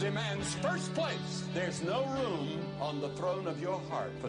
Demands first place. There's no room on the throne of your heart for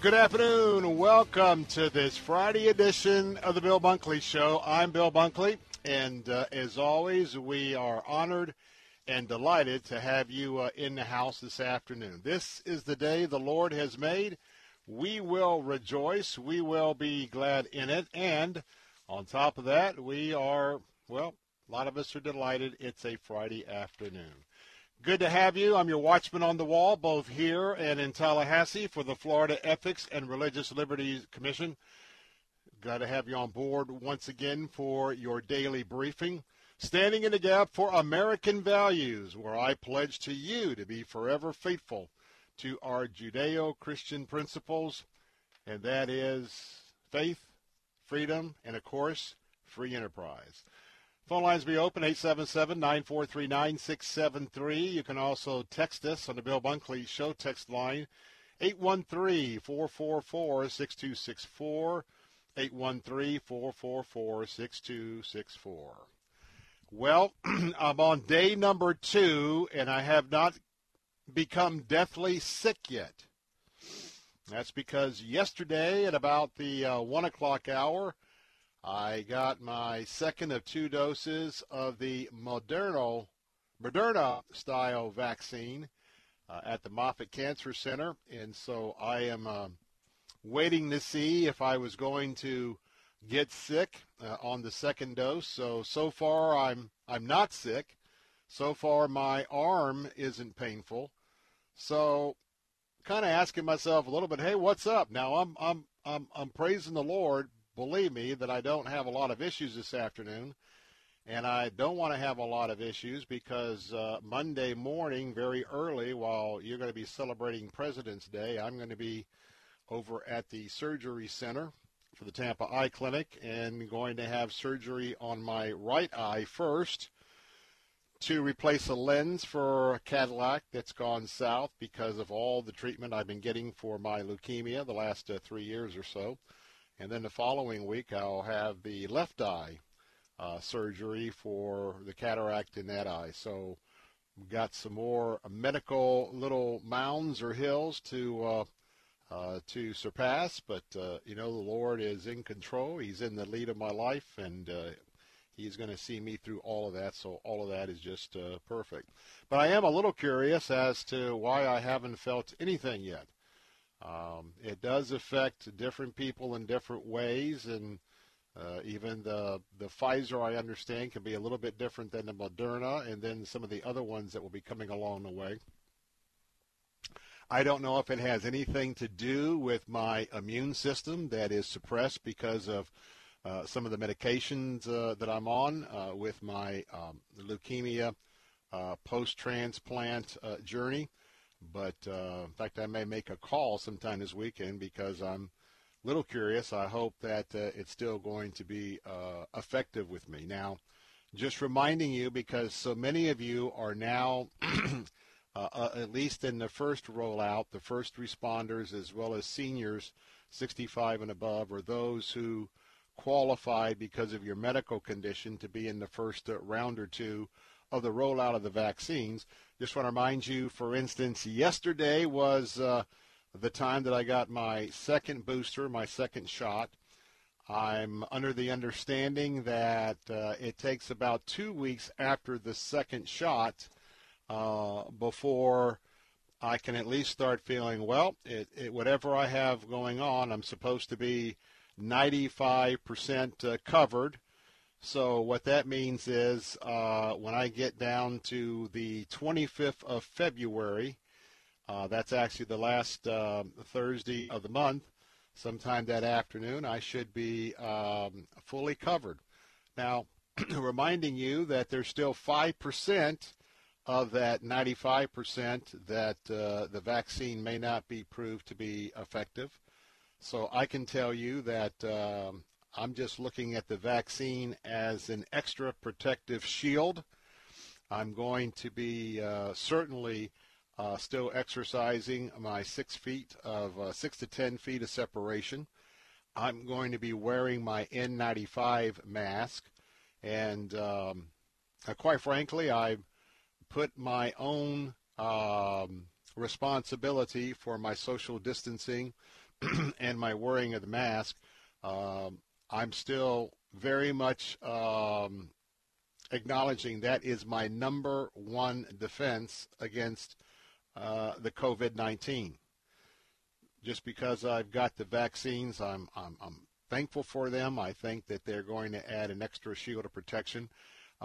Good afternoon. Welcome to this Friday edition of the Bill Bunkley Show. I'm Bill Bunkley, and as always, we are honored and delighted to have you in the house this afternoon. This is the day the Lord has made. We will rejoice. We will be glad in it, and on top of that, we are, well, a lot of us are delighted it's a Friday afternoon. Good to have you. I'm your watchman on the wall, both here and in Tallahassee for the Florida Ethics and Religious Liberties Commission. Glad to have you on board once again for your daily briefing. Standing in the gap for American values, where I pledge to you to be forever faithful to our Judeo-Christian principles, and that is faith, freedom, and, of course, free enterprise. Phone lines be open, 877-943-9673. You can also text us on the Bill Bunkley Show text line, 813-444-6264, 813-444-6264. Well, I'm on day number 2, and I have not become deathly sick yet. That's because yesterday at about the 1 o'clock hour, I got my second of two doses of the Moderna-style vaccine at the Moffitt Cancer Center. And so I am waiting to see if I was going to get sick on the second dose. So far, I'm not sick. So far, my arm isn't painful. So kind of asking myself a little bit, hey, what's up? Now I'm praising the Lord, believe me, that I don't have a lot of issues this afternoon, and I don't want to have a lot of issues because Monday morning very early, while you're going to be celebrating President's Day, I'm going to be over at the surgery center for the Tampa Eye Clinic and going to have surgery on my right eye first, to replace a lens for a Cadillac that's gone south because of all the treatment I've been getting for my leukemia the last 3 years or so. And then the following week, I'll have the left eye surgery for the cataract in that eye. So we've got some more medical little mounds or hills to surpass. But, you know, the Lord is in control. He's in the lead of my life, and He's going to see me through all of that, so all of that is just perfect. But I am a little curious as to why I haven't felt anything yet. It does affect different people in different ways, and even the Pfizer, I understand, can be a little bit different than the Moderna, and then some of the other ones that will be coming along the way. I don't know if it has anything to do with my immune system that is suppressed because of some of the medications that I'm on with my leukemia post-transplant journey. But, in fact, I may make a call sometime this weekend because I'm a little curious. I hope that it's still going to be effective with me. Now, just reminding you, because so many of you are now, at least in the first rollout, the first responders, as well as seniors 65 and above, or those who qualify because of your medical condition to be in the first round or two of the rollout of the vaccines. Just want to remind you, for instance, yesterday was the time that I got my second booster, my second shot. I'm under the understanding that it takes about 2 weeks after the second shot before I can at least start feeling, well, whatever I have going on, I'm supposed to be 95% covered. So what that means is when I get down to the 25th of February, that's actually the last Thursday of the month, sometime that afternoon, I should be fully covered. Now, reminding you that there's still 5% of that 95% that the vaccine may not be proved to be effective. So I can tell you that I'm just looking at the vaccine as an extra protective shield. I'm going to be certainly still exercising my 6 feet of 6 to 10 feet of separation. I'm going to be wearing my N95 mask. And quite frankly, I put my own responsibility for my social distancing and my wearing of the mask. I'm still very much acknowledging that is my number one defense against the COVID-19. Just because I've got the vaccines, I'm thankful for them. I think that they're going to add an extra shield of protection.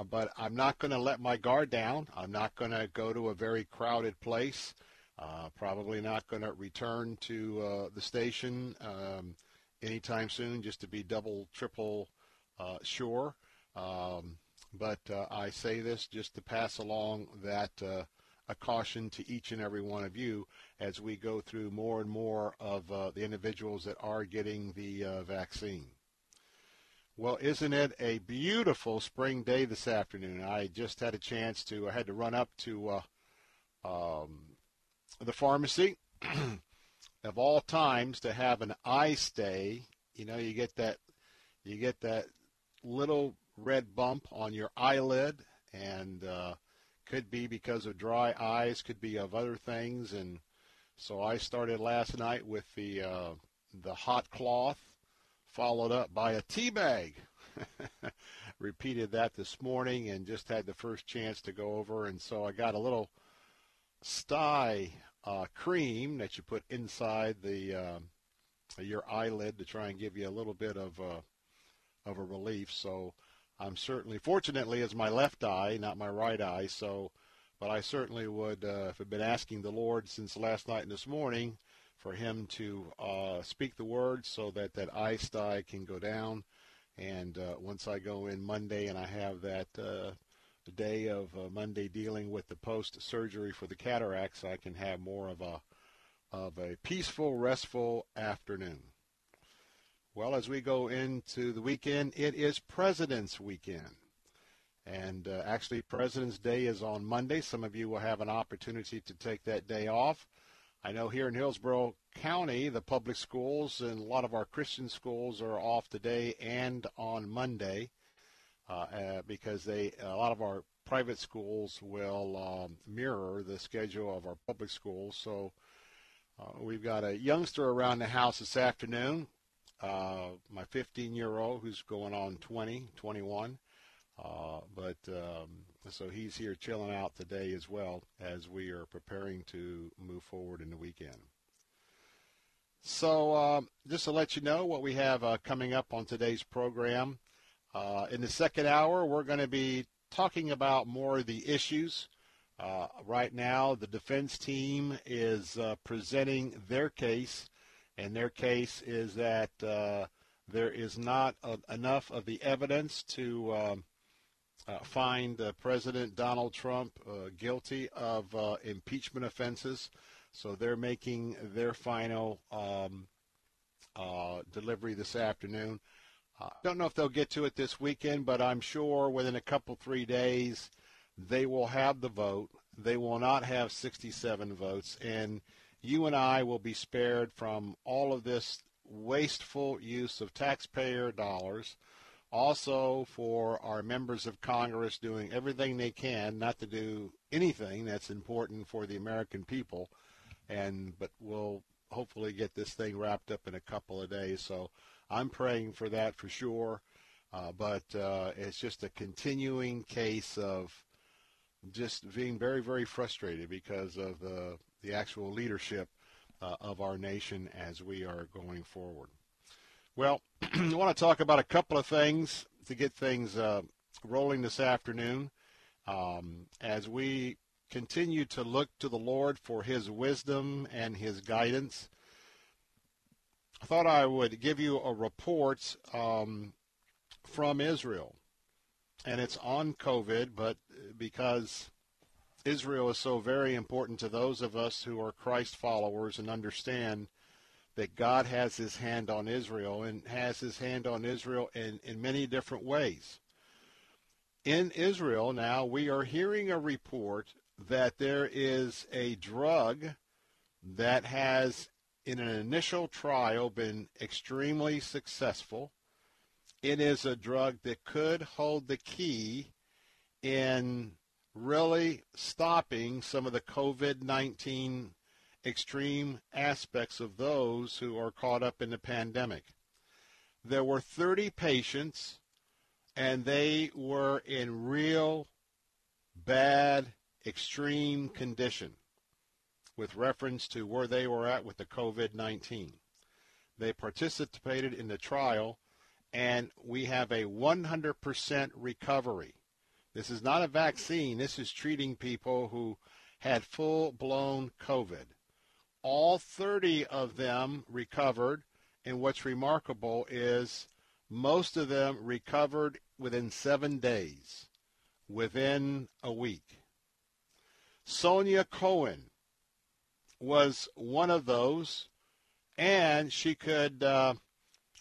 But I'm not going to let my guard down. I'm not going to go to a very crowded place. Probably not going to return to the station anytime soon, just to be double, triple sure. But I say this just to pass along that a caution to each and every one of you as we go through more and more of the individuals that are getting the vaccine. Well, isn't it a beautiful spring day this afternoon? I just had a chance to, I had to run up to the pharmacy of all times to have an eye stay. You know, you get that little red bump on your eyelid, and could be because of dry eyes, could be of other things. And so I started last night with the hot cloth, followed up by a tea bag. Repeated that this morning, and just had the first chance to go over. And so I got a little sty cream that you put inside the your eyelid to try and give you a little bit of a relief. So I'm certainly, fortunately, it's my left eye, not my right eye. So, but I certainly would have been asking the Lord since last night and this morning for him to speak the word so that that eye sty can go down. And once I go in Monday and I have that day of Monday dealing with the post-surgery for the cataracts, I can have more of a peaceful, restful afternoon. Well, as we go into the weekend, it is President's Weekend. And actually, President's Day is on Monday. Some of you will have an opportunity to take that day off. I know here in Hillsborough County, the public schools and a lot of our Christian schools are off today and on Monday. Because a lot of our private schools will mirror the schedule of our public schools. So we've got a youngster around the house this afternoon, my 15-year-old who's going on 21. So he's here chilling out today as well as we are preparing to move forward in the weekend. So just to let you know what we have coming up on today's program. In the second hour, we're going to be talking about more of the issues. Right now, the defense team is presenting their case, and their case is that there is not enough of the evidence to find President Donald Trump guilty of impeachment offenses. So they're making their final delivery this afternoon. Don't know if they'll get to it this weekend, but I'm sure within a couple, 3 days, they will have the vote. They will not have 67 votes. And you and I will be spared from all of this wasteful use of taxpayer dollars. Also for our members of Congress doing everything they can not to do anything that's important for the American people. But we'll hopefully get this thing wrapped up in a couple of days. So I'm praying for that for sure. But it's just a continuing case of just being very, very frustrated because of the actual leadership of our nation as we are going forward. Well, I want to talk about a couple of things to get things rolling this afternoon. As we continue to look to the Lord for his wisdom and his guidance, I thought I would give you a report from Israel. And it's on COVID, but because Israel is so very important to those of us who are Christ followers and understand that God has his hand on Israel and has his hand on Israel in many different ways. In Israel now, we are hearing a report that there is a drug that has, in an initial trial, been extremely successful. It is a drug that could hold the key in really stopping some of the COVID-19 extreme aspects of those who are caught up in the pandemic. There were 30 patients, and they were in real bad, extreme condition with reference to where they were at with the COVID-19. They participated in the trial, and we have a 100% recovery. This is not a vaccine. This is treating people who had full-blown COVID. All 30 of them recovered, and what's remarkable is most of them recovered within 7 days, within a week. Sonia Cohen was one of those, and she could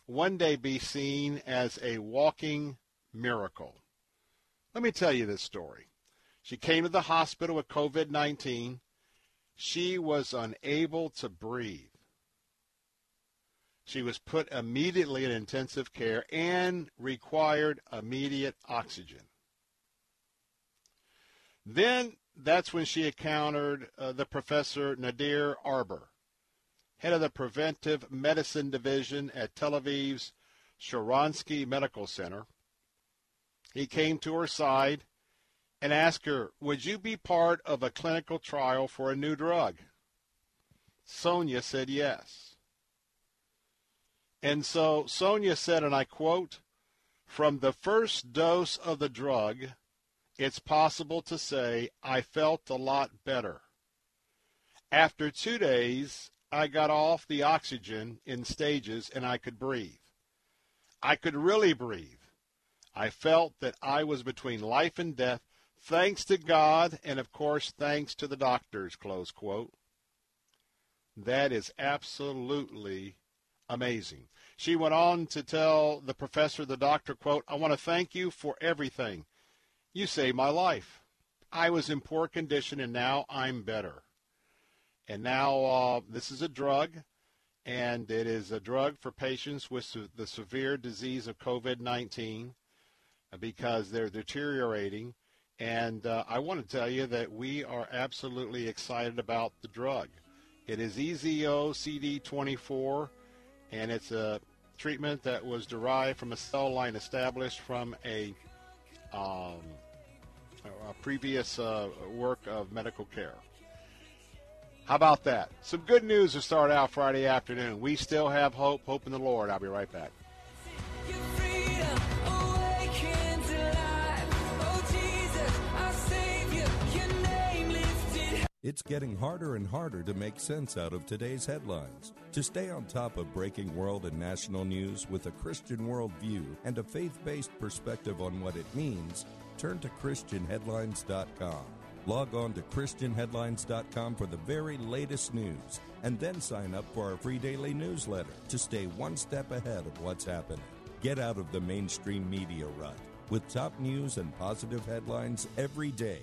one day be seen as a walking miracle. Let me tell you this story. She came to the hospital with COVID-19. She was unable to breathe. She was put immediately in intensive care and required immediate oxygen. Then that's when she encountered the Professor Nadir Arber, head of the Preventive Medicine Division at Tel Aviv's Sharansky Medical Center. He came to her side and asked her, would you be part of a clinical trial for a new drug? Sonia said yes. And so Sonia said, and I quote, from the first dose of the drug, it's possible to say I felt a lot better. After 2 days, I got off the oxygen in stages and I could breathe. I could really breathe. I felt that I was between life and death. Thanks to God, and of course, thanks to the doctors, close quote. That is absolutely amazing. She went on to tell the professor, the doctor, quote, I want to thank you for everything. You saved my life. I was in poor condition, and now I'm better. And now this is a drug, and it is a drug for patients with the severe disease of COVID-19 because they're deteriorating. And I want to tell you that we are absolutely excited about the drug. It is EZO-CD24, and it's a treatment that was derived from a cell line established from a previous work of medical care. How about that? Some good news to start out Friday afternoon. We still have hope, hope in the Lord. I'll be right back. It's getting harder and harder to make sense out of today's headlines. To stay on top of breaking world and national news with a Christian worldview and a faith-based perspective on what it means, turn to ChristianHeadlines.com. Log on to ChristianHeadlines.com for the very latest news, and then sign up for our free daily newsletter to stay one step ahead of what's happening. Get out of the mainstream media rut with top news and positive headlines every day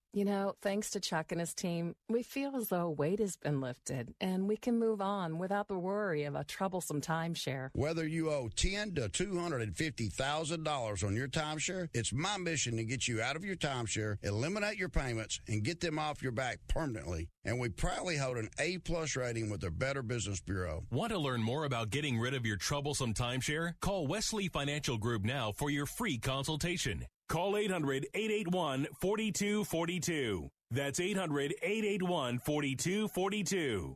You know, thanks to Chuck and his team, we feel as though weight has been lifted and we can move on without the worry of a troublesome timeshare. Whether you owe $10,000 to $250,000 on your timeshare, it's my mission to get you out of your timeshare, eliminate your payments, and get them off your back permanently. And we proudly hold an A-plus rating with the Better Business Bureau. Want to learn more about getting rid of your troublesome timeshare? Call Wesley Financial Group now for your free consultation. Call 800-881-4242. That's 800-881-4242.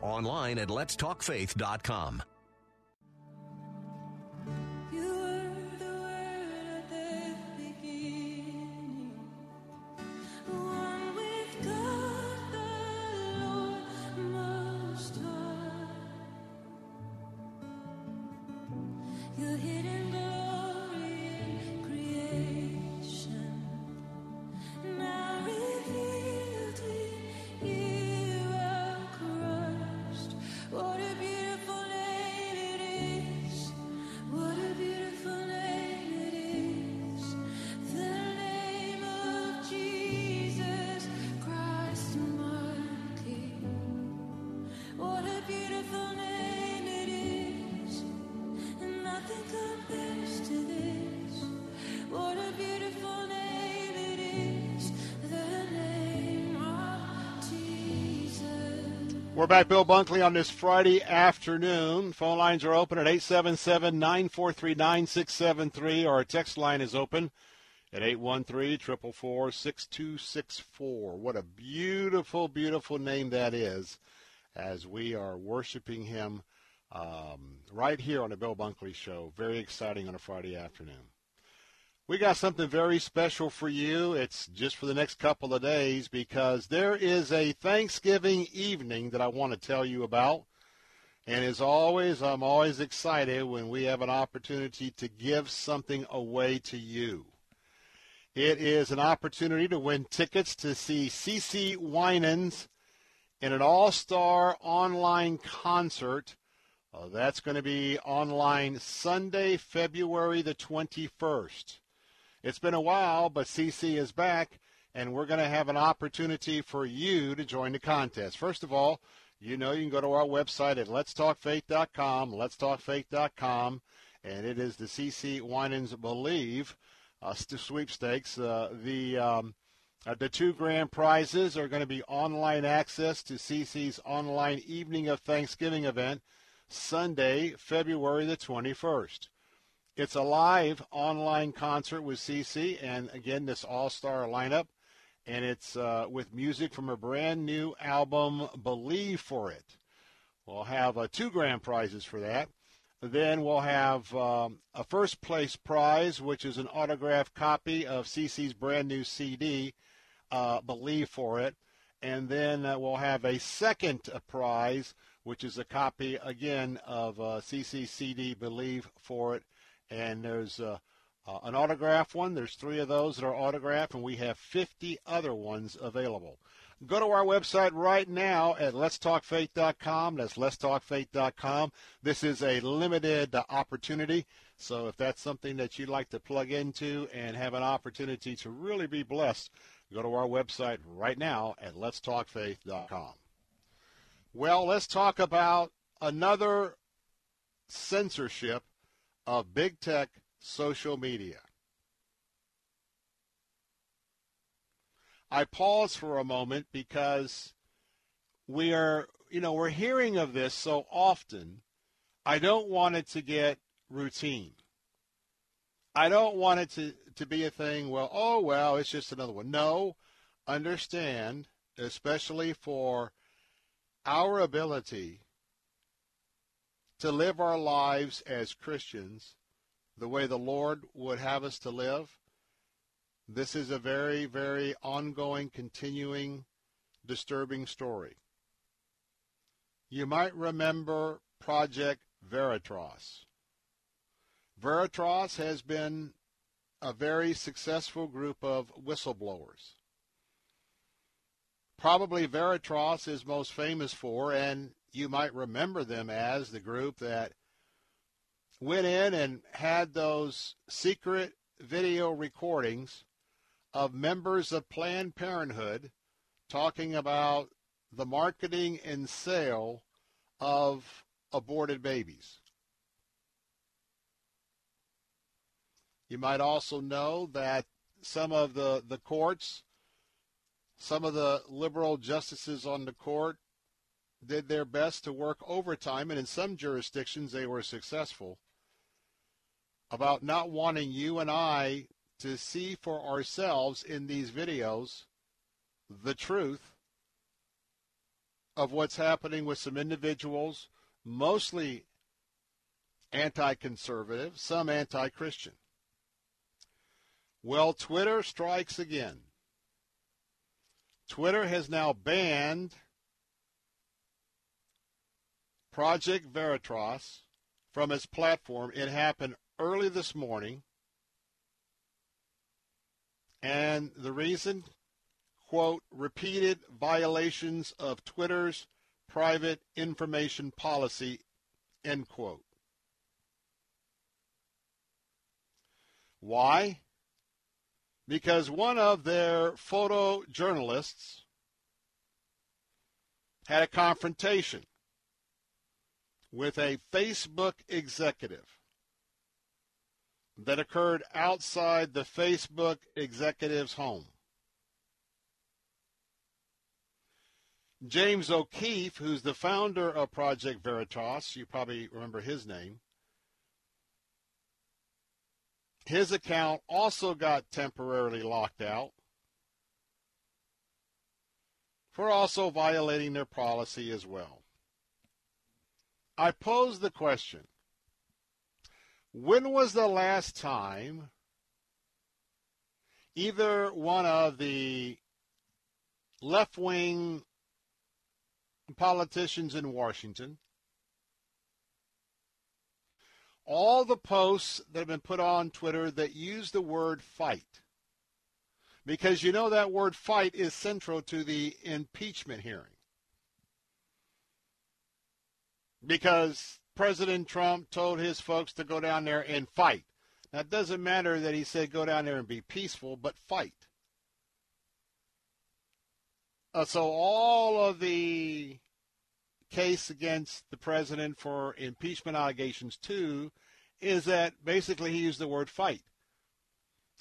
online at letstalkfaith.com. We're back, Bill Bunkley, on this Friday afternoon. Phone lines are open at 877-943-9673. Our text line is open at 813-444-6264. What a beautiful, beautiful name that is, as we are worshiping him right here on the Bill Bunkley Show. Very exciting on a Friday afternoon. We got something very special for you. It's just for the next couple of days, because there is a Thanksgiving evening that I want to tell you about. And as always, I'm always excited when we have an opportunity to give something away to you. It is an opportunity to win tickets to see CeCe Winans in an all-star online concert. That's going to be online Sunday, February the 21st. It's been a while, but CeCe is back, and we're going to have an opportunity for you to join the contest. First of all, you know you can go to our website at letstalkfaith.com, letstalkfaith.com, and it is the CeCe Winans Believe sweepstakes. The two grand prizes are going to be online access to CeCe's online Evening of Thanksgiving event, Sunday, February the 21st. It's a live online concert with CeCe, and again, this all-star lineup, and it's with music from her brand new album, Believe For It. We'll have two grand prizes for that. Then we'll have a first place prize, which is an autographed copy of CeCe's brand new CD, Believe For It. And then we'll have a second prize, which is a copy, again, of CeCe's CD, Believe For It. And there's an autograph one. There's three of those that are autographed, and we have 50 other ones available. Go to our website right now at letstalkfaith.com. That's letstalkfaith.com. This is a limited opportunity, so if that's something that you'd like to plug into and have an opportunity to really be blessed, go to our website right now at letstalkfaith.com. Well, let's talk about another censorship of big tech social media. I pause for a moment because we are, you know, we're hearing of this so often. I don't want it to get routine. I don't want it to be a thing, well, oh, well, it's just another one. No, understand, especially for our ability to live our lives as Christians the way the Lord would have us to live, this is a very, very ongoing, continuing, disturbing story. You might remember Project Veritas. Veritas has been a very successful group of whistleblowers. Probably Veritas is most famous for, and you might remember them as, the group that went in and had those secret video recordings of members of Planned Parenthood talking about the marketing and sale of aborted babies. You might also know that some of the courts, some of the liberal justices on the court did their best to work overtime, and in some jurisdictions they were successful, about not wanting you and I to see for ourselves in these videos the truth of what's happening with some individuals, mostly anti-conservative, some anti-Christian. Well, Twitter strikes again. Twitter has now banned Project Veritas from its platform. It happened early this morning. And the reason, quote, repeated violations of Twitter's private information policy, end quote. Why? Because one of their photojournalists had a confrontation with a Facebook executive that occurred outside the Facebook executive's home. James O'Keefe, who's the founder of Project Veritas, you probably remember his name, his account also got temporarily locked out for also violating their policy as well. I pose the question, when was the last time either one of the left-wing politicians in Washington, all the posts that have been put on Twitter that use the word fight, because you know that word fight is central to the impeachment hearing, because President Trump told his folks to go down there and fight. Now, it doesn't matter that he said go down there and be peaceful, but fight. So all of the case against the president for impeachment allegations, too, is that basically he used the word fight.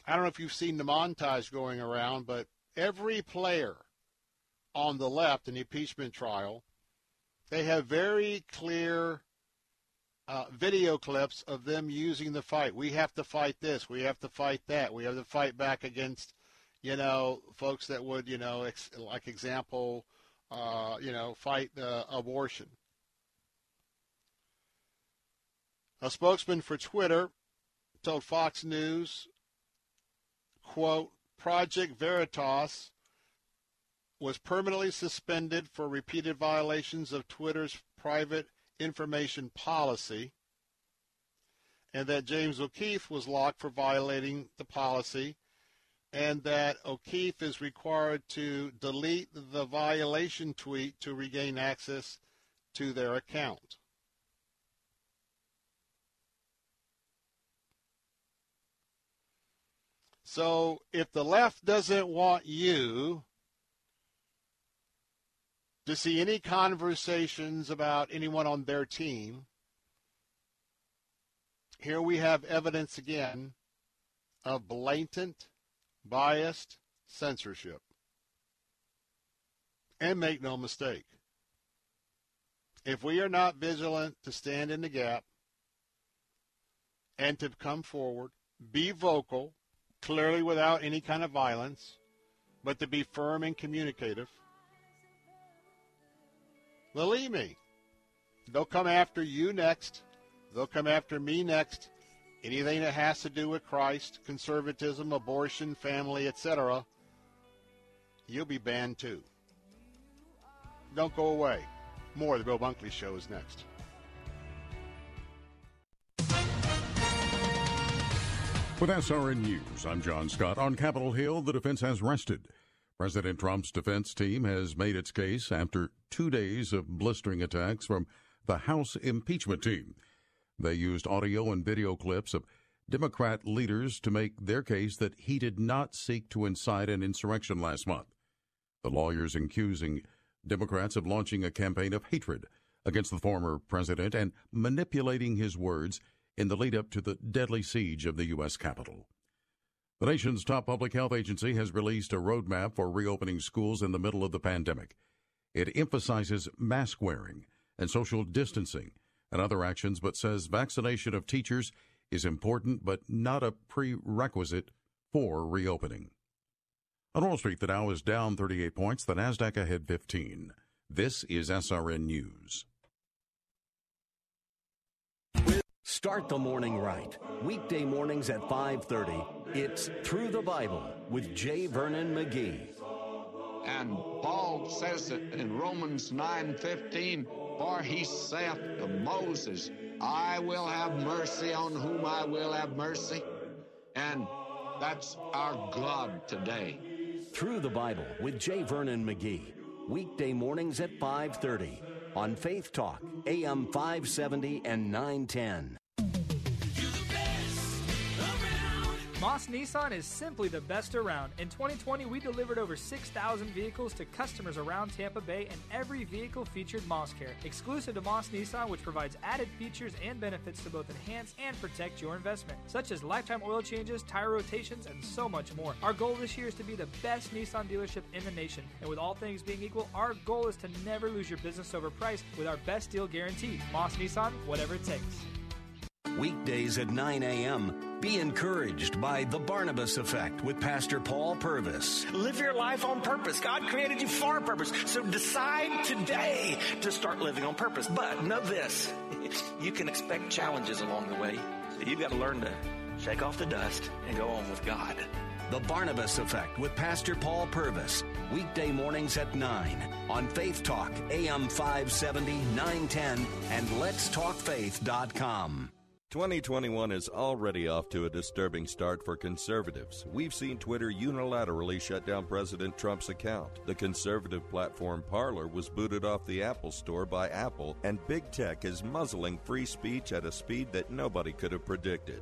I don't know if you've seen the montage going around, but every player on the left in the impeachment trial, they have very clear video clips of them using the fight. We have to fight this. We have to fight that. We have to fight back against, you know, folks that would, you know, like example, you know, fight abortion. A spokesman for Twitter told Fox News, quote, Project Veritas was permanently suspended for repeated violations of Twitter's private information policy, and that James O'Keefe was locked for violating the policy, and that O'Keefe is required to delete the violation tweet to regain access to their account. So if the left doesn't want you to see any conversations about anyone on their team, here we have evidence again of blatant, biased censorship. And make no mistake, if we are not vigilant to stand in the gap and to come forward, be vocal, clearly without any kind of violence, but to be firm and communicative, believe me, they'll come after you next. They'll come after me next. Anything that has to do with Christ, conservatism, abortion, family, etc., you'll be banned too. Don't go away. More of the Bill Bunkley Show is next. With SRN News, I'm John Scott. On Capitol Hill, the defense has rested. President Trump's defense team has made its case after 2 days of blistering attacks from the House impeachment team. They used audio and video clips of Democrat leaders to make their case that he did not seek to incite an insurrection last month. The lawyers accusing Democrats of launching a campaign of hatred against the former president and manipulating his words in the lead-up to the deadly siege of the U.S. Capitol. The nation's top public health agency has released a roadmap for reopening schools in the middle of the pandemic. It emphasizes mask wearing and social distancing and other actions, but says vaccination of teachers is important but not a prerequisite for reopening. On Wall Street, the Dow is down 38 points, the Nasdaq ahead 15. This is SRN News. Start the morning right. Weekday mornings at 5:30. It's Through the Bible with J. Vernon McGee. And Paul says it in Romans 9:15, for he saith to Moses, I will have mercy on whom I will have mercy. And that's our God today. Through the Bible with J. Vernon McGee. Weekday mornings at 5:30 on Faith Talk, AM 570 and 910. Moss Nissan is simply the best around. In 2020, we delivered over 6,000 vehicles to customers around Tampa Bay, and every vehicle featured Moss Care, exclusive to Moss Nissan, which provides added features and benefits to both enhance and protect your investment, such as lifetime oil changes, tire rotations, and so much more. Our goal this year is to be the best Nissan dealership in the nation, and with all things being equal, our goal is to never lose your business over price with our best deal guarantee. Moss Nissan, whatever it takes. Weekdays at 9 a.m. Be encouraged by The Barnabas Effect with Pastor Paul Purvis. Live your life on purpose. God created you for a purpose. So decide today to start living on purpose. But know this, you can expect challenges along the way. You've got to learn to shake off the dust and go on with God. The Barnabas Effect with Pastor Paul Purvis. Weekday mornings at 9 on Faith Talk, AM 570, 910, and letstalkfaith.com. 2021 is already off to a disturbing start for conservatives. We've seen Twitter unilaterally shut down President Trump's account. The conservative platform Parler was booted off the Apple Store by Apple, and big tech is muzzling free speech at a speed that nobody could have predicted.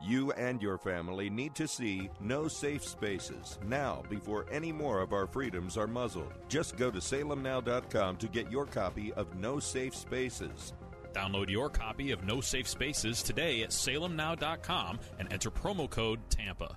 You and your family need to see No Safe Spaces now before any more of our freedoms are muzzled. Just go to salemnow.com to get your copy of No Safe Spaces. Download your copy of No Safe Spaces today at salemnow.com and enter promo code TAMPA.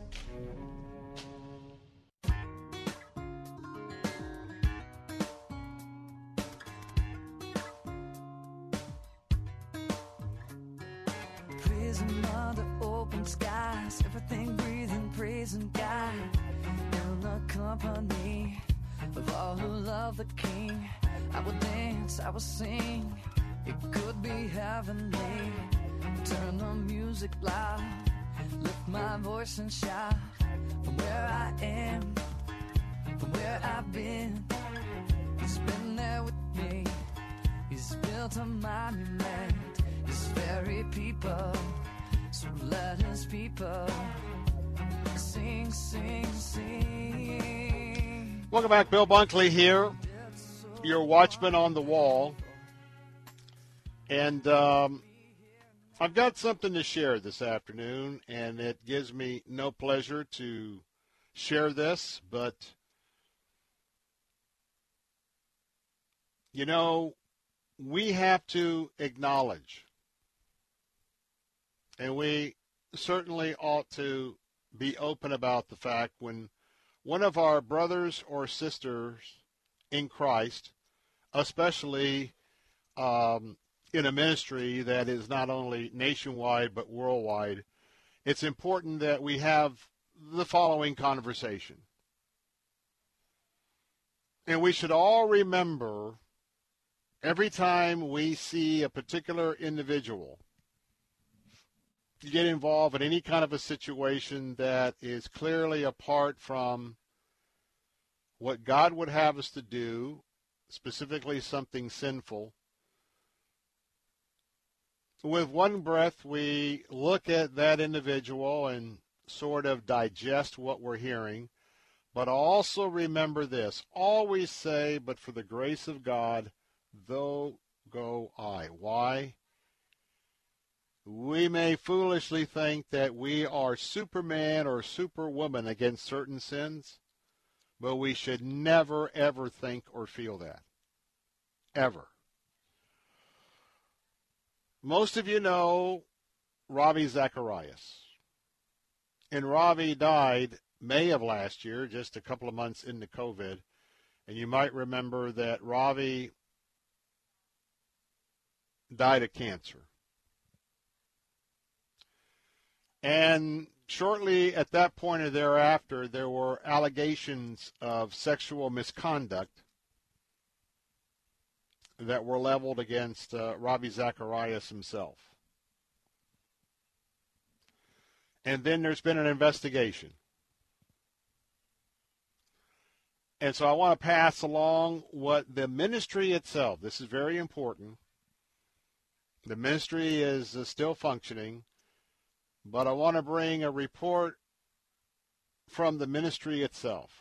I will sing, it could be heavenly. turn the music loud, lift my voice and shout from where I am, from where I've been. He's been there with me, he's built a monument, his very people, so let his people sing, sing, sing. Welcome back, Bill Bunkley here, your watchman on the wall. And I've got something to share this afternoon, and it gives me no pleasure to share this, but, you know, we have to acknowledge, and we certainly ought to be open about the fact when one of our brothers or sisters in Christ, especially in a ministry that is not only nationwide but worldwide, it's important that we have the following conversation. And we should all remember every time we see a particular individual get involved in any kind of a situation that is clearly apart from what God would have us to do, specifically something sinful, with one breath, we look at that individual and sort of digest what we're hearing, but also remember this. Always say, but for the grace of God, though go I. Why? We may foolishly think that we are Superman or Superwoman against certain sins, but we should never, ever think or feel that. Ever. Most of you know Ravi Zacharias. And Ravi died May of last year, just a couple of months into COVID. And you might remember that Ravi died of cancer. And shortly at that point or thereafter, there were allegations of sexual misconduct that were leveled against Ravi Zacharias himself. And then there's been an investigation. And so I want to pass along what the ministry itself, this is very important. The ministry is still functioning, but I want to bring a report from the ministry itself.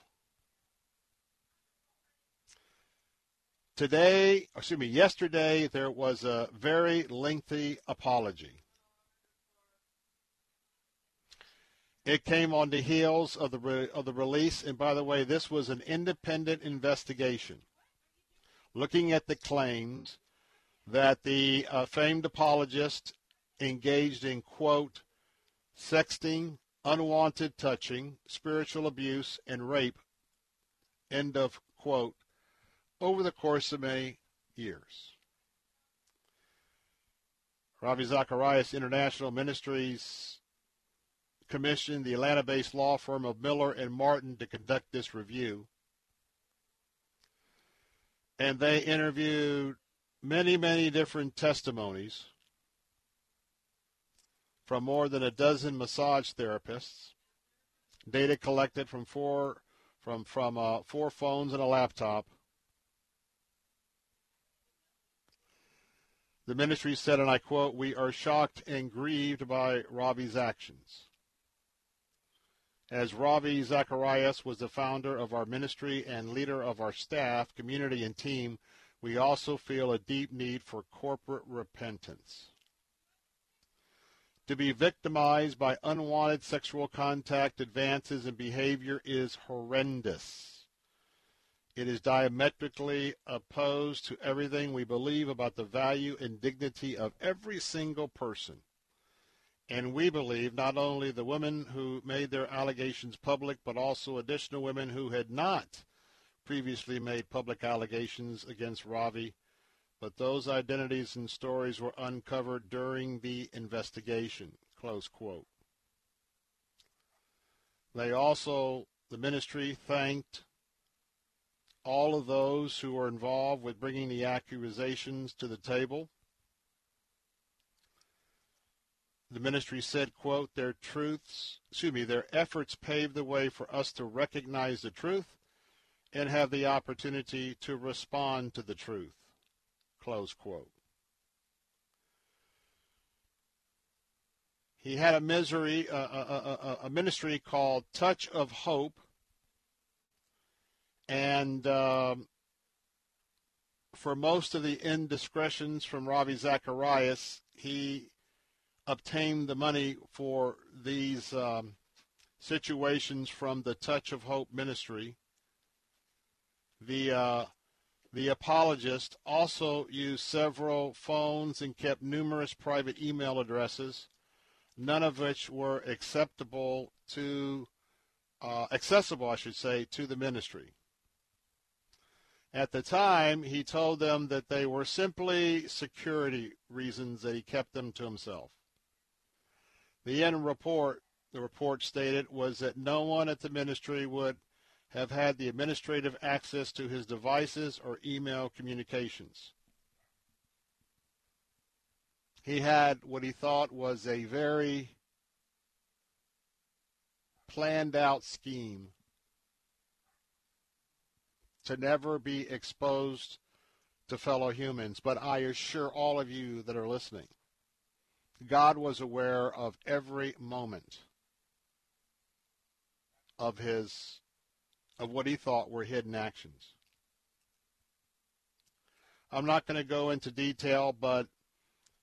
Yesterday there was a very lengthy apology. It came on the heels of the release, and by the way, this was an independent investigation looking at the claims that the famed apologist engaged in, quote, sexting, unwanted touching, spiritual abuse, and rape, end of quote, over the course of many years. Ravi Zacharias International Ministries commissioned the Atlanta-based law firm of Miller and Martin to conduct this review. And they interviewed many, many different testimonies from more than a dozen massage therapists, data collected from four phones and a laptop. The ministry said, and I quote, "We are shocked and grieved by Ravi's actions. As Ravi Zacharias was the founder of our ministry and leader of our staff, community, and team, we also feel a deep need for corporate repentance. To be victimized by unwanted sexual contact, advances, and behavior is horrendous. It is diametrically opposed to everything we believe about the value and dignity of every single person. And we believe not only the women who made their allegations public, but also additional women who had not previously made public allegations against Ravi. But those identities and stories were uncovered during the investigation." Close quote. They also, the ministry, thanked all of those who were involved with bringing the accusations to the table. The ministry said, quote, their efforts paved the way for us to recognize the truth and have the opportunity to respond to the truth, close quote. He had a ministry called Touch of Hope, and for most of the indiscretions from Ravi Zacharias, he obtained the money for these situations from the Touch of Hope ministry. The apologist also used several phones and kept numerous private email addresses, none of which were accessible to the ministry. At the time, he told them that they were simply security reasons that he kept them to himself. The end report, the report stated, was that no one at the ministry would have had the administrative access to his devices or email communications. He had what he thought was a very planned out scheme to never be exposed to fellow humans. But I assure all of you that are listening, God was aware of every moment of what he thought were hidden actions. I'm not going to go into detail, but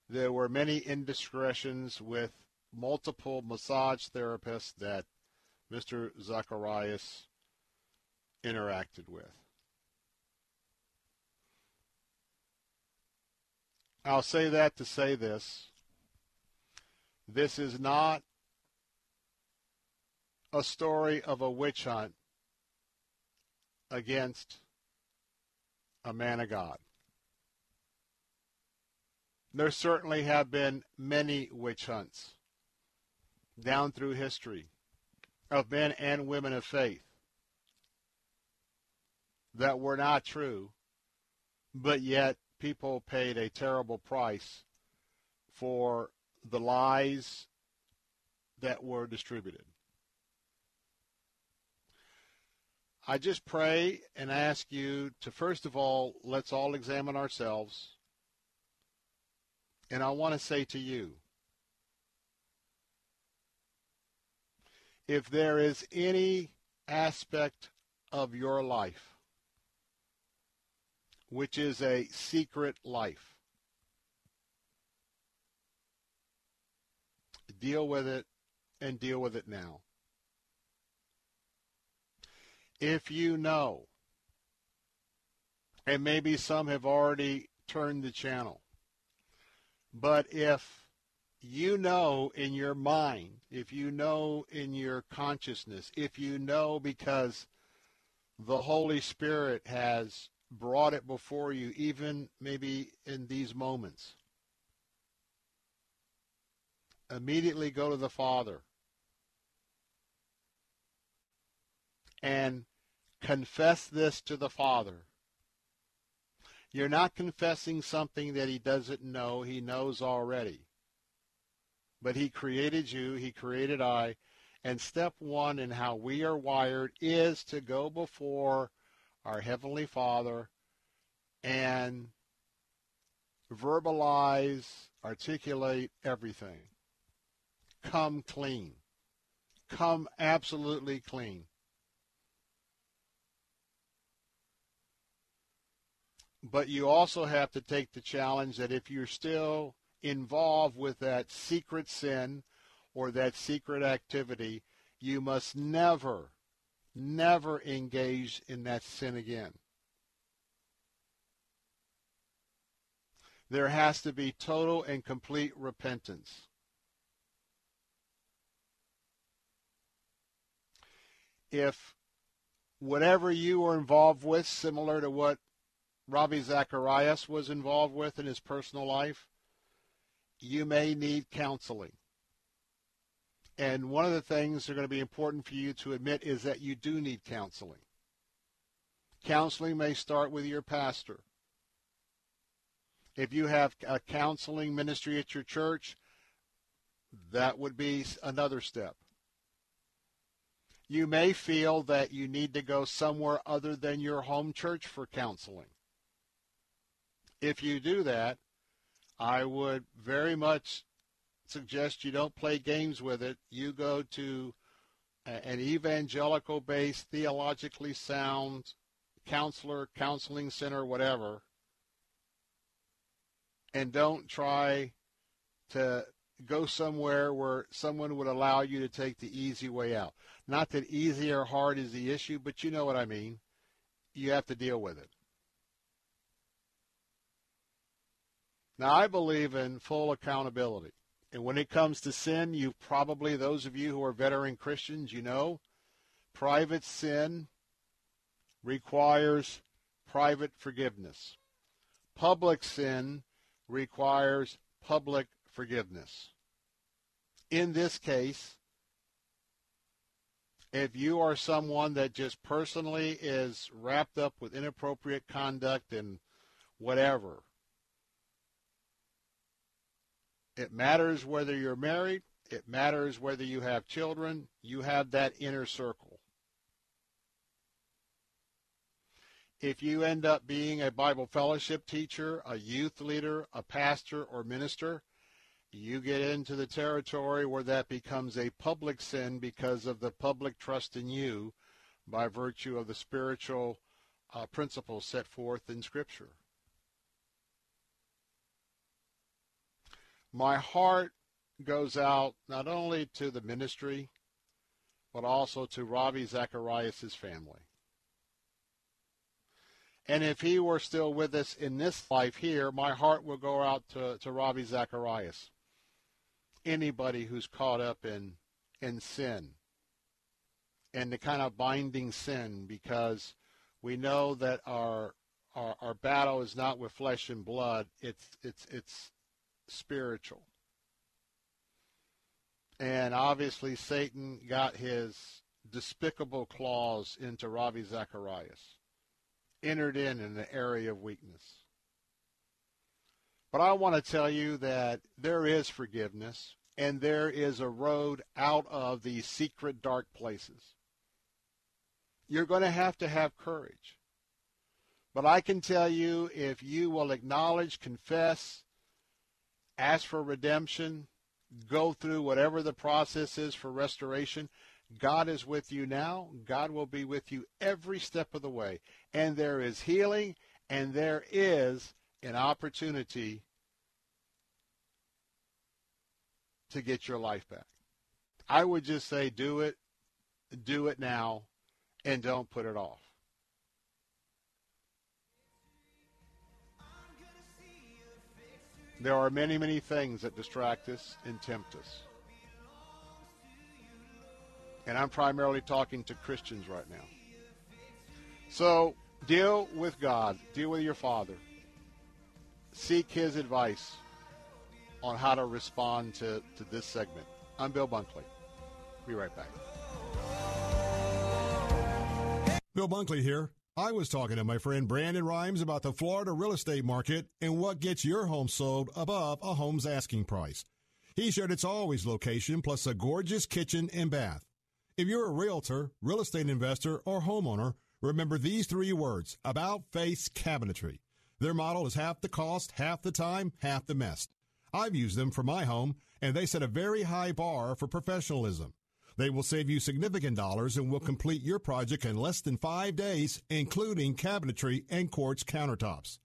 there were many indiscretions with multiple massage therapists that Mr. Zacharias interacted with. I'll say that to say this. This is not a story of a witch hunt against a man of God. There certainly have been many witch hunts down through history of men and women of faith that were not true, but yet people paid a terrible price for the lies that were distributed. I just pray and ask you to, first of all, let's all examine ourselves. And I want to say to you, if there is any aspect of your life which is a secret life, deal with it, and deal with it now. If you know, and maybe some have already turned the channel, but if you know in your mind, if you know in your consciousness, if you know because the Holy Spirit has brought it before you, even maybe in these moments, immediately go to the Father and confess this to the Father. You're not confessing something that he doesn't know. He knows already. But he created you. He created I. And step one in how we are wired is to go before our Heavenly Father and verbalize, articulate everything. Come clean. Come absolutely clean. But you also have to take the challenge that if you're still involved with that secret sin or that secret activity, you must never, never engage in that sin again. There has to be total and complete repentance. If whatever you are involved with, similar to what Ravi Zacharias was involved with in his personal life, you may need counseling. And one of the things that are going to be important for you to admit is that you do need counseling. Counseling may start with your pastor. If you have a counseling ministry at your church, That would be another step. You may feel that you need to go somewhere other than your home church for counseling. If you do that, I would very much suggest you don't play games with it. You go to an evangelical-based, theologically sound counselor, counseling center, whatever, and don't try to go somewhere where someone would allow you to take the easy way out. Not that easy or hard is the issue, but you know what I mean. You have to deal with it. Now, I believe in full accountability. And when it comes to sin, you probably, those of you who are veteran Christians, you know, private sin requires private forgiveness. Public sin requires public forgiveness. In this case, if you are someone that just personally is wrapped up with inappropriate conduct and whatever, it matters whether you're married. It matters whether you have children. You have that inner circle. If you end up being a Bible fellowship teacher, a youth leader, a pastor or minister, you get into the territory where that becomes a public sin because of the public trust in you by virtue of the spiritual principles set forth in Scripture. My heart goes out not only to the ministry, but also to Ravi Zacharias' family. And if he were still with us in this life here, my heart will go out to Ravi Zacharias. Anybody who's caught up in sin and the kind of binding sin, because we know that our battle is not with flesh and blood, it's spiritual. And obviously Satan got his despicable claws into Ravi Zacharias, entered in the area of weakness. But I want to tell you that there is forgiveness, and there is a road out of these secret dark places. You're going to have courage. But I can tell you, if you will acknowledge, confess, ask for redemption, go through whatever the process is for restoration, God is with you now. God will be with you every step of the way. And there is healing, and there is an opportunity to get your life back. I would just say do it now, and don't put it off. There are many, many things that distract us and tempt us. And I'm primarily talking to Christians right now. So deal with God. Deal with your Father. Seek His advice on how to respond to this segment. I'm Bill Bunkley. Be right back. Bill Bunkley here. I was talking to my friend Brandon Rhymes about the Florida real estate market and what gets your home sold above a home's asking price. He shared its always location plus a gorgeous kitchen and bath. If you're a realtor, real estate investor, or homeowner, remember these three words: About Face Cabinetry. Their model is half the cost, half the time, half the mess. I've used them for my home, and they set a very high bar for professionalism. They will save you significant dollars and will complete your project in less than 5 days, including cabinetry and quartz countertops.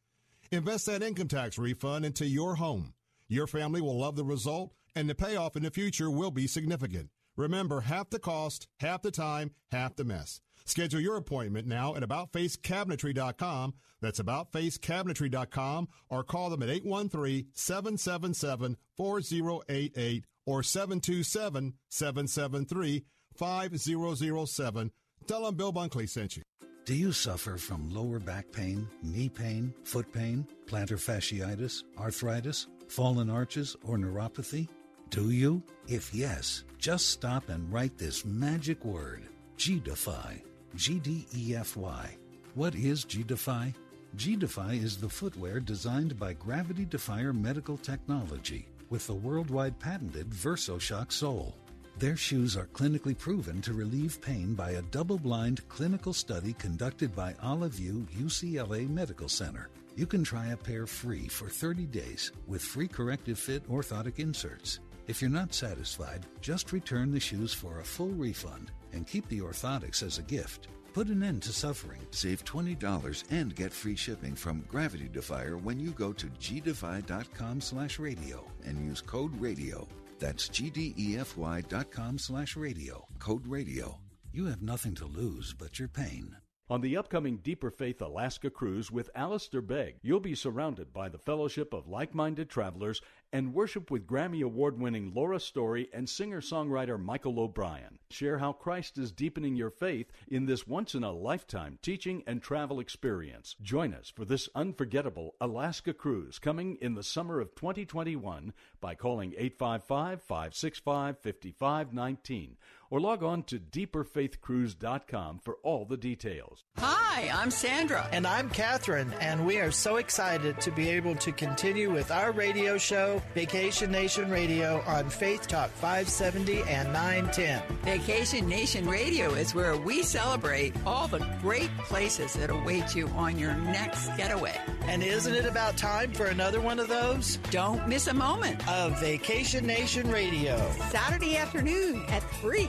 Invest that income tax refund into your home. Your family will love the result, and the payoff in the future will be significant. Remember, half the cost, half the time, half the mess. Schedule your appointment now at AboutFaceCabinetry.com. That's AboutFaceCabinetry.com, or call them at 813-777-4088 or 727-773-5007. Tell them Bill Bunkley sent you. Do you suffer from lower back pain, knee pain, foot pain, plantar fasciitis, arthritis, fallen arches, or neuropathy? Do you? If yes, just stop and write this magic word, G-Defy, G-D-E-F-Y. What is G-Defy? G-Defy is the footwear designed by Gravity Defier Medical Technology, with the worldwide patented VersoShock sole. Their shoes are clinically proven to relieve pain by a double-blind clinical study conducted by Olive View UCLA Medical Center. You can try a pair free for 30 days with free corrective fit orthotic inserts. If you're not satisfied, just return the shoes for a full refund and keep the orthotics as a gift. Put an end to suffering. Save $20 and get free shipping from Gravity Defier when you go to gdefy.com/radio and use code radio. That's gdefy.com/radio. Code radio. You have nothing to lose but your pain. On the upcoming Deeper Faith Alaska Cruise with Alistair Begg, you'll be surrounded by the fellowship of like-minded travelers and worship with Grammy Award-winning Laura Story and singer-songwriter Michael O'Brien. Share how Christ is deepening your faith in this once-in-a-lifetime teaching and travel experience. Join us for this unforgettable Alaska Cruise coming in the summer of 2021 by calling 855-565-5519. Or log on to deeperfaithcruise.com for all the details. Hi, I'm Sandra. And I'm Catherine, and we are so excited to be able to continue with our radio show, Vacation Nation Radio, on Faith Talk 570 and 910. Vacation Nation Radio is where we celebrate all the great places that await you on your next getaway. And isn't it about time for another one of those? Don't miss a moment of Vacation Nation Radio. Saturday afternoon at 3.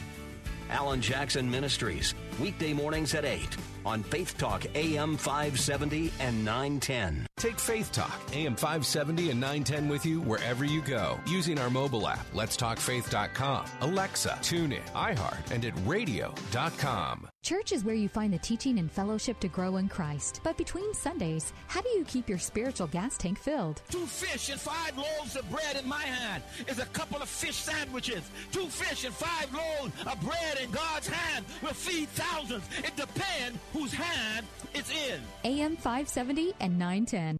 Alan Jackson Ministries, weekday mornings at 8 on Faith Talk AM 570 and 910. Take Faith Talk AM 570 and 910 with you wherever you go using our mobile app, letstalkfaith.com, Alexa, TuneIn, iHeart, and at radio.com. Church is where you find the teaching and fellowship to grow in Christ. But between Sundays, how do you keep your spiritual gas tank filled? 2 fish and 5 loaves of bread in my hand is a couple of fish sandwiches. 2 fish and 5 loaves of bread in God's hand will feed thousands. It depends whose hand it's in. AM 570 and 910.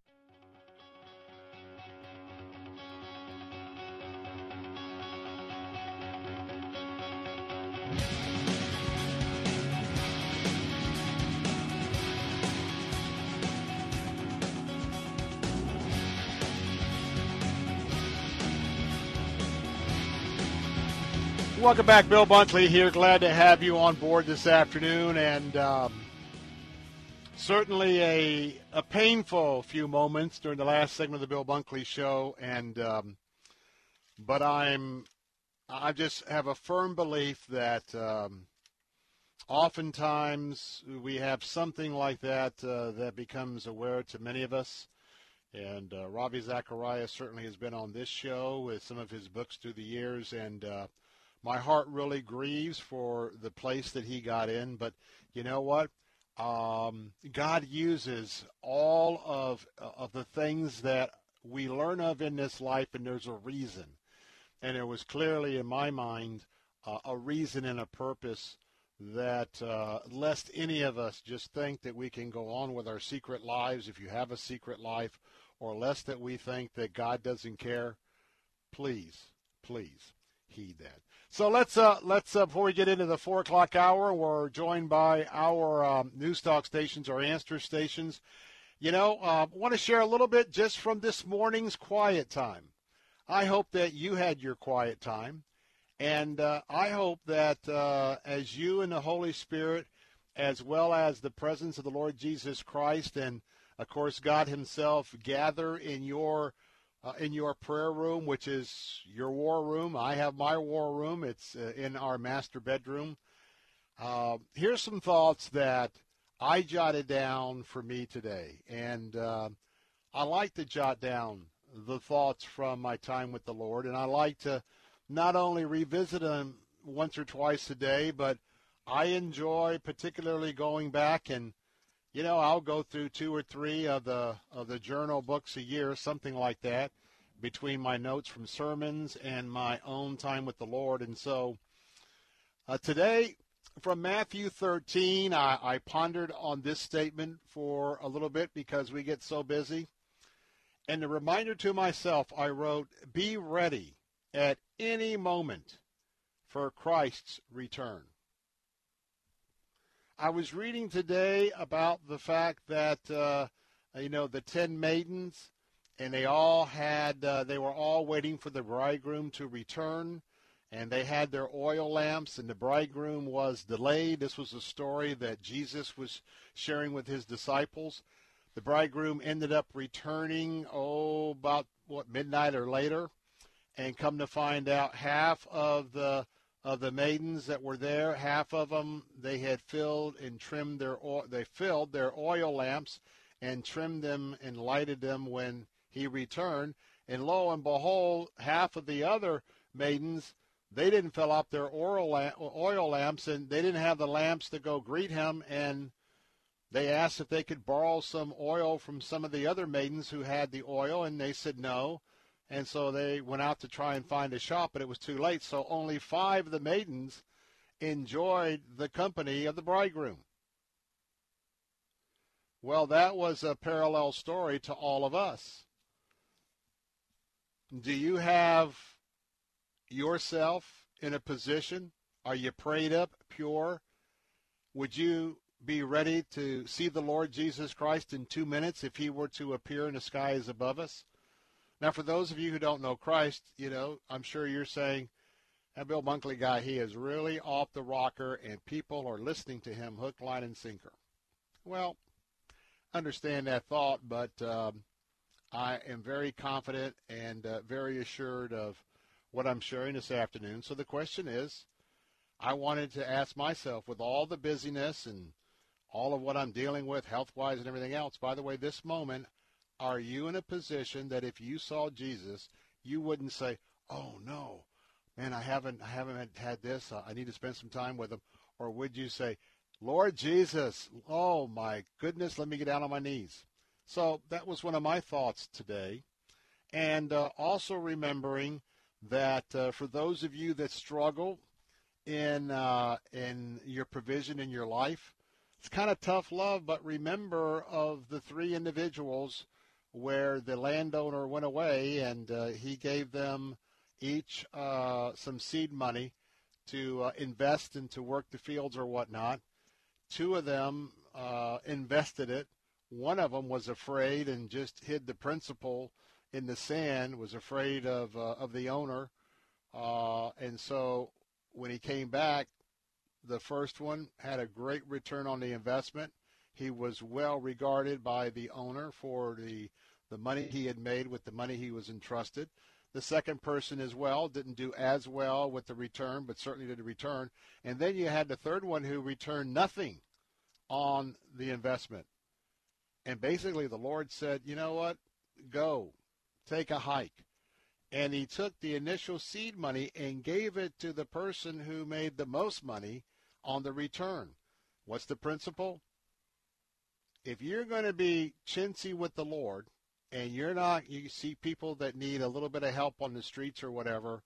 Welcome back. Bill Bunkley here. Glad to have you on board this afternoon. And certainly a painful few moments during the last segment of the Bill Bunkley Show. And but I just have a firm belief that oftentimes we have something like that that becomes aware to many of us. And Ravi Zacharias certainly has been on this show with some of his books through the years. And my heart really grieves for the place that he got in, but you know what? God uses all of the things that we learn of in this life, and there's a reason. And there was clearly, in my mind, a reason and a purpose that lest any of us just think that we can go on with our secret lives, if you have a secret life, or lest that we think that God doesn't care. Please heed that. So let's before we get into the 4 o'clock hour, we're joined by our news talk stations, our answer stations. You know, I want to share a little bit just from this morning's quiet time. I hope that you had your quiet time. And I hope that as you and the Holy Spirit, as well as the presence of the Lord Jesus Christ and, of course, God himself gather in your prayer room, which is your war room. I have my war room. It's in our master bedroom. Here's some thoughts that I jotted down for me today. And I like to jot down the thoughts from my time with the Lord. And I like to not only revisit them once or twice a day, but I enjoy particularly going back and, you know, I'll go through 2 or 3 of the journal books a year, something like that, between my notes from sermons and my own time with the Lord. And so Today, from Matthew 13, I pondered on this statement for a little bit because we get so busy. And a reminder to myself, I wrote, be ready at any moment for Christ's return. I was reading today about the fact that, the 10 maidens, and they all had, they were all waiting for the bridegroom to return. And they had their oil lamps, and the bridegroom was delayed. This was a story that Jesus was sharing with his disciples. The bridegroom ended up returning, about midnight or later, and come to find out half of the maidens that were there, half of them, they had filled and trimmed their oil lamps and trimmed them and lighted them when he returned. And lo and behold, half of the other maidens, they didn't fill up their oil lamps, and they didn't have the lamps to go greet him, and they asked if they could borrow some oil from some of the other maidens who had the oil, and they said no. And so they went out to try and find a shop, but it was too late. So only 5 of the maidens enjoyed the company of the bridegroom. Well, that was a parallel story to all of us. Do you have yourself in a position? Are you prayed up, pure? Would you be ready to see the Lord Jesus Christ in 2 minutes if he were to appear in the skies above us? Now, for those of you who don't know Christ, I'm sure you're saying, that Bill Bunkley guy, he is really off the rocker, and people are listening to him hook, line, and sinker. Well, understand that thought, but I am very confident and very assured of what I'm sharing this afternoon. So the question is, I wanted to ask myself, with all the busyness and all of what I'm dealing with health-wise and everything else, by the way, this moment, are you in a position that if you saw Jesus, you wouldn't say, oh no, man, I haven't had this, I need to spend some time with him? Or would you say, Lord Jesus, oh my goodness, let me get down on my knees? So that was one of my thoughts today. And also remembering that for those of you that struggle in your provision in your life, it's kind of tough love, but remember of the 3 individuals where the landowner went away and he gave them each some seed money to invest and to work the fields or whatnot. 2 of them invested it. 1 of them was afraid and just hid the principal in the sand, was afraid of the owner, and so when he came back, the first one had a great return on the investment. He was well regarded by the owner for the money he had made with the money he was entrusted. The second person as well didn't do as well with the return, but certainly did a return. And then you had the third one who returned nothing on the investment. And basically the Lord said, you know what, go. Take a hike. And he took the initial seed money and gave it to the person who made the most money on the return. What's the principle? If you're going to be chintzy with the Lord, and you see people that need a little bit of help on the streets or whatever,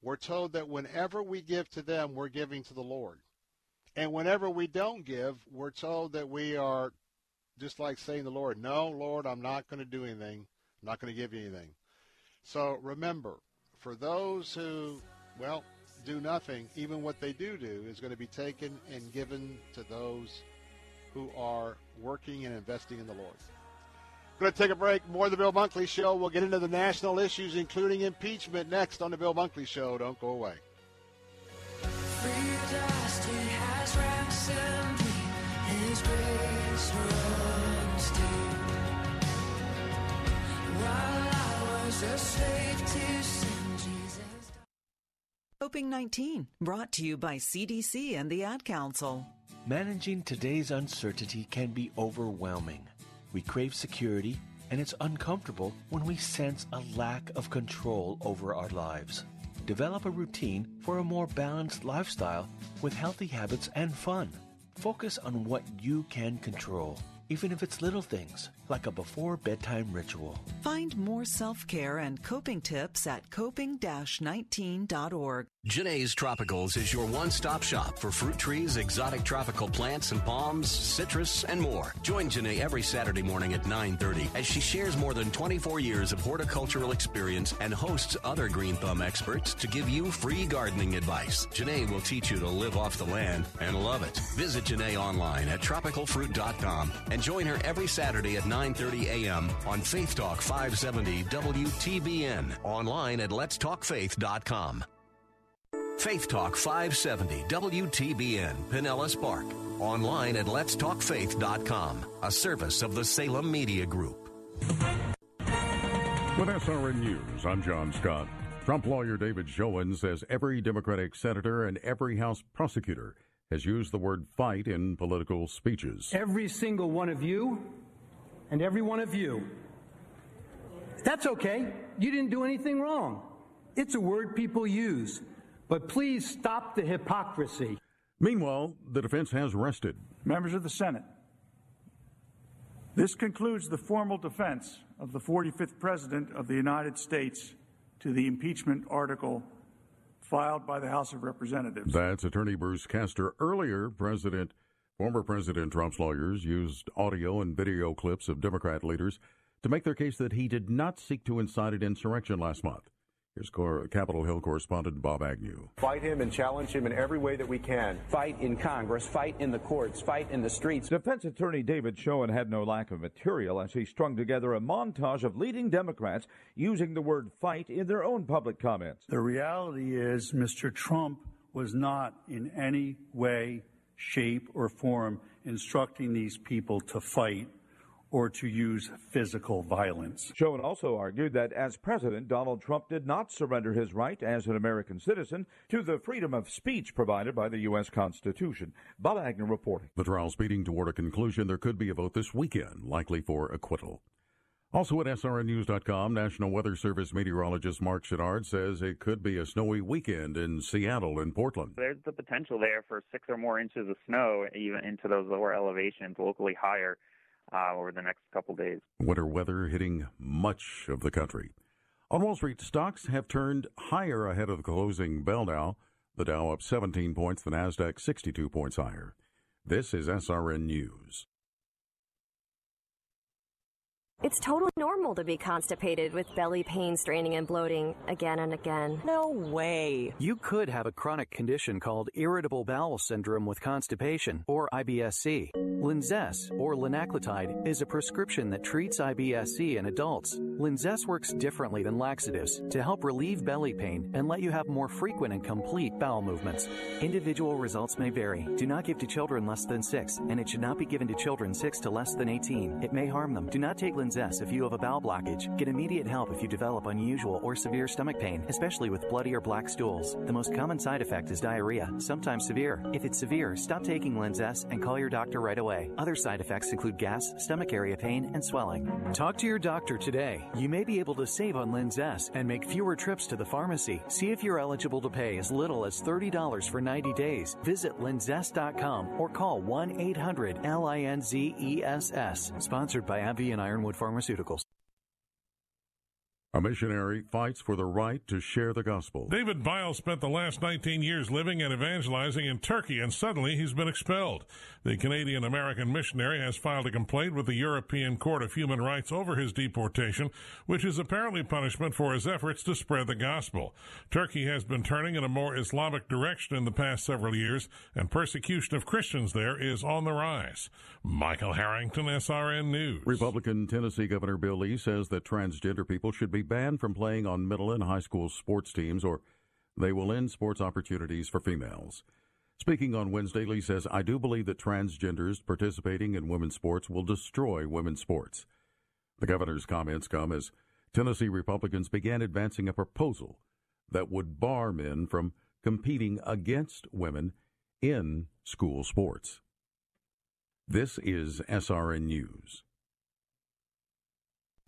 we're told that whenever we give to them, we're giving to the Lord. And whenever we don't give, we're told that we are just like saying to the Lord, no, Lord, I'm not going to do anything. I'm not going to give you anything. So remember, for those who, do nothing, even what they do is going to be taken and given to those who are working and investing in the Lord. Going to take a break. More of the Bill Bunkley Show. We'll get into the national issues, including impeachment, next on the Bill Bunkley Show. Don't go away. COVID-19, brought to you by CDC and the Ad Council. Managing today's uncertainty can be overwhelming. We crave security, and it's uncomfortable when we sense a lack of control over our lives. Develop a routine for a more balanced lifestyle with healthy habits and fun. Focus on what you can control, even if it's little things. like a before-bedtime ritual. Find more self-care and coping tips at coping-19.org. Janae's Tropicals is your one-stop shop for fruit trees, exotic tropical plants and palms, citrus, and more. Join Janae every Saturday morning at 9:30 as she shares more than 24 years of horticultural experience and hosts other Green Thumb experts to give you free gardening advice. Janae will teach you to live off the land and love it. Visit Janae online at tropicalfruit.com and join her every Saturday at 9:30 a.m. on Faith Talk 570 WTBN, online at letstalkfaith.com. Faith Talk 570 WTBN, Pinellas Park. Online at letstalkfaith.com, a service of the Salem Media Group. With SRN News, I'm John Scott. Trump lawyer David Showen says every Democratic senator and every House prosecutor has used the word fight in political speeches. Every single one of you and every one of you. That's okay. You didn't do anything wrong. It's a word people use. But please stop the hypocrisy. Meanwhile, the defense has rested. Members of the Senate, this concludes the formal defense of the 45th President of the United States to the impeachment article filed by the House of Representatives. That's attorney Bruce Castor. Earlier, former President Trump's lawyers used audio and video clips of Democrat leaders to make their case that he did not seek to incite an insurrection last month. Here's Capitol Hill correspondent Bob Agnew. Fight him and challenge him in every way that we can. Fight in Congress, fight in the courts, fight in the streets. Defense attorney David Showen had no lack of material as he strung together a montage of leading Democrats using the word fight in their own public comments. The reality is Mr. Trump was not in any way, shape, or form instructing these people to fight or to use physical violence. Showen also argued that as president, Donald Trump did not surrender his right as an American citizen to the freedom of speech provided by the U.S. Constitution. Bob Agnew reporting. The trial's speeding toward a conclusion. There could be a vote this weekend, likely for acquittal. Also at srnnews.com, National Weather Service meteorologist Mark Shedard says it could be a snowy weekend in Seattle and Portland. There's the potential there for 6 or more inches of snow, even into those lower elevations, locally higher. Over the next couple days. Winter weather hitting much of the country. On Wall Street, stocks have turned higher ahead of the closing bell now. The Dow up 17 points, the NASDAQ 62 points higher. This is SRN News. It's totally normal to be constipated with belly pain, straining, and bloating again and again. No way. You could have a chronic condition called irritable bowel syndrome with constipation, or IBS-C. Linzess, or linaclotide, is a prescription that treats IBS-C in adults. Linzess works differently than laxatives to help relieve belly pain and let you have more frequent and complete bowel movements. Individual results may vary. Do not give to children less than 6, and it should not be given to children 6 to less than 18. It may harm them. Do not take Linzess if you have a bowel blockage. Get immediate help if you develop unusual or severe stomach pain, especially with bloody or black stools. The most common side effect is diarrhea, sometimes severe. If it's severe, stop taking Linzess and call your doctor right away. Other side effects include gas, stomach area pain, and swelling. Talk to your doctor today. You may be able to save on Linzess and make fewer trips to the pharmacy. See if you're eligible to pay as little as $30 for 90 days. Visit linzess.com or call 1-800-LINZESS. Sponsored by AbbVie and Ironwood Pharmaceuticals. A missionary fights for the right to share the gospel. David Bile spent the last 19 years living and evangelizing in Turkey, and suddenly he's been expelled. The Canadian-American missionary has filed a complaint with the European Court of Human Rights over his deportation, which is apparently punishment for his efforts to spread the gospel. Turkey has been turning in a more Islamic direction in the past several years, and persecution of Christians there is on the rise. Michael Harrington, SRN News. Republican Tennessee Governor Bill Lee says that transgender people should be banned from playing on middle and high school sports teams, or they will end sports opportunities for females. Speaking on Wednesday, Lee says, I do believe that transgenders participating in women's sports will destroy women's sports. The governor's comments come as Tennessee Republicans began advancing a proposal that would bar men from competing against women in school sports. This is SRN News.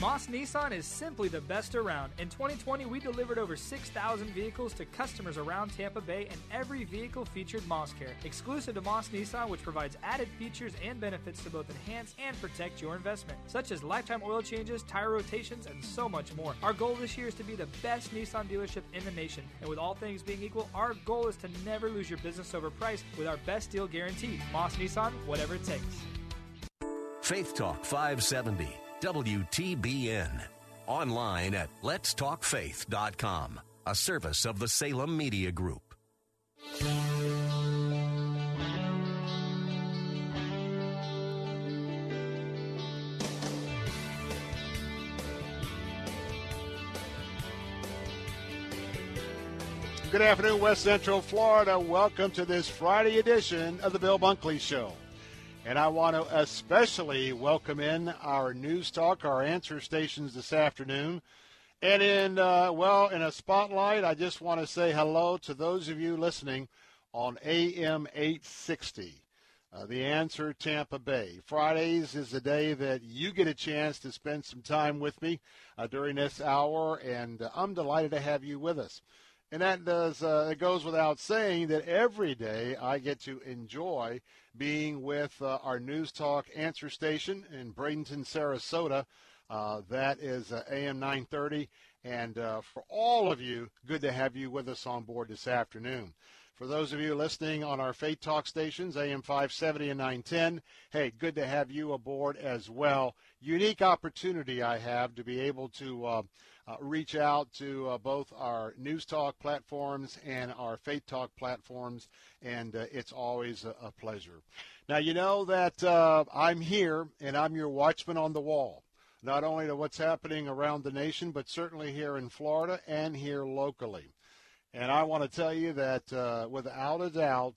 Moss Nissan is simply the best around. In 2020, we delivered over 6,000 vehicles to customers around Tampa Bay, and every vehicle featured Moss Care, exclusive to Moss Nissan, which provides added features and benefits to both enhance and protect your investment, such as lifetime oil changes, tire rotations, and so much more. Our goal this year is to be the best Nissan dealership in the nation, and with all things being equal, our goal is to never lose your business over price with our best deal guarantee. Moss Nissan, whatever it takes. Faith Talk 570. WTBN. Online at letstalkfaith.com, a service of the Salem Media Group. Good afternoon, West Central Florida. Welcome to this Friday edition of the Bill Bunkley Show. And I want to especially welcome in our news talk, our answer stations this afternoon. And in a spotlight, I just want to say hello to those of you listening on AM 860, The Answer Tampa Bay. Fridays is the day that you get a chance to spend some time with me during this hour, and I'm delighted to have you with us. And that it goes without saying that every day I get to enjoy being with our News Talk answer station in Bradenton, Sarasota. That is AM 930. And for all of you, good to have you with us on board this afternoon. For those of you listening on our Faith Talk stations, AM 570 and 910, hey, good to have you aboard as well. Unique opportunity I have to be able to reach out to both our News Talk platforms and our Faith Talk platforms, and it's always a pleasure. Now, you know that I'm here, and I'm your watchman on the wall, not only to what's happening around the nation, but certainly here in Florida and here locally. And I want to tell you that without a doubt,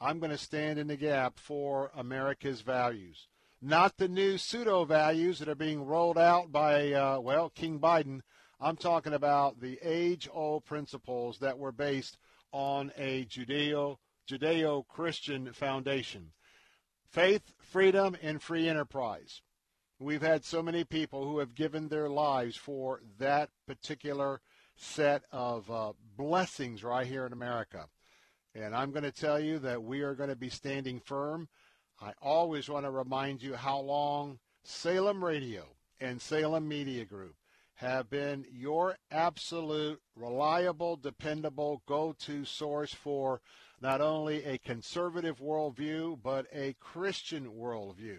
I'm going to stand in the gap for America's values. Not the new pseudo-values that are being rolled out by, King Biden. I'm talking about the age-old principles that were based on a Judeo-Christian foundation. Faith, freedom, and free enterprise. We've had so many people who have given their lives for that particular set of blessings right here in America. And I'm going to tell you that we are going to be standing firm. I always want to remind you how long Salem Radio and Salem Media Group have been your absolute, reliable, dependable, go-to source for not only a conservative worldview, but a Christian worldview.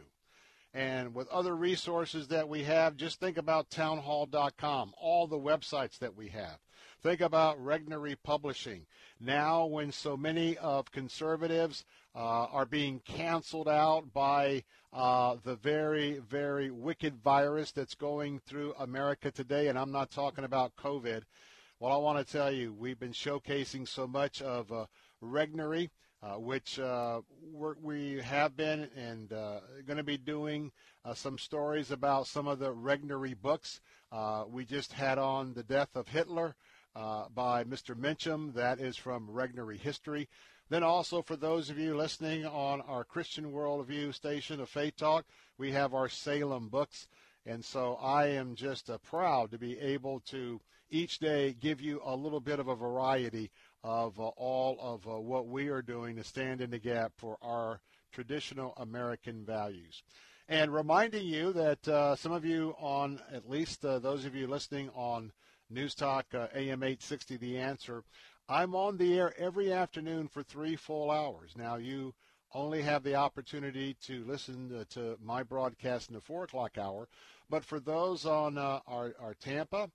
And with other resources that we have, just think about townhall.com, all the websites that we have. Think about Regnery Publishing. Now when so many of conservatives are being canceled out by the very, very wicked virus that's going through America today, and I'm not talking about COVID. Well, I want to tell you, we've been showcasing so much of Regnery, which we have been and going to be doing some stories about some of the Regnery books. We just had on The Death of Hitler by Mr. Mincham. That is from Regnery History. Then also for those of you listening on our Christian Worldview station of Faith Talk, we have our Salem books. And so I am just proud to be able to each day give you a little bit of a variety of all of what we are doing to stand in the gap for our traditional American values. And reminding you that some of you on, at least those of you listening on News Talk AM 860, The Answer, I'm on the air every afternoon for 3 full hours. Now, you only have the opportunity to listen to my broadcast in the 4 o'clock hour. But for those on our Tampa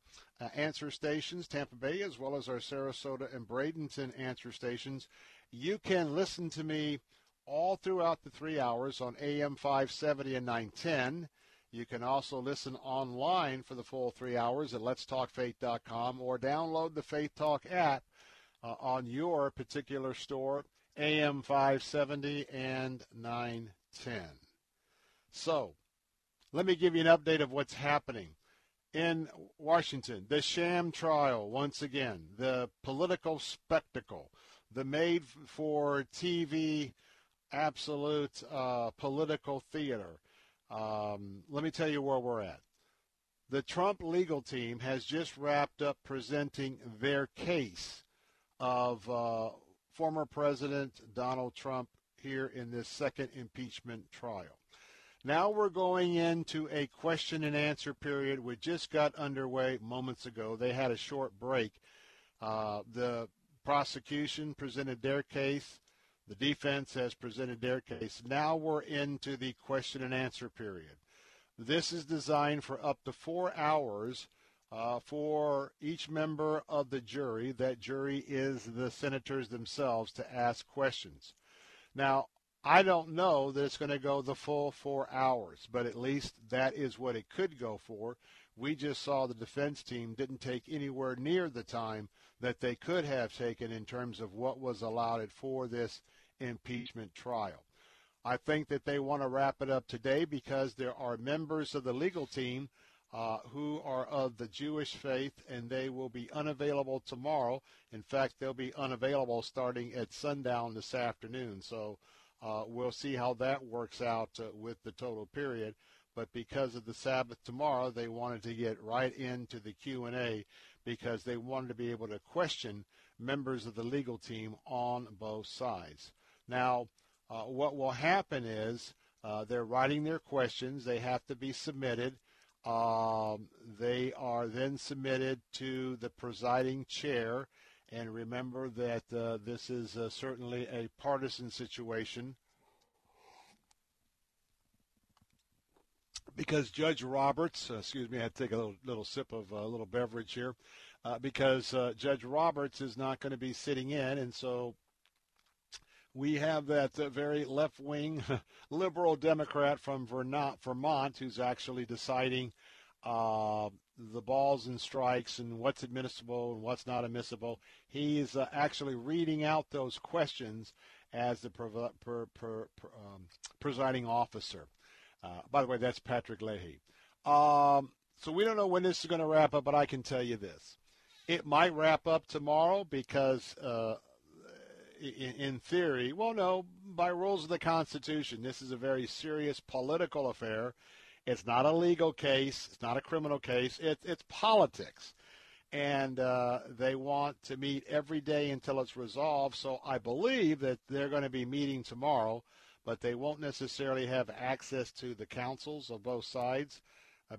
answer stations, Tampa Bay, as well as our Sarasota and Bradenton answer stations, you can listen to me all throughout the 3 hours on AM 570 and 910. You can also listen online for the full 3 hours at letstalkfaith.com or download the Faith Talk app on your particular store, AM 570 and 910. So let me give you an update of what's happening in Washington. The sham trial, once again, the political spectacle, the made-for-TV absolute political theater. Let me tell you where we're at. The Trump legal team has just wrapped up presenting their case of former President Donald Trump here in this second impeachment trial. Now we're going into a question and answer period, which just got underway moments ago. They had a short break. The prosecution presented their case. The defense has presented their case. Now we're into the question and answer period. This is designed for up to 4 hours for each member of the jury. That jury is the senators themselves to ask questions. Now, I don't know that it's going to go the full 4 hours, but at least that is what it could go for. We just saw the defense team didn't take anywhere near the time that they could have taken in terms of what was allotted for this impeachment trial. I think that they want to wrap it up today because there are members of the legal team who are of the Jewish faith, and they will be unavailable tomorrow. In fact, they'll be unavailable starting at sundown this afternoon. So we'll see how that works out with the total period. But because of the Sabbath tomorrow, they wanted to get right into the Q&A because they wanted to be able to question members of the legal team on both sides. Now, what will happen is they're writing their questions. They have to be submitted. They are then submitted to the presiding chair. And remember that this is certainly a partisan situation, because Judge Roberts, excuse me, I had to take a little sip of a little beverage here, because Judge Roberts is not going to be sitting in, and so we have that very left-wing liberal Democrat from Vermont who's actually deciding the balls and strikes and what's admissible and what's not admissible. He's actually reading out those questions as the presiding officer. By the way, that's Patrick Leahy. So we don't know when this is going to wrap up, but I can tell you this. It might wrap up tomorrow because, in theory, well, no, by rules of the Constitution, this is a very serious political affair. It's not a legal case. It's not a criminal case. It's politics. And they want to meet every day until it's resolved. So I believe that they're going to be meeting tomorrow, but they won't necessarily have access to the counsels of both sides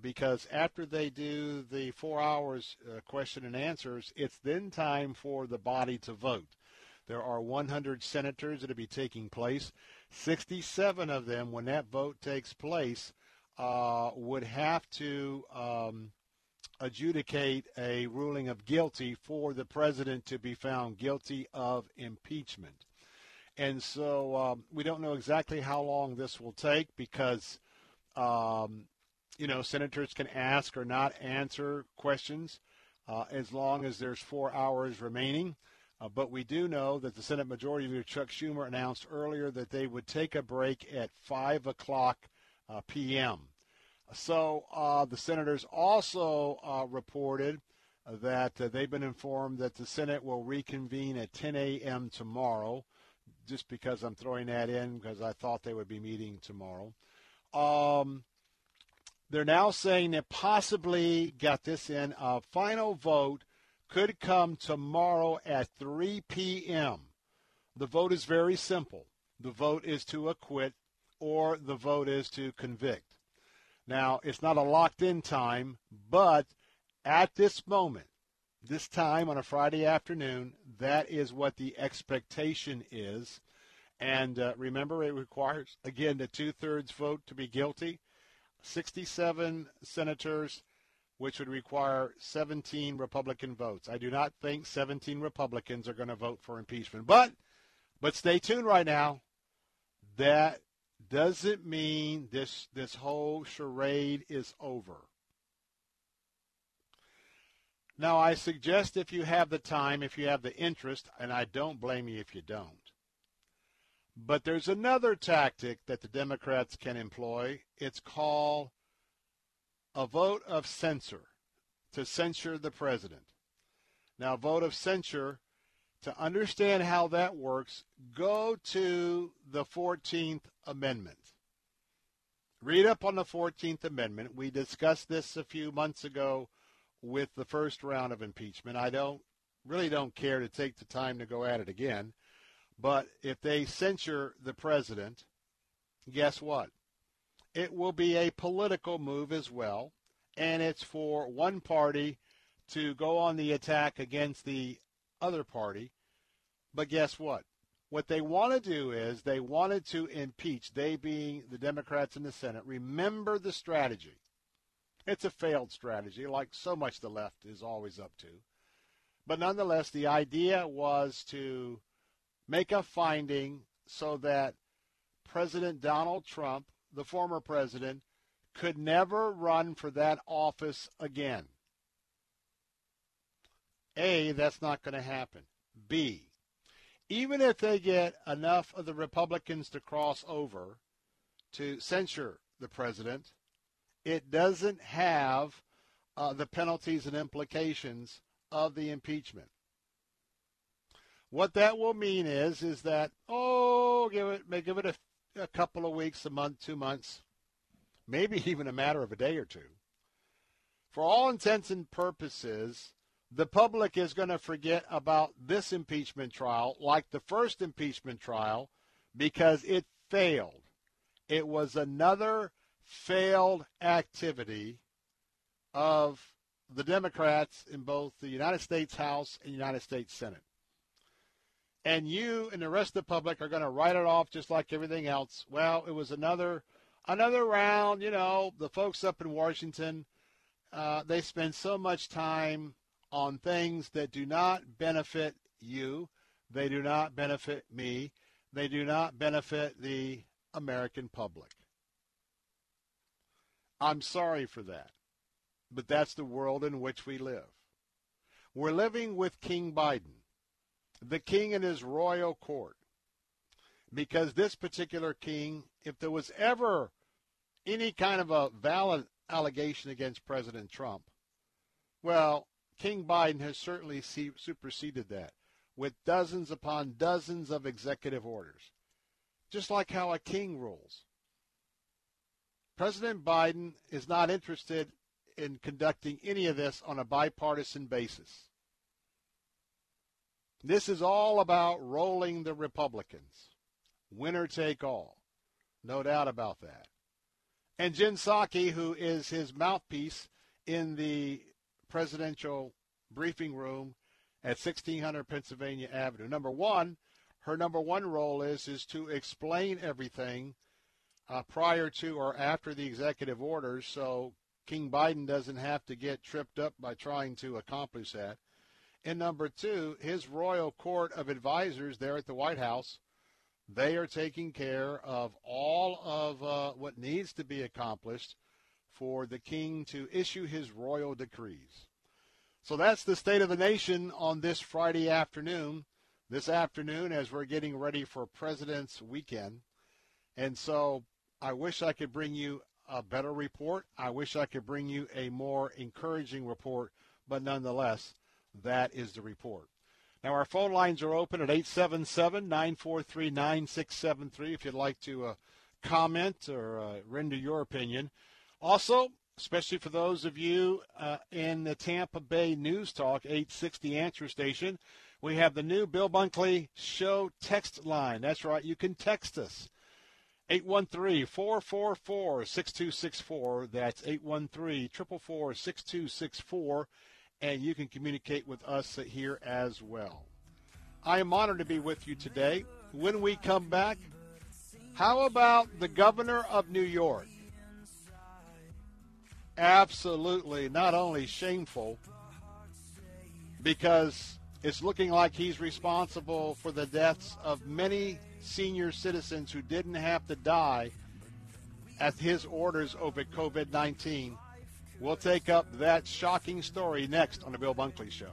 because after they do the 4 hours question and answers, it's then time for the body to vote. There are 100 senators that will be taking place. 67 of them, when that vote takes place, would have to adjudicate a ruling of guilty for the president to be found guilty of impeachment. And so we don't know exactly how long this will take because, you know, senators can ask or not answer questions as long as there's 4 hours remaining. But we do know that the Senate Majority Leader Chuck Schumer announced earlier that they would take a break at 5 o'clock p.m. So the senators also reported that they've been informed that the Senate will reconvene at 10 a.m. tomorrow. Just because I'm throwing that in, because I thought they would be meeting tomorrow. They're now saying that possibly, got this in, a final vote could come tomorrow at 3 p.m. The vote is very simple. The vote is to acquit or the vote is to convict. Now, it's not a locked-in time, but at this moment, this time on a Friday afternoon, that is what the expectation is. And remember, it requires, again, the two-thirds vote to be guilty. 67 senators, which would require 17 Republican votes. I do not think 17 Republicans are going to vote for impeachment. But stay tuned right now. That doesn't mean this whole charade is over. Now, I suggest if you have the time, if you have the interest, and I don't blame you if you don't. But there's another tactic that the Democrats can employ. It's called a vote of censure, to censure the president. Now, vote of censure, to understand how that works, go to the 14th Amendment. Read up on the 14th Amendment. We discussed this a few months ago with the first round of impeachment. I really don't care to take the time to go at it again. But if they censure the president, guess what? It will be a political move as well. And it's for one party to go on the attack against the other party. But guess what? What they want to do is they wanted to impeach, they being the Democrats in the Senate. Remember the strategy. It's a failed strategy, like so much the left is always up to. But nonetheless, the idea was to make a finding so that President Donald Trump, the former president, could never run for that office again. A, that's not going to happen. B, even if they get enough of the Republicans to cross over to censure the president, it doesn't have the penalties and implications of the impeachment. What that will mean is that, give it a couple of weeks, a month, 2 months, maybe even a matter of a day or two. For all intents and purposes, the public is going to forget about this impeachment trial, like the first impeachment trial, because it failed. It was another failed activity of the Democrats in both the United States House and United States Senate. And you and the rest of the public are going to write it off just like everything else. Well, it was another round. You know, the folks up in Washington, they spend so much time on things that do not benefit you. They do not benefit me. They do not benefit the American public. I'm sorry for that, but that's the world in which we live. We're living with King Biden, the king in his royal court, because this particular king, if there was ever any kind of a valid allegation against President Trump, well, King Biden has certainly superseded that with dozens upon dozens of executive orders, just like how a king rules. President Biden is not interested in conducting any of this on a bipartisan basis. This is all about rolling the Republicans. Winner take all. No doubt about that. And Jen Psaki, who is his mouthpiece in the presidential briefing room at 1600 Pennsylvania Avenue. Her number one role is to explain everything prior to or after the executive orders, so King Biden doesn't have to get tripped up by trying to accomplish that. And number two, his royal court of advisors there at the White House, they are taking care of all of what needs to be accomplished for the king to issue his royal decrees. So that's the state of the nation on this Friday afternoon, as we're getting ready for President's Weekend. And so I wish I could bring you a better report. I wish I could bring you a more encouraging report, but nonetheless, that is the report. Now, our phone lines are open at 877-943-9673 if you'd like to comment or render your opinion. Also, especially for those of you in the Tampa Bay News Talk 860 Answer Station, we have the new Bill Bunkley Show text line. That's right. You can text us, 813-444-6264. That's 813-444-6264. And you can communicate with us here as well. I am honored to be with you today. When we come back, how about the governor of New York? Absolutely not only shameful, because it's looking like he's responsible for the deaths of many senior citizens who didn't have to die at his orders over COVID-19, We'll take up that shocking story next on The Bill Bunkley Show.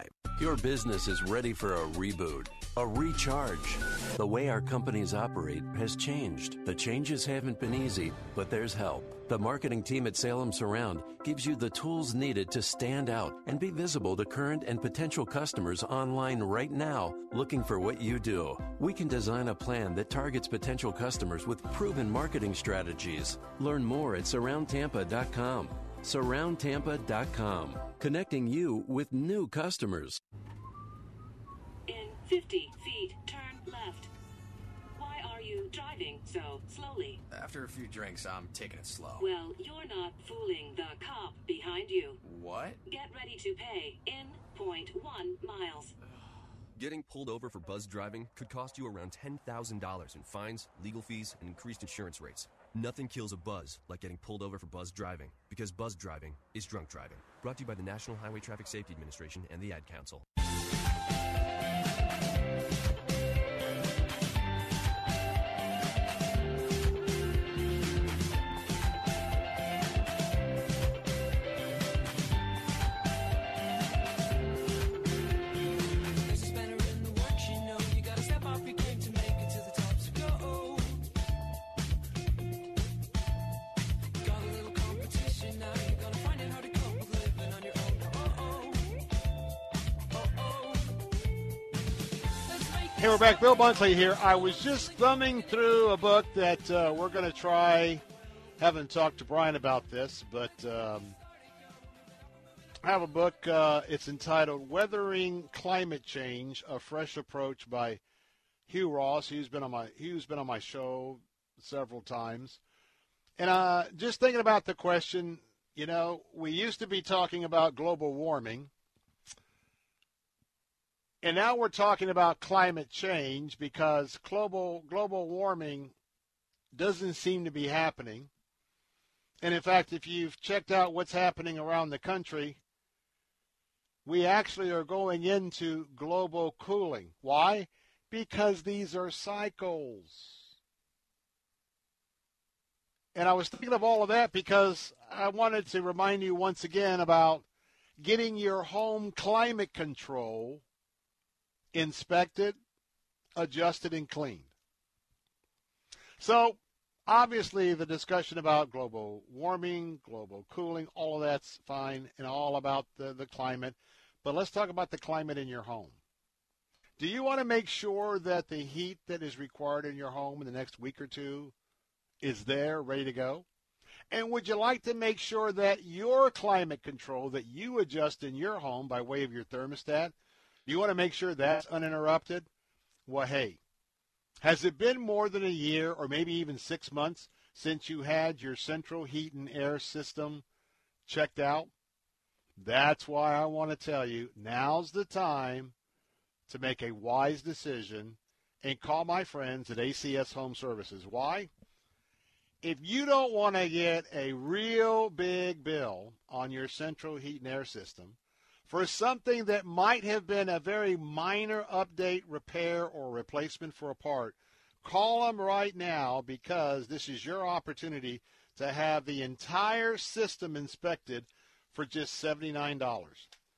Your business is ready for a reboot, a recharge. The way our companies operate has changed. The changes haven't been easy, but there's help. The marketing team at Salem Surround gives you the tools needed to stand out and be visible to current and potential customers online right now looking for what you do. We can design a plan that targets potential customers with proven marketing strategies. Learn more at surroundtampa.com. SurroundTampa.com, connecting you with new customers. In 50 feet, turn left. Why are you driving so slowly? After a few drinks, I'm taking it slow. Well, you're not fooling the cop behind you. What? Get ready to pay in 0.1 miles. Getting pulled over for buzz driving could cost you around $10,000 in fines, legal fees, and increased insurance rates. Nothing kills a buzz like getting pulled over for buzz driving, because buzz driving is drunk driving. Brought to you by the National Highway Traffic Safety Administration and the Ad Council. Hey, we're back. Bill Bunkley here. I was just thumbing through a book that we're going to try. Haven't talked to Brian about this, but I have a book. It's entitled Weathering Climate Change, A Fresh Approach by Hugh Ross. Hugh's been on my show several times. And just thinking about the question, you know, we used to be talking about global warming. And now we're talking about climate change because global warming doesn't seem to be happening. And, in fact, if you've checked out what's happening around the country, we actually are going into global cooling. Why? Because these are cycles. And I was thinking of all of that because I wanted to remind you once again about getting your home climate control inspected, adjusted, and cleaned. So, obviously, the discussion about global warming, global cooling, all of that's fine and all about the climate. But let's talk about the climate in your home. Do you want to make sure that the heat that is required in your home in the next week or two is there, ready to go? And would you like to make sure that your climate control that you adjust in your home by way of your thermostat, you want to make sure that's uninterrupted? Well, hey, has it been more than a year or maybe even 6 months since you had your central heat and air system checked out? That's why I want to tell you, now's the time to make a wise decision and call my friends at ACS Home Services. Why? If you don't want to get a real big bill on your central heat and air system, for something that might have been a very minor update, repair, or replacement for a part, call them right now because this is your opportunity to have the entire system inspected for just $79.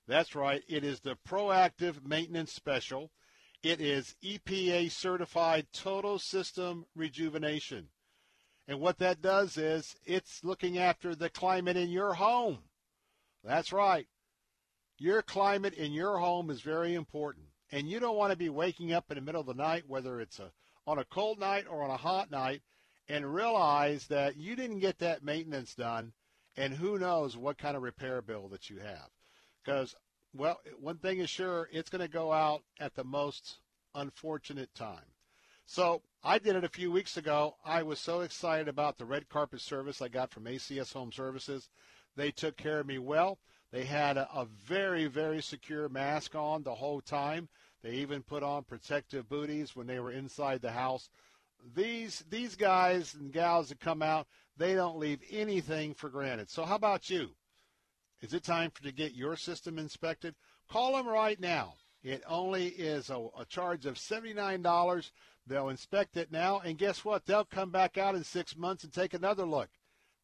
That's right. It is the Proactive Maintenance Special. It is EPA-certified total system rejuvenation. And what that does is it's looking after the climate in your home. That's right. Your climate in your home is very important. And you don't want to be waking up in the middle of the night, whether it's on a cold night or on a hot night, and realize that you didn't get that maintenance done, and who knows what kind of repair bill that you have. Because, well, one thing is sure, it's going to go out at the most unfortunate time. So I did it a few weeks ago. I was so excited about the red carpet service I got from ACS Home Services. They took care of me well. They had a very, very secure mask on the whole time. They even put on protective booties when they were inside the house. These guys and gals that come out, they don't leave anything for granted. So how about you? Is it time to get your system inspected? Call them right now. It only is a charge of $79. They'll inspect it now, and guess what? They'll come back out in 6 months and take another look.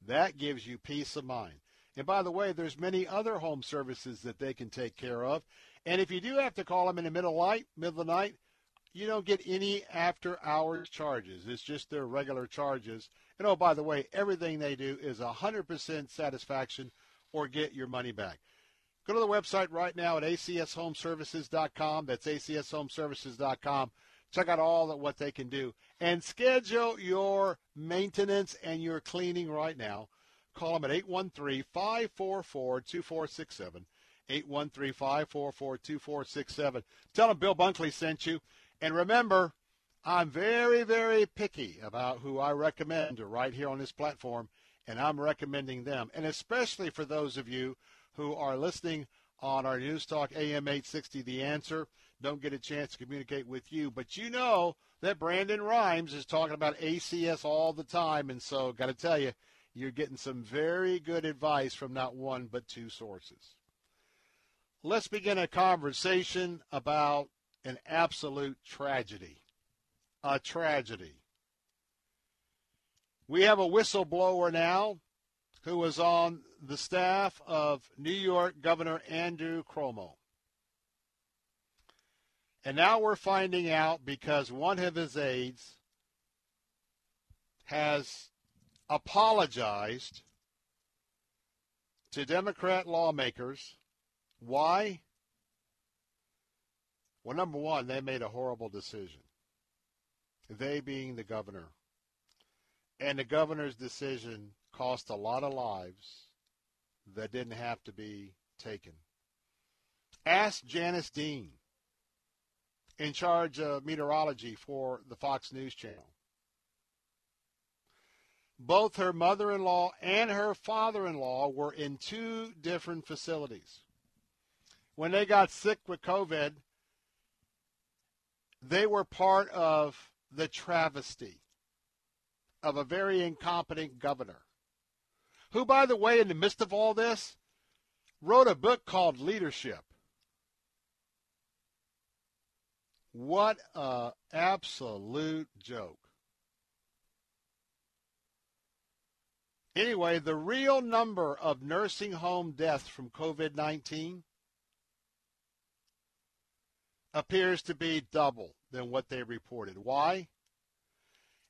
That gives you peace of mind. And by the way, there's many other home services that they can take care of. And if you do have to call them in the middle of the night, you don't get any after-hours charges. It's just their regular charges. And, oh, by the way, everything they do is 100% satisfaction or get your money back. Go to the website right now at acshomeservices.com. That's acshomeservices.com. Check out all of what they can do. And schedule your maintenance and your cleaning right now. Call them at 813-544-2467. 813-544-2467. Tell them Bill Bunkley sent you. And remember, I'm very, very picky about who I recommend right here on this platform, and I'm recommending them. And especially for those of you who are listening on our News Talk AM 860, The Answer, don't get a chance to communicate with you. But you know that Brandon Rhymes is talking about ACS all the time, and so got to tell you, you're getting some very good advice from not one but two sources. Let's begin a conversation about an absolute tragedy. A tragedy. We have a whistleblower now who was on the staff of New York Governor Andrew Cuomo. And now we're finding out because one of his aides has apologized to Democrat lawmakers. Why? Well, number one, they made a horrible decision. They being the governor. And the governor's decision cost a lot of lives that didn't have to be taken. Ask Janice Dean, in charge of meteorology for the Fox News Channel. Both her mother-in-law and her father-in-law were in two different facilities. When they got sick with COVID, they were part of the travesty of a very incompetent governor who, by the way, in the midst of all this, wrote a book called Leadership. What an absolute joke. Anyway, the real number of nursing home deaths from COVID-19 appears to be double than what they reported. Why?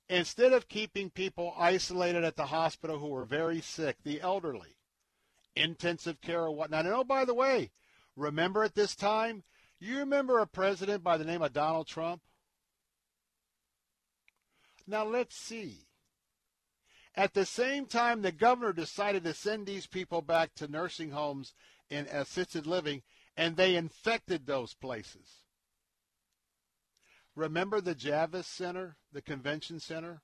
Instead of keeping people isolated at the hospital who were very sick, the elderly, intensive care or whatnot. And oh, by the way, remember at this time, you remember a president by the name of Donald Trump? Now let's see. At the same time, the governor decided to send these people back to nursing homes and assisted living, and they infected those places. Remember the Javits Center, the convention center?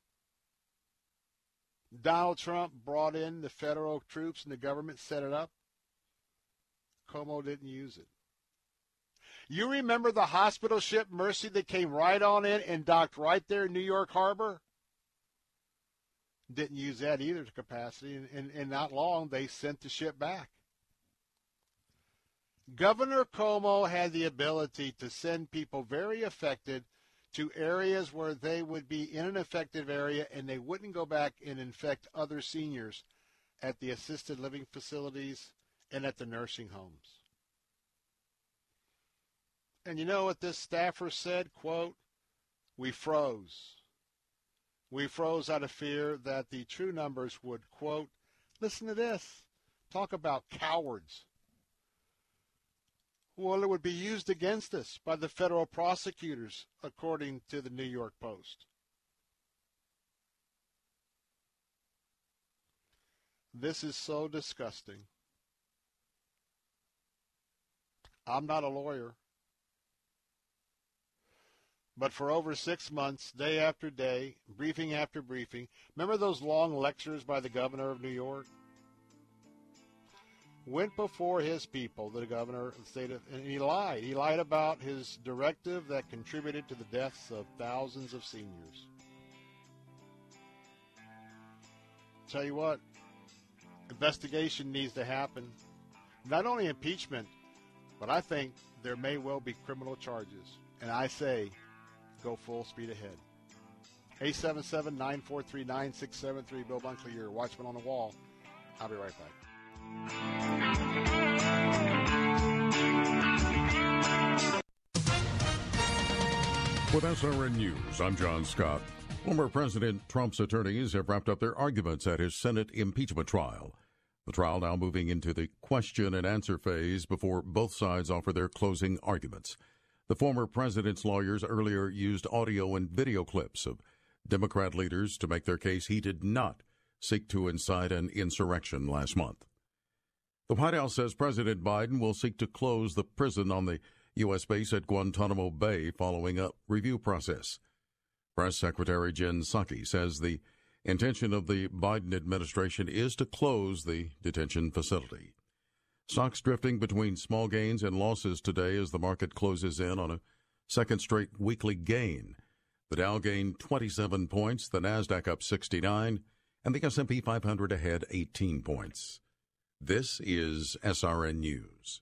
Donald Trump brought in the federal troops and the government set it up. Cuomo didn't use it. You remember the hospital ship Mercy that came right on in and docked right there in New York Harbor? Didn't use that either to capacity, and not long they sent the ship back. Governor Cuomo had the ability to send people very affected to areas where they would be in an affected area and they wouldn't go back and infect other seniors at the assisted living facilities and at the nursing homes. And you know what this staffer said? Quote, "We froze. We froze out of fear that the true numbers would, quote, listen to this, talk about cowards. Well, it would be used against us by the federal prosecutors, according to the New York Post. This is so disgusting. I'm not a lawyer. But for over 6 months, day after day, briefing after briefing, remember those long lectures by the governor of New York? Went before his people, the governor of the state, and he lied. He lied about his directive that contributed to the deaths of thousands of seniors. Tell you what, investigation needs to happen. Not only impeachment, but I think there may well be criminal charges. And I say, go full speed ahead. 877-943-9673. Bill Bunkley, your Watchman on the Wall. I'll be right back. With SRN News, I'm John Scott. Former President Trump's attorneys have wrapped up their arguments at his Senate impeachment trial. The trial now moving into the question and answer phase before both sides offer their closing arguments. The former president's lawyers earlier used audio and video clips of Democrat leaders to make their case he did not seek to incite an insurrection last month. The White House says President Biden will seek to close the prison on the U.S. base at Guantanamo Bay following a review process. Press Secretary Jen Psaki says the intention of the Biden administration is to close the detention facility. Stocks drifting between small gains and losses today as the market closes in on a second straight weekly gain. The Dow gained 27 points, the Nasdaq up 69, and the S&P 500 ahead 18 points. This is SRN News.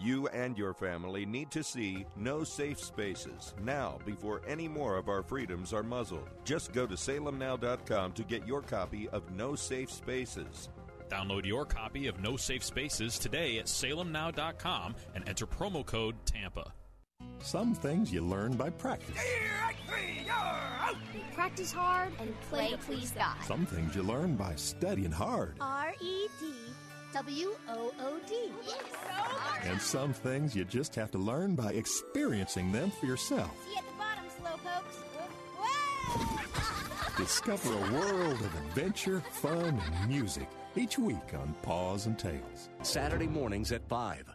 You and your family need to see No Safe Spaces now before any more of our freedoms are muzzled. Just go to salemnow.com to get your copy of No Safe Spaces. Download your copy of No Safe Spaces today at salemnow.com and enter promo code TAMPA. Some things you learn by practice. Practice hard and play to please God. Some things you learn by studying hard. R-E-D. W-O-O-D. Yes. And some things you just have to learn by experiencing them for yourself. See you at the bottom, slowpokes. Discover a world of adventure, fun, and music each week on Paws and Tails. Saturday mornings at 5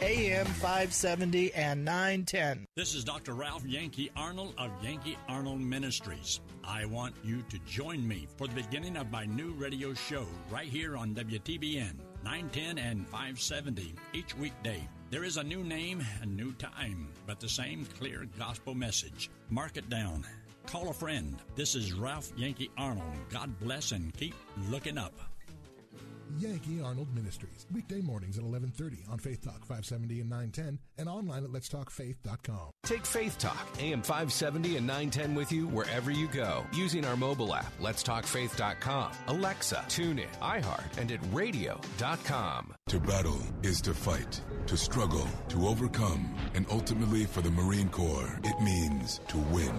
AM 570 and 910. This is Dr. Ralph Yankee Arnold of Yankee Arnold Ministries. I want you to join me for the beginning of my new radio show right here on WTBN 910 and 570 each weekday. There is a new name, a new time, but the same clear gospel message. Mark it down. Call a friend. This is Ralph Yankee Arnold. God bless and keep looking up. Yankee Arnold Ministries, weekday mornings at 11:30 on Faith Talk 570 and 910 and online at letstalkfaith.com. Take Faith Talk, AM 570 and 910 with you wherever you go using our mobile app, letstalkfaith.com, Alexa, TuneIn, iHeart, and at radio.com. To battle is to fight, to struggle, to overcome, and ultimately for the Marine Corps, it means to win.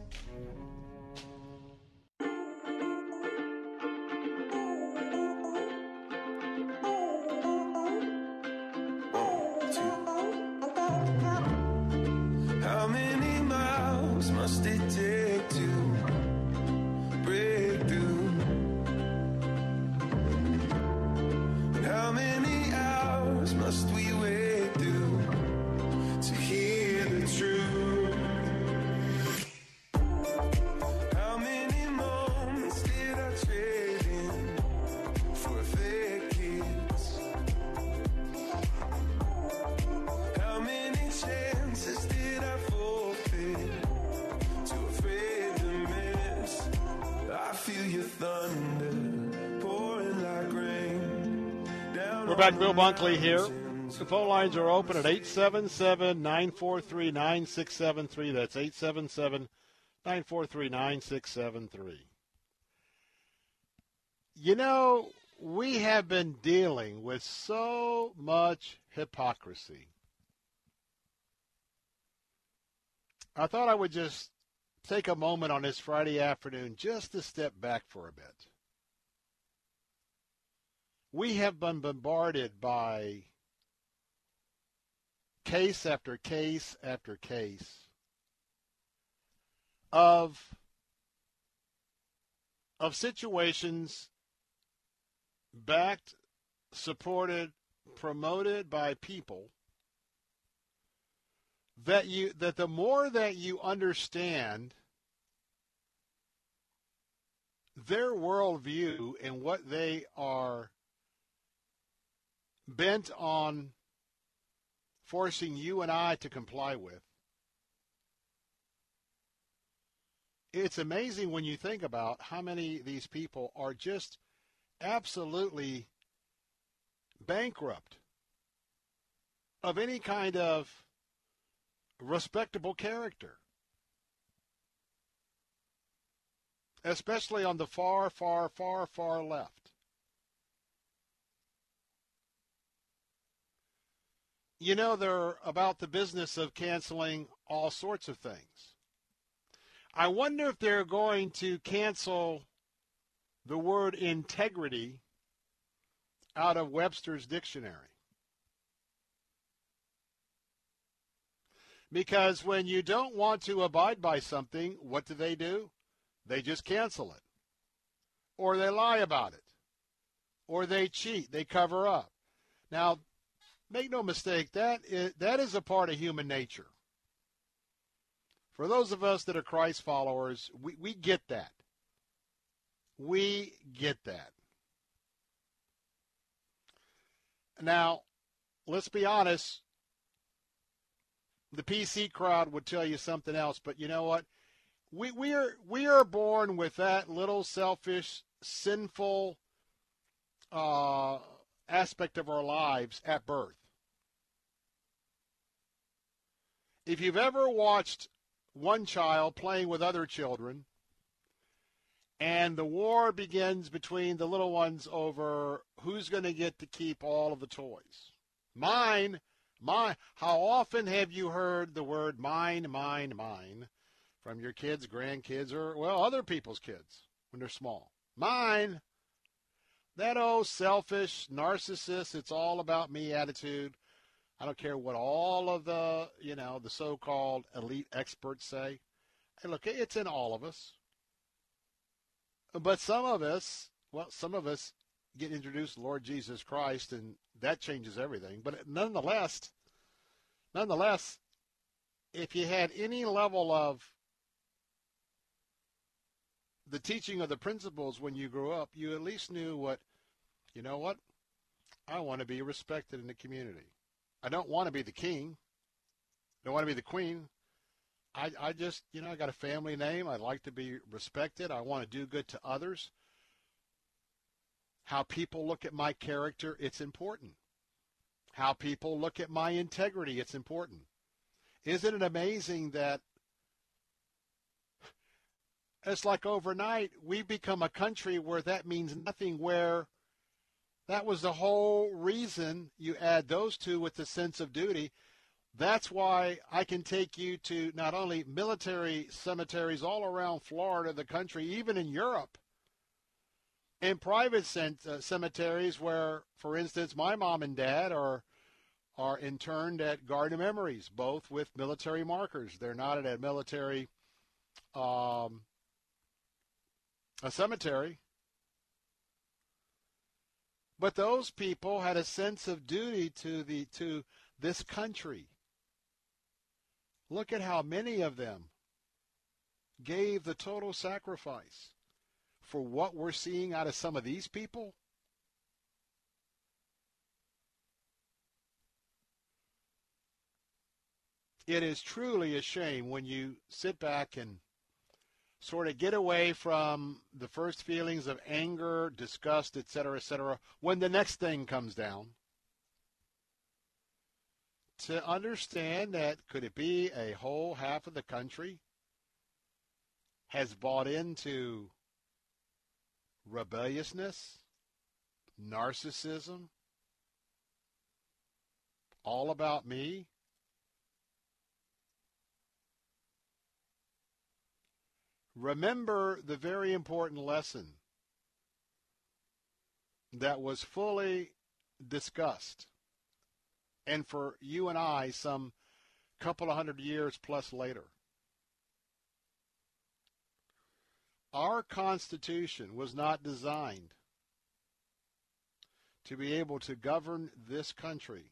Bill Bunkley here. The phone lines are open at 877-943-9673. That's 877-943-9673. You know, we have been dealing with so much hypocrisy. I thought I would just take a moment on this Friday afternoon just to step back for a bit. We have been bombarded by case after case after case of situations backed, supported, promoted by people that the more that you understand their worldview and what they are bent on forcing you and I to comply with. It's amazing when you think about how many of these people are just absolutely bankrupt of any kind of respectable character, especially on the far, far, far, far left. You know, they're about the business of canceling all sorts of things. I wonder if they're going to cancel the word integrity out of Webster's dictionary. Because when you don't want to abide by something, what do? They just cancel it. Or they lie about it. Or they cheat. They cover up. Now, make no mistake, that is a part of human nature. For those of us that are Christ followers, we get that. We get that. Now, let's be honest. The PC crowd would tell you something else, but you know what? We are born with that little selfish, sinful aspect of our lives at birth. If you've ever watched one child playing with other children and the war begins between the little ones over who's going to get to keep all of the toys. Mine. How often have you heard the word mine from your kids, grandkids, or, well, other people's kids when they're small? Mine. That old selfish narcissist, it's all about me attitude. I don't care what all of the so-called elite experts say. Hey, look, it's in all of us. But some of us get introduced to Lord Jesus Christ, and that changes everything. But nonetheless, if you had any level of the teaching of the principles when you grew up, you at least knew what? I want to be respected in the community. I don't want to be the king. I don't want to be the queen. I just, I got a family name. I'd like to be respected. I want to do good to others. How people look at my character, it's important. How people look at my integrity, it's important. Isn't it amazing that It's like overnight we've become a country where that means nothing, where that was the whole reason you add those two with the sense of duty. That's why I can take you to not only military cemeteries all around Florida, the country, even in Europe, and private cemeteries where, for instance, my mom and dad are interned at Garden of Memories, both with military markers. They're not at a military a cemetery. But those people had a sense of duty to this country. Look at how many of them gave the total sacrifice for what we're seeing out of some of these people. It is truly a shame when you sit back and sort of get away from the first feelings of anger, disgust, et cetera, when the next thing comes down, to understand that could it be a whole half of the country has bought into rebelliousness, narcissism, all about me? Remember the very important lesson that was fully discussed, and for you and I, some couple of hundred years plus later. Our Constitution was not designed to be able to govern this country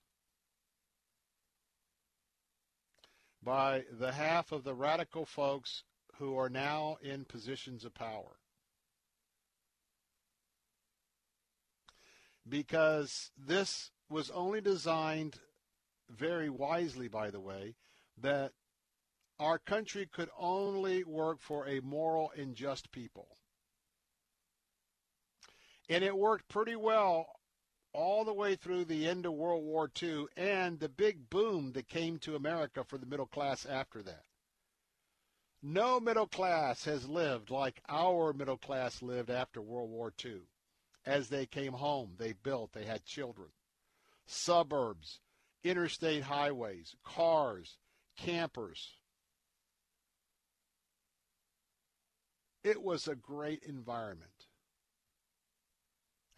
by the half of the radical folks who are now in positions of power. Because this was only designed, very wisely by the way, that our country could only work for a moral and just people. And it worked pretty well all the way through the end of World War II and the big boom that came to America for the middle class after that. No middle class has lived like our middle class lived after World War II. As they came home, they built, they had children. Suburbs, interstate highways, cars, campers. It was a great environment.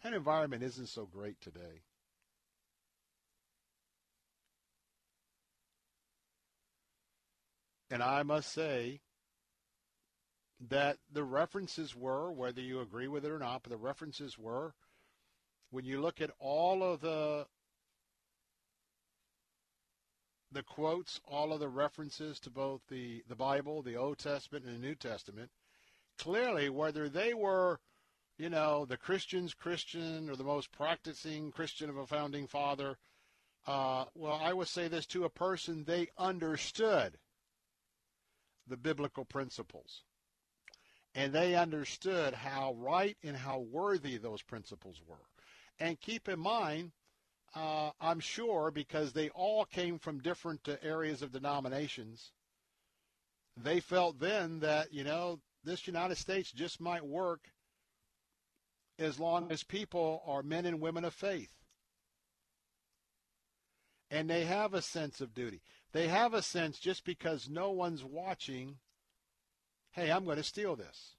That environment isn't so great today. And I must say that the references were, whether you agree with it or not, but the references were, when you look at all of the quotes, all of the references to both the Bible, the Old Testament, and the New Testament, clearly whether they were, you know, the Christian's Christian or the most practicing Christian of a founding father, well, I would say this to a person, they understood the biblical principles, and they understood how right and how worthy those principles were. And keep in mind, I'm sure, because they all came from different areas of denominations, they felt then that, you know, this United States just might work as long as people are men and women of faith. And they have a sense of duty. They have a sense, just because no one's watching, hey, I'm going to steal this.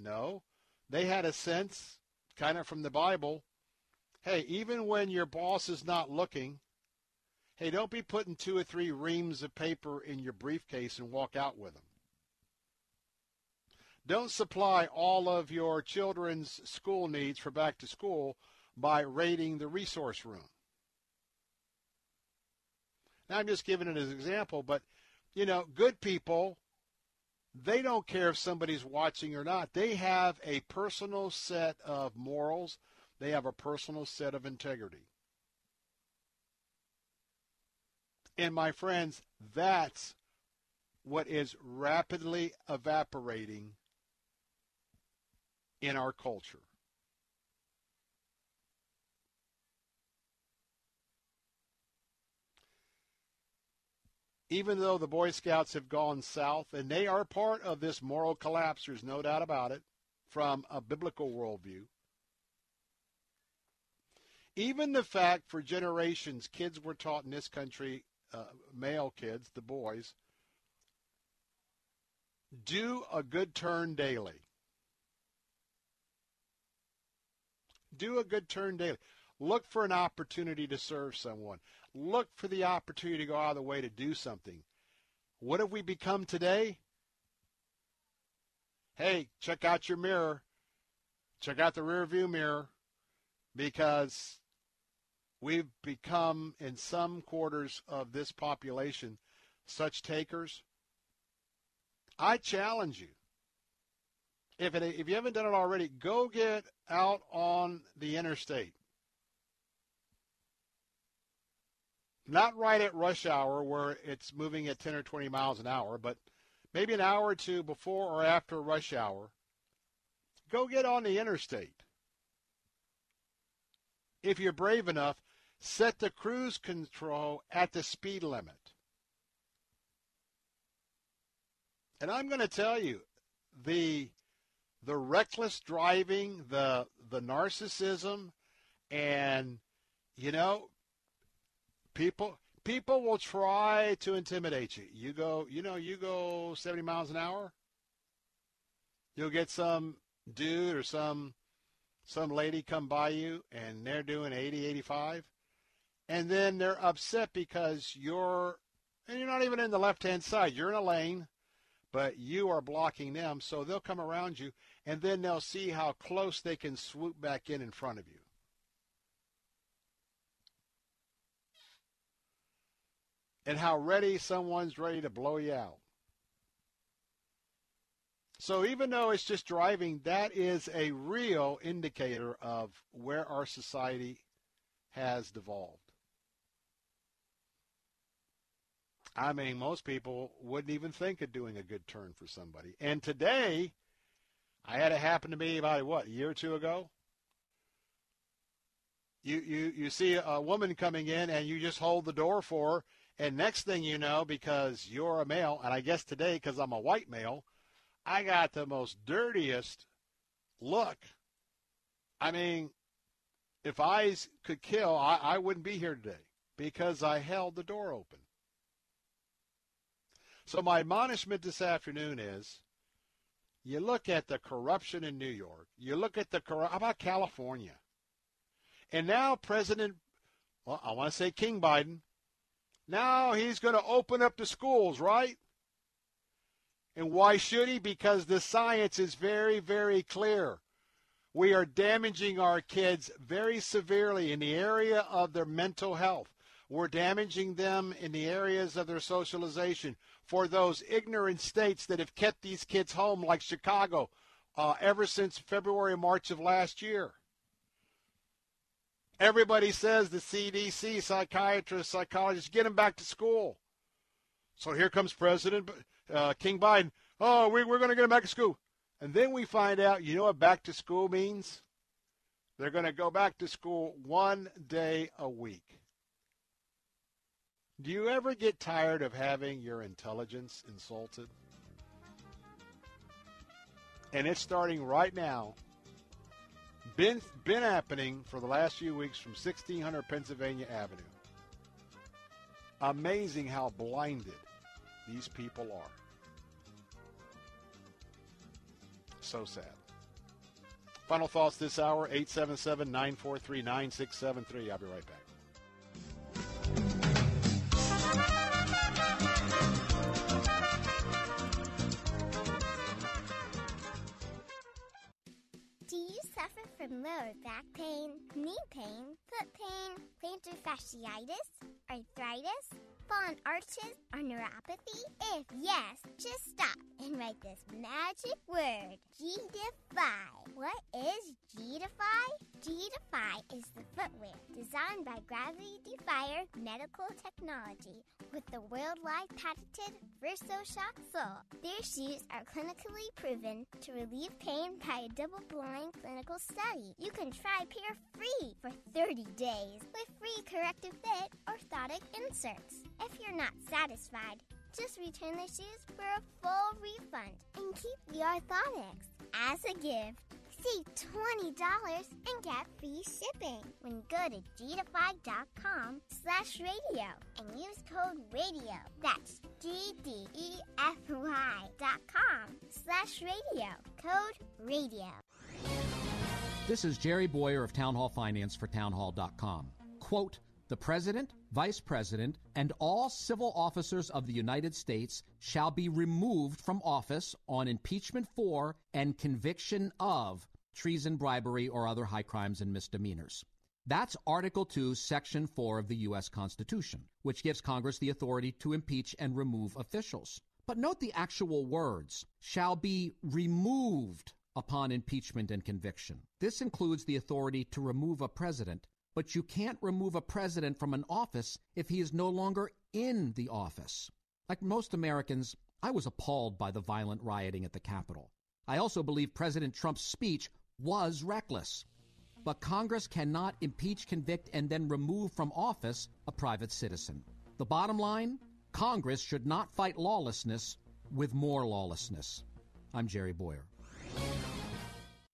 No, they had a sense, kind of from the Bible, hey, even when your boss is not looking, hey, don't be putting 2 or 3 reams of paper in your briefcase and walk out with them. Don't supply all of your children's school needs for back to school by raiding the resource room. I'm just giving it as an example, but, you know, good people, they don't care if somebody's watching or not. They have a personal set of morals. They have a personal set of integrity. And, my friends, that's what is rapidly evaporating in our culture. even though the Boy Scouts have gone south, and they are part of this moral collapse, there's no doubt about it, from a biblical worldview. Even the fact for generations kids were taught in this country, male kids, the boys, do a good turn daily. Do a good turn daily. Look for an opportunity to serve someone. Look for the opportunity to go out of the way to do something. What have we become today? Hey, check out your mirror. Check out the rear view mirror, because we've become, in some quarters of this population, such takers. I challenge you. If you haven't done it already, go get out on the interstate. Not right at rush hour where it's moving at 10 or 20 miles an hour, but maybe an hour or two before or after rush hour. Go get on the interstate. If you're brave enough, set the cruise control at the speed limit. And I'm going to tell you, the reckless driving, the narcissism, and, you know, people will try to intimidate you. You go 70 miles an hour, you'll get some dude or some lady come by you, and they're doing 80, 85, and then they're upset because you're not even in the left-hand side. You're in a lane, but you are blocking them, so they'll come around you, and then they'll see how close they can swoop back in front of you. And how ready someone's ready to blow you out. So even though it's just driving, that is a real indicator of where our society has devolved. I mean, most people wouldn't even think of doing a good turn for somebody. And today, I had it happen to me about, a year or two ago? You see a woman coming in, and you just hold the door for her, and next thing you know, because you're a male, and I guess today because I'm a white male, I got the most dirtiest look. I mean, if eyes could kill, I wouldn't be here today because I held the door open. So my admonishment this afternoon is, you look at the corruption in New York. You look at the corruption. How about California? And now King Biden, now he's going to open up the schools, right? And why should he? Because the science is very, very clear. We are damaging our kids very severely in the area of their mental health. We're damaging them in the areas of their socialization. For those ignorant states that have kept these kids home, like Chicago, ever since February, March of last year. Everybody says the CDC, psychiatrists, psychologists, get them back to school. So here comes President King Biden. Oh, we're going to get them back to school. And then we find out, you know what back to school means? They're going to go back to school one day a week. Do you ever get tired of having your intelligence insulted? And it's starting right now. Been happening for the last few weeks from 1600 Pennsylvania Avenue. Amazing how blinded these people are. So sad. Final thoughts this hour, 877-943-9673. I'll be right back. From lower back pain, knee pain, foot pain, plantar fasciitis, arthritis, fallen arches, or neuropathy? If yes, just stop and write this magic word, G. diff. G-Defy. What is G-Defy? G-Defy is the footwear designed by Gravity Defyer Medical Technology with the worldwide patented VersoShock sole. Their shoes are clinically proven to relieve pain by a double-blind clinical study. You can try pair free for 30 days with free corrective fit orthotic inserts. If you're not satisfied, just return the shoes for a full refund and keep the orthotics as a gift. Save $20 and get free shipping when you go to gdefy.com/radio and use code radio. That's GDEFY.com/radio. Code radio. This is Jerry Boyer of Town Hall Finance for townhall.com. Quote, "The president, vice president, and all civil officers of the United States shall be removed from office on impeachment for and conviction of treason, bribery, or other high crimes and misdemeanors." That's Article 2, Section 4 of the U.S. Constitution, which gives Congress the authority to impeach and remove officials. But note the actual words, shall be removed upon impeachment and conviction. This includes the authority to remove a president. But you can't remove a president from an office if he is no longer in the office. Like most Americans, I was appalled by the violent rioting at the Capitol. I also believe President Trump's speech was reckless. But Congress cannot impeach, convict, and then remove from office a private citizen. The bottom line, Congress should not fight lawlessness with more lawlessness. I'm Jerry Boyer.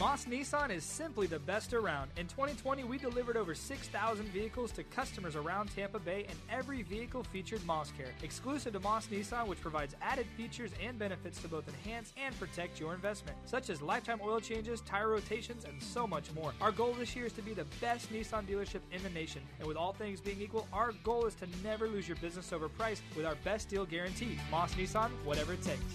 Moss Nissan is simply the best around. In 2020, we delivered over 6,000 vehicles to customers around Tampa Bay, and every vehicle featured Moss Care, exclusive to Moss Nissan, which provides added features and benefits to both enhance and protect your investment, such as lifetime oil changes, tire rotations, and so much more. Our goal this year is to be the best Nissan dealership in the nation, and with all things being equal, our goal is to never lose your business over price with our best deal guarantee. Moss Nissan, whatever it takes.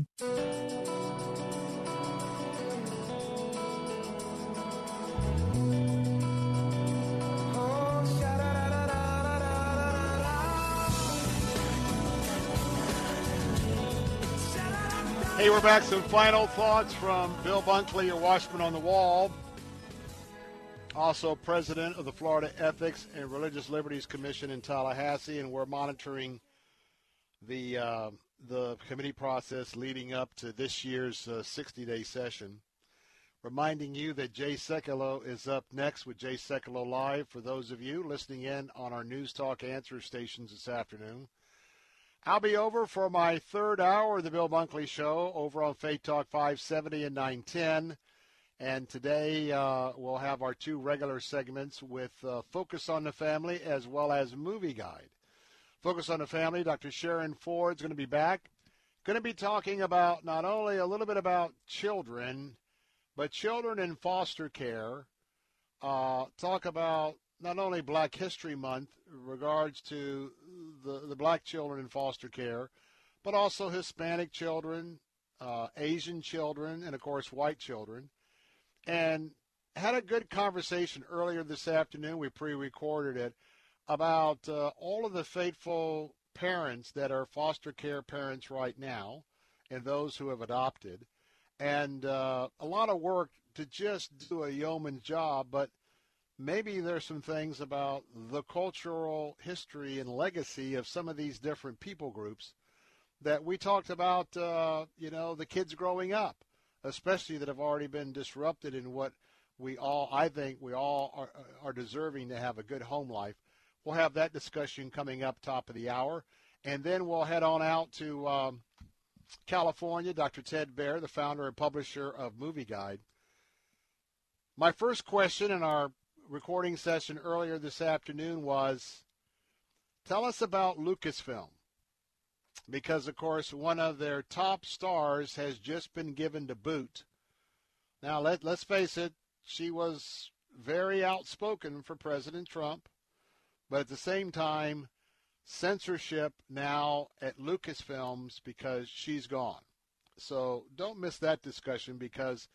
Hey, we're back. Some final thoughts from Bill Bunkley, your watchman on the wall, also president of the Florida Ethics and Religious Liberties Commission in Tallahassee, and we're monitoring the committee process leading up to this year's 60-day session. Reminding you that Jay Sekulow is up next with Jay Sekulow Live for those of you listening in on our News Talk answer stations this afternoon. I'll be over for my third hour of the Bill Bunkley Show over on Faith Talk 570 and 910. And today we'll have our two regular segments with Focus on the Family as well as Movie Guide. Focus on the Family, Dr. Sharon Ford is going to be back. Going to be talking about not only a little bit about children, but children in foster care. Talk about not only Black History Month in regards to the black children in foster care, but also Hispanic children, Asian children, and, of course, white children. And had a good conversation earlier this afternoon. We pre-recorded it about all of the faithful parents that are foster care parents right now and those who have adopted. And a lot of work to just do a yeoman's job, but maybe there's some things about the cultural history and legacy of some of these different people groups that we talked about, the kids growing up, especially that have already been disrupted in what I think we all are deserving to have a good home life. We'll have that discussion coming up top of the hour. And then we'll head on out to California, Dr. Ted Baer, the founder and publisher of Movie Guide. My first question in our recording session earlier this afternoon was, tell us about Lucasfilm. Because, of course, one of their top stars has just been given to boot. Now, let's face it, she was very outspoken for President Trump. But at the same time, censorship now at Lucasfilms because she's gone. So don't miss that discussion because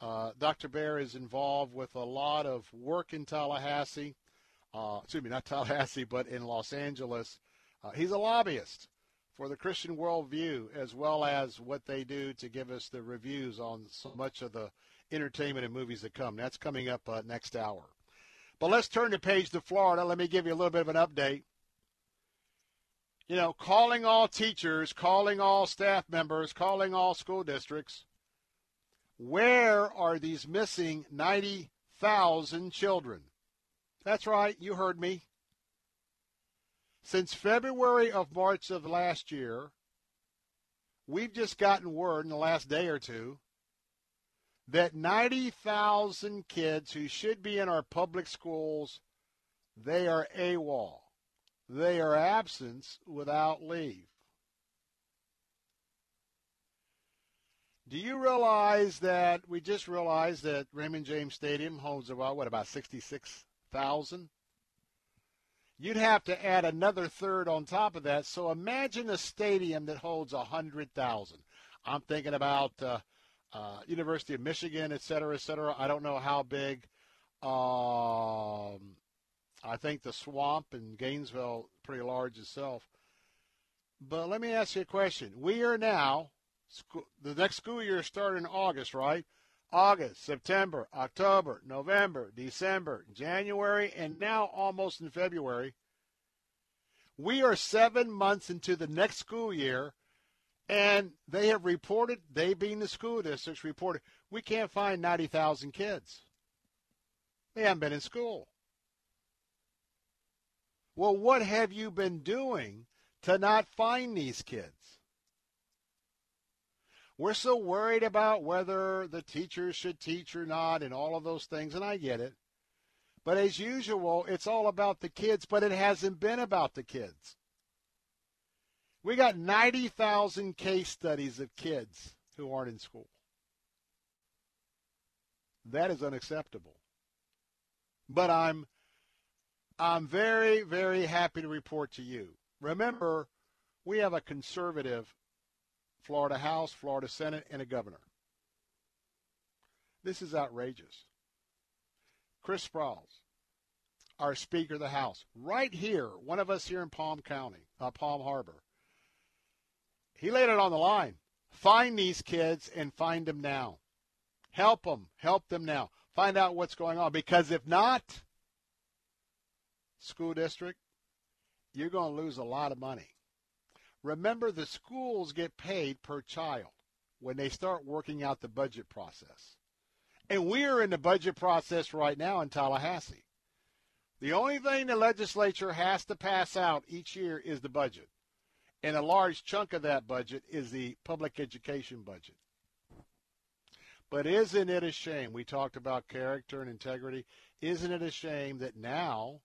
Dr. Baer is involved with a lot of work in Tallahassee. But in Los Angeles. He's a lobbyist for the Christian worldview as well as what they do to give us the reviews on so much of the entertainment and movies that come. That's coming up next hour. But let's turn the page to Florida. Let me give you a little bit of an update. You know, calling all teachers, calling all staff members, calling all school districts. Where are these missing 90,000 children? That's right, you heard me. Since February of March of last year, we've just gotten word in the last day or two that 90,000 kids who should be in our public schools, they are AWOL. They are absence without leave. Do you realize that we just realized that Raymond James Stadium holds about 66,000? You'd have to add another third on top of that. So imagine a stadium that holds 100,000. I'm thinking about University of Michigan, et cetera, et cetera. I don't know how big. I think the swamp in Gainesville pretty large itself. But let me ask you a question. We are now, the next school year started in August, right? August, September, October, November, December, January, and now almost in February. We are 7 months into the next school year, and they have reported, they being the school districts reported, we can't find 90,000 kids. They haven't been in school. Well, what have you been doing to not find these kids? We're so worried about whether the teachers should teach or not and all of those things, and I get it. But as usual, it's all about the kids, but it hasn't been about the kids. We got 90,000 case studies of kids who aren't in school. That is unacceptable. But I'm very, very happy to report to you. Remember, we have a conservative Florida House, Florida Senate, and a governor. This is outrageous. Chris Sprouls, our Speaker of the House, right here, one of us here in Palm Harbor. He laid it on the line. Find these kids and find them now. Help them. Help them now. Find out what's going on, because if not, school district, you're going to lose a lot of money. Remember, the schools get paid per child when they start working out the budget process. And we are in the budget process right now in Tallahassee. The only thing the legislature has to pass out each year is the budget. And a large chunk of that budget is the public education budget. But isn't it a shame? We talked about character and integrity. Isn't it a shame that now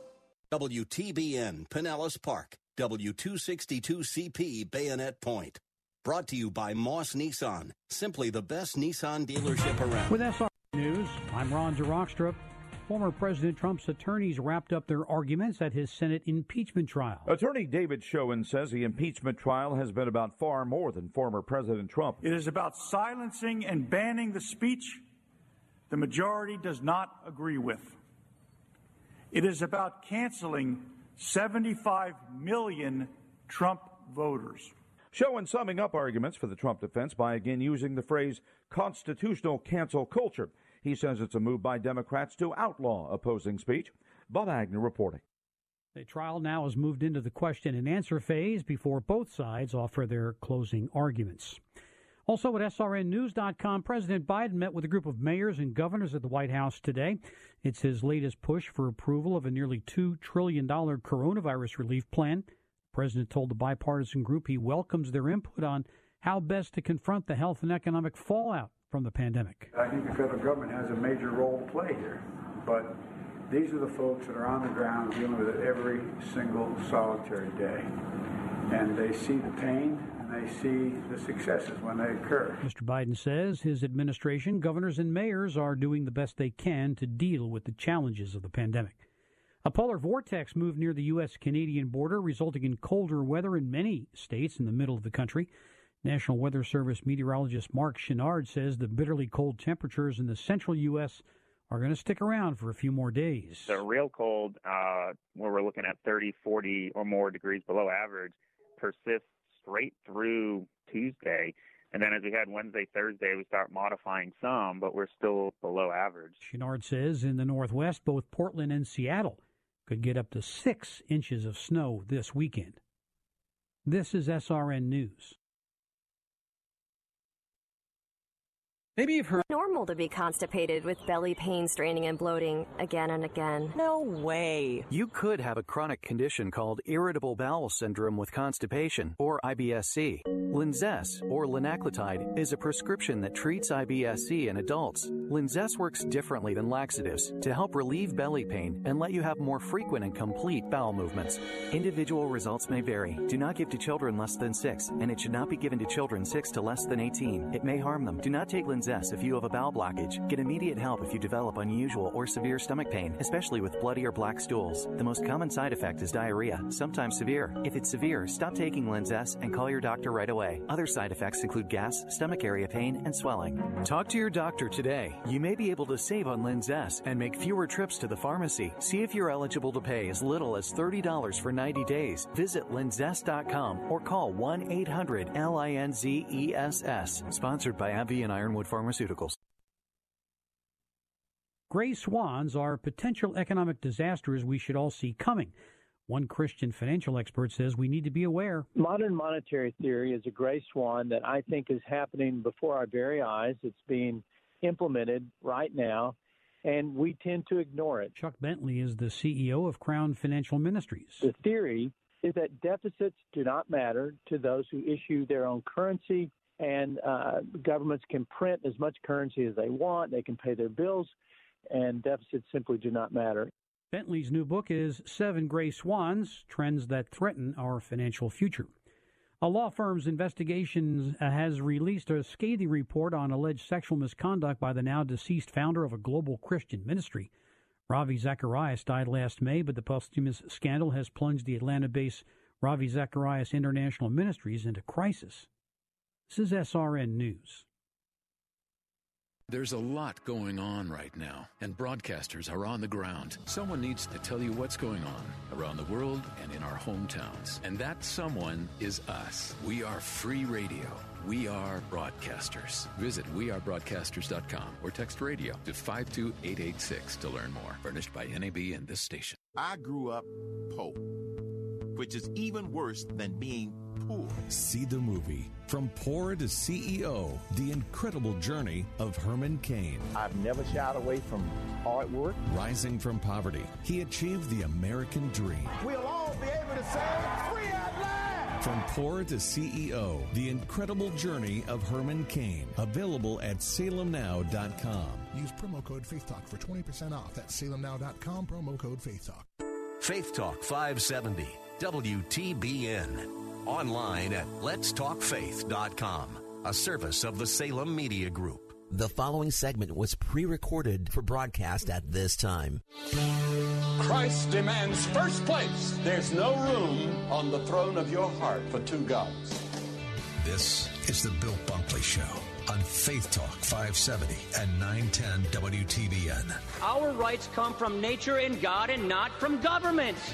WTBN, Pinellas Park, W262CP, Bayonet Point. Brought to you by Moss Nissan, simply the best Nissan dealership around. With SR News, I'm Ron Zorockstra. Former President Trump's attorneys wrapped up their arguments at his Senate impeachment trial. Attorney David Showen says the impeachment trial has been about far more than former President Trump. It is about silencing and banning the speech the majority does not agree with. It is about canceling 75 million Trump voters. Showen summing up arguments for the Trump defense by again using the phrase constitutional cancel culture. He says it's a move by Democrats to outlaw opposing speech. Bob Agnew reporting. The trial now has moved into the question and answer phase before both sides offer their closing arguments. Also at SRNnews.com, President Biden met with a group of mayors and governors at the White House today. It's his latest push for approval of a nearly $2 trillion coronavirus relief plan. The president told the bipartisan group he welcomes their input on how best to confront the health and economic fallout from the pandemic. I think the federal government has a major role to play here, but these are the folks that are on the ground dealing with it every single solitary day, and they see the pain. They see the successes when they occur. Mr. Biden says his administration, governors and mayors, are doing the best they can to deal with the challenges of the pandemic. A polar vortex moved near the U.S.-Canadian border, resulting in colder weather in many states in the middle of the country. National Weather Service meteorologist Mark Chouinard says the bitterly cold temperatures in the central U.S. are going to stick around for a few more days. They're real cold, where we're looking at 30, 40 or more degrees below average, persists straight through Tuesday, and then as we had Wednesday, Thursday, we start modifying some, but we're still below average. Chouinard says in the Northwest, both Portland and Seattle could get up to 6 inches of snow this weekend. This is SRN News. Maybe you've heard normal to be constipated with belly pain, straining, and bloating again and again. No way. You could have a chronic condition called irritable bowel syndrome with constipation, or IBS-C. Linzess, or linaclotide, is a prescription that treats IBS-C in adults. Linzess works differently than laxatives to help relieve belly pain and let you have more frequent and complete bowel movements. Individual results may vary. Do not give to children less than 6, and it should not be given to children 6 to less than 18. It may harm them. Do not take Linzess if you have a bowel blockage. Get immediate help if you develop unusual or severe stomach pain, especially with bloody or black stools. The most common side effect is diarrhea, sometimes severe. If it's severe, stop taking Linzess and call your doctor right away. Other side effects include gas, stomach area pain, and swelling. Talk to your doctor today. You may be able to save on Linzess and make fewer trips to the pharmacy. See if you're eligible to pay as little as $30 for 90 days. Visit Linzess.com or call 1-800-LINZESS. Sponsored by AbbVie and Ironwood Pharmaceuticals. Gray swans are potential economic disasters we should all see coming. One Christian financial expert says we need to be aware. Modern monetary theory is a gray swan that I think is happening before our very eyes. It's being implemented right now, and we tend to ignore it. Chuck Bentley is the CEO of Crown Financial Ministries. The theory is that deficits do not matter to those who issue their own currency, and governments can print as much currency as they want. They can pay their bills, and deficits simply do not matter. Bentley's new book is 7 Gray Swans, Trends That Threaten Our Financial Future. A law firm's investigation has released a scathing report on alleged sexual misconduct by the now-deceased founder of a global Christian ministry. Ravi Zacharias died last May, but the posthumous scandal has plunged the Atlanta-based Ravi Zacharias International Ministries into crisis. This is SRN News. There's a lot going on right now, and broadcasters are on the ground. Someone needs to tell you what's going on around the world and in our hometowns. And that someone is us. We are free radio. We are broadcasters. Visit wearebroadcasters.com or text radio to 52886 to learn more. Furnished by NAB and this station. I grew up poor, which is even worse than being poor. See the movie From Poor to CEO, The Incredible Journey of Herman Cain. I've never shied away from hard work. Rising from poverty, he achieved the American dream. We'll all be able to say, free at last! From Poor to CEO, The Incredible Journey of Herman Cain. Available at salemnow.com. Use promo code FaithTalk for 20% off. That's salemnow.com, promo code FaithTalk. Faith Talk 570. WTBN. Online at letstalkfaith.com, a service of the Salem Media Group. The following segment was pre-recorded for broadcast at this time. Christ demands first place. There's no room on the throne of your heart for two gods. This is the Bill Bunkley Show on Faith Talk 570 and 910 WTBN. Our rights come from nature and God and not from governments.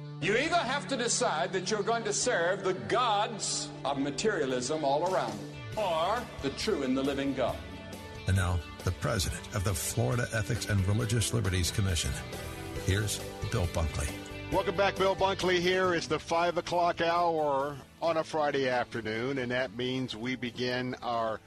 You either have to decide that you're going to serve the gods of materialism all around you, or the true and the living God. And now, the president of the Florida Ethics and Religious Liberties Commission. Here's Bill Bunkley. Welcome back, Bill Bunkley here. It's the 5 o'clock hour on a Friday afternoon, and that means we begin our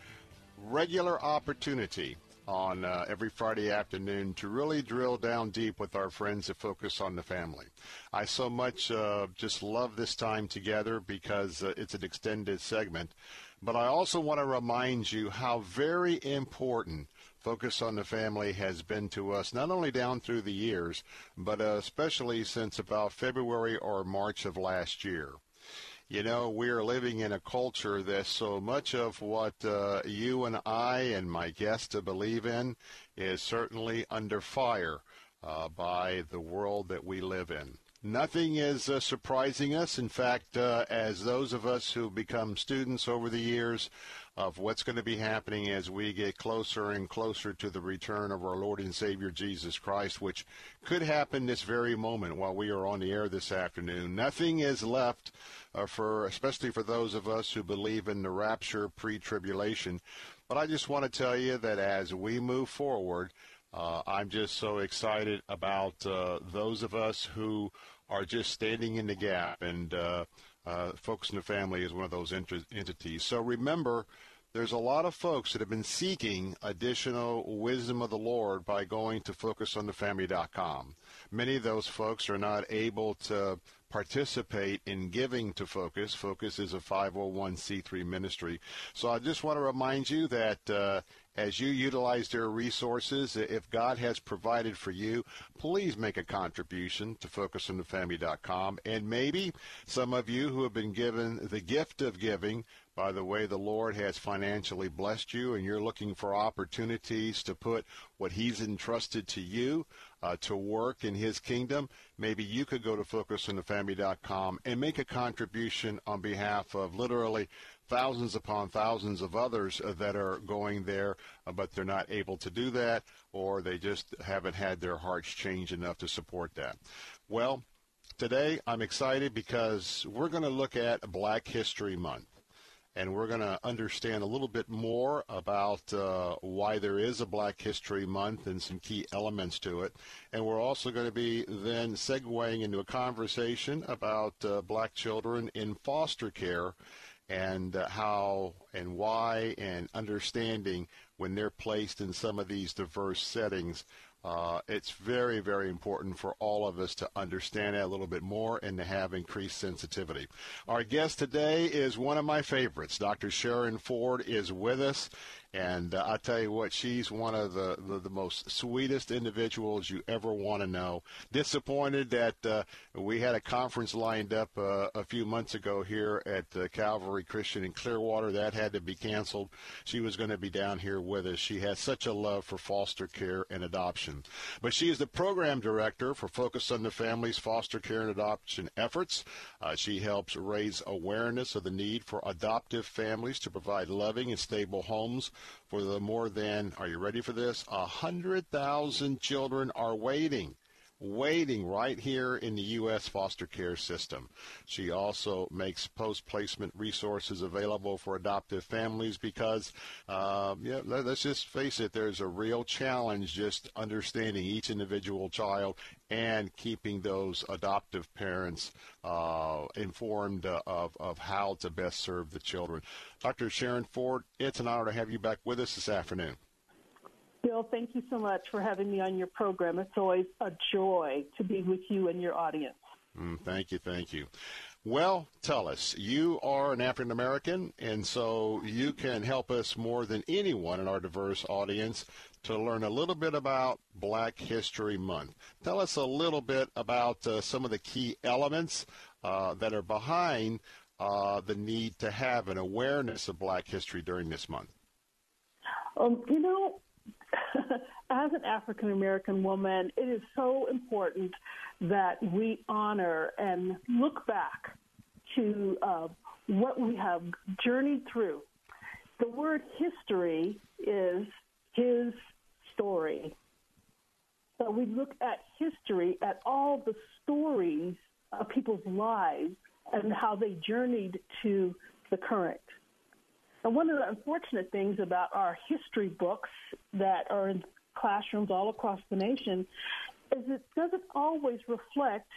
regular opportunity on every Friday afternoon to really drill down deep with our friends that Focus on the Family. I so much just love this time together because it's an extended segment. But I also want to remind you how very important Focus on the Family has been to us, not only down through the years, but especially since about February or March of last year. You know, we are living in a culture that so much of what you and I and my guests to believe in is certainly under fire by the world that we live in. Nothing is surprising us. In fact, as those of us who become students over the years of what's going to be happening as we get closer and closer to the return of our Lord and Savior Jesus Christ, which could happen this very moment while we are on the air this afternoon, nothing is left for, especially for those of us who believe in the rapture pre-tribulation. But I just want to tell you that as we move forward, I'm just so excited about those of us who are just standing in the gap, and folks in the family is one of those entities. So remember, there's a lot of folks that have been seeking additional wisdom of the Lord by going to focusonthefamily.com. Many of those folks are not able to participate in giving to Focus. Focus is a 501c3 ministry. So I just want to remind you that as you utilize their resources, if God has provided for you, please make a contribution to FocusOnTheFamily.com. And maybe some of you who have been given the gift of giving by the way the Lord has financially blessed you, and you're looking for opportunities to put what he's entrusted to you to work in his kingdom, maybe you could go to focusonthefamily.com and make a contribution on behalf of literally thousands upon thousands of others that are going there, but they're not able to do that, or they just haven't had their hearts changed enough to support that. Well, today I'm excited because we're going to look at Black History Month, and we're going to understand a little bit more about why there is a Black History Month and some key elements to it. And we're also going to be then segueing into a conversation about black children in foster care and how and why, and understanding when they're placed in some of these diverse settings. It's very, very important for all of us to understand that a little bit more and to have increased sensitivity. Our guest today is one of my favorites. Dr. Sharon Ford is with us, and I tell you what, she's one of the most sweetest individuals you ever want to know. Disappointed that we had a conference lined up a few months ago here at Calvary Christian in Clearwater. That had to be canceled. She was going to be down here with us. She has such a love for foster care and adoption. But she is the program director for Focus on the Family's foster care and adoption efforts. She helps raise awareness of the need for adoptive families to provide loving and stable homes for the more than, are you ready for this, 100,000 children are waiting right here in the U.S. foster care system. She also makes post-placement resources available for adoptive families because, let's just face it, there's a real challenge just understanding each individual child and keeping those adoptive parents informed of how to best serve the children. Dr. Sharon Ford, it's an honor to have you back with us this afternoon. Bill, thank you so much for having me on your program. It's always a joy to be with you and your audience. Thank you. Well, tell us, you are an African American, and so you can help us more than anyone in our diverse audience to learn a little bit about Black History Month. Tell us a little bit about some of the key elements that are behind the need to have an awareness of Black history during this month. As an African-American woman, it is so important that we honor and look back to what we have journeyed through. The word history is his story. So we look at history, at all the stories of people's lives and how they journeyed to the current. And one of the unfortunate things about our history books that are in classrooms all across the nation is it doesn't always reflect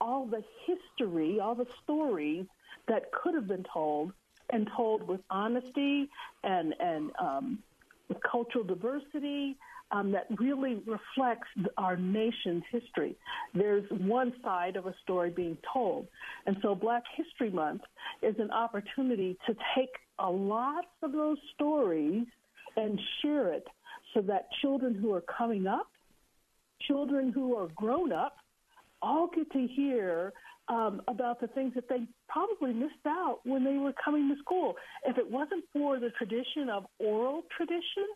all the history, all the stories that could have been told, and told with honesty and with cultural diversity that really reflects our nation's history. There's one side of a story being told. And so Black History Month is an opportunity to take a lot of those stories and share it so that children who are coming up, children who are grown up, all get to hear about the things that they probably missed out when they were coming to school. If it wasn't for the tradition of oral tradition,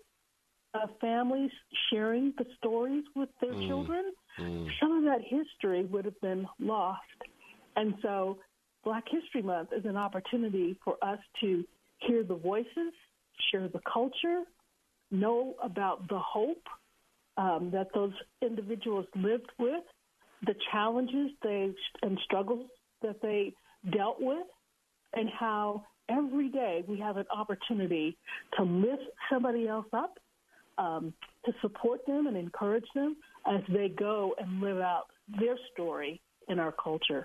families sharing the stories with their children, some of that history would have been lost. And so Black History Month is an opportunity for us to hear the voices, share the culture, know about the hope that those individuals lived with, the challenges and struggles that they dealt with, and how every day we have an opportunity to lift somebody else up, to support them and encourage them as they go and live out their story in our culture.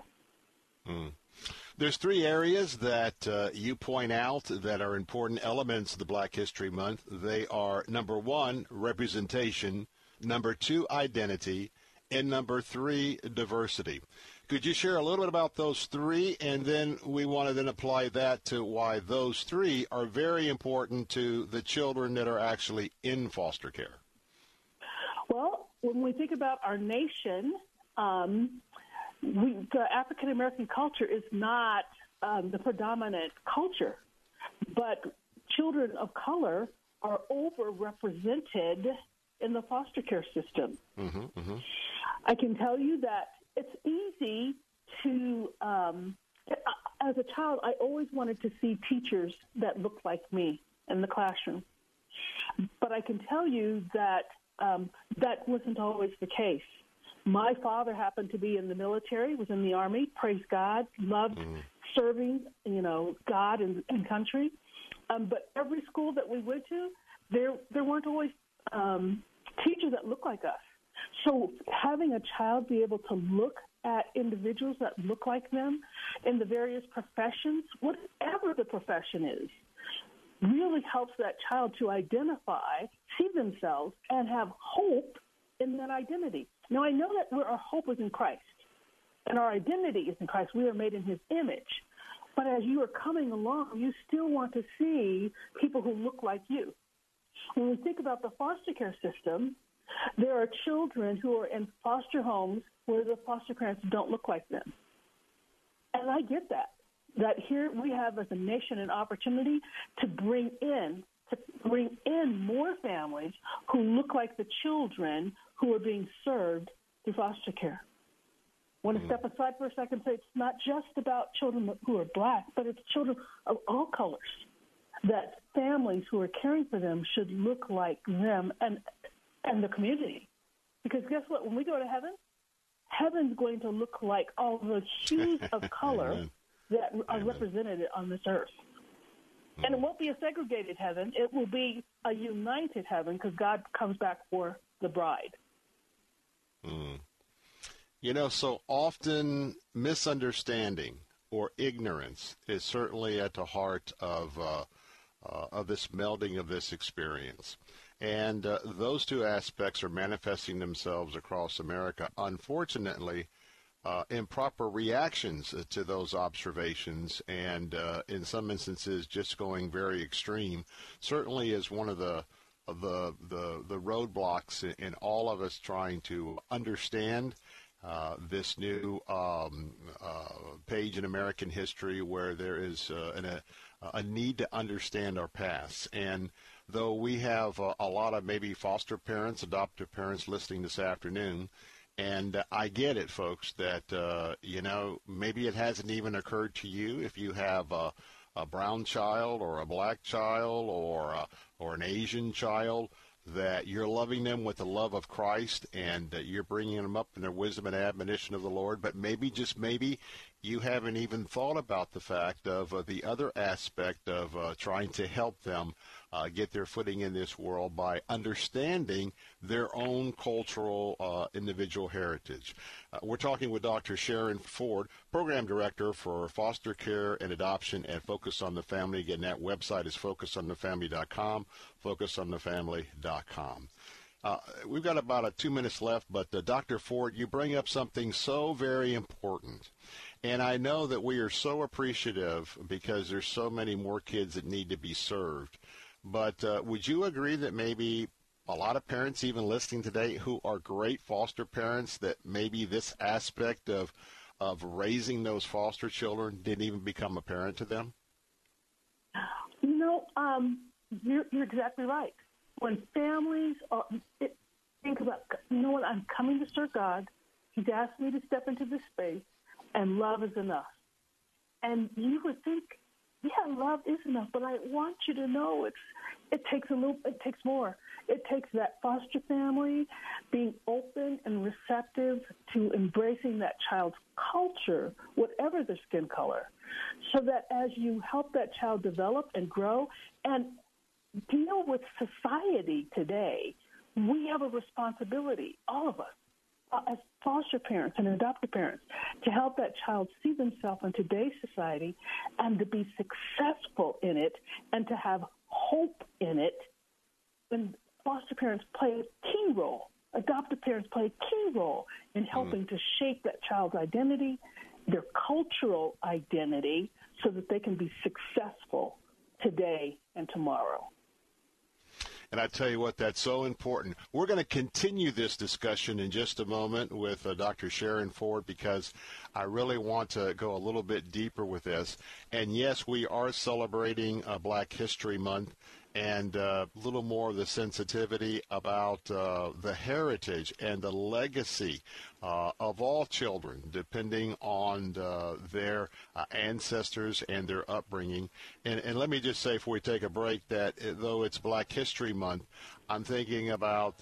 There's three areas that you point out that are important elements of the Black History Month. They are, number one, representation, number two, identity, and number three, diversity. Could you share a little bit about those three? And then we want to then apply that to why those three are very important to the children that are actually in foster care. Well, when we think about our nation, the African-American culture is not the predominant culture. But children of color are overrepresented in the foster care system. Mm-hmm, mm-hmm. I can tell you that it's easy to, as a child, I always wanted to see teachers that looked like me in the classroom. But I can tell you that that wasn't always the case. My father happened to be in the military, was in the Army, praise God, loved serving, you know, God and country. But every school that we went to, there weren't always teachers that looked like us. So having a child be able to look at individuals that look like them in the various professions, whatever the profession is, really helps that child to identify, see themselves, and have hope in that identity. Now, I know that our hope is in Christ, and our identity is in Christ. We are made in his image. But as you are coming along, you still want to see people who look like you. When we think about the foster care system, there are children who are in foster homes where the foster parents don't look like them. And I get that. That here we have as a nation an opportunity to bring in more families who look like the children who are being served through foster care. Want to step aside for a second and say it's not just about children who are black, but it's children of all colors, that families who are caring for them should look like them and the community. Because guess what? When we go to heaven, heaven's going to look like all the hues of color that are represented on this earth. And it won't be a segregated heaven. It will be a united heaven because God comes back for the bride. You know, so often misunderstanding or ignorance is certainly at the heart of this melding of this experience. And those two aspects are manifesting themselves across America. Unfortunately, improper reactions to those observations and in some instances just going very extreme certainly is one of the roadblocks in all of us trying to understand this new page in American history where there is a need to understand our past. And though we have a lot of maybe foster parents, adoptive parents listening this afternoon, and I get it, folks, that, you know, maybe it hasn't even occurred to you if you have a brown child or a black child or an Asian child that you're loving them with the love of Christ and that you're bringing them up in the wisdom and admonition of the Lord. But maybe, just maybe, you haven't even thought about the fact of the other aspect of trying to help them get their footing in this world by understanding their own cultural individual heritage. We're talking with Dr. Sharon Ford, Program Director for Foster Care and Adoption at Focus on the Family. Again, that website is focusonthefamily.com, focusonthefamily.com. We've got about 2 minutes left, but Dr. Ford, you bring up something so very important. And I know that we are so appreciative because there's so many more kids that need to be served. But would you agree that maybe a lot of parents even listening today who are great foster parents, that maybe this aspect of raising those foster children didn't even become apparent to them? No, you're exactly right. When families think about, you know what, I'm coming to serve God. He's asked me to step into this space, and love is enough. And you would think, yeah, love is enough, but I want you to know it takes more. It takes that foster family being open and receptive to embracing that child's culture, whatever their skin color, so that as you help that child develop and grow and deal with society today, we have a responsibility, all of us, as foster parents and adoptive parents, to help that child see themselves in today's society and to be successful in it and to have hope in it. And foster parents play a key role. Adoptive parents play a key role in helping to shape that child's identity, their cultural identity, so that they can be successful today and tomorrow. And I tell you what, that's so important. We're going to continue this discussion in just a moment with Dr. Sharon Ford, because I really want to go a little bit deeper with this. And yes, we are celebrating Black History Month, and a little more of the sensitivity about the heritage and the legacy of all children, depending on their ancestors and their upbringing. And let me just say before we take a break that though it's Black History Month, I'm thinking about,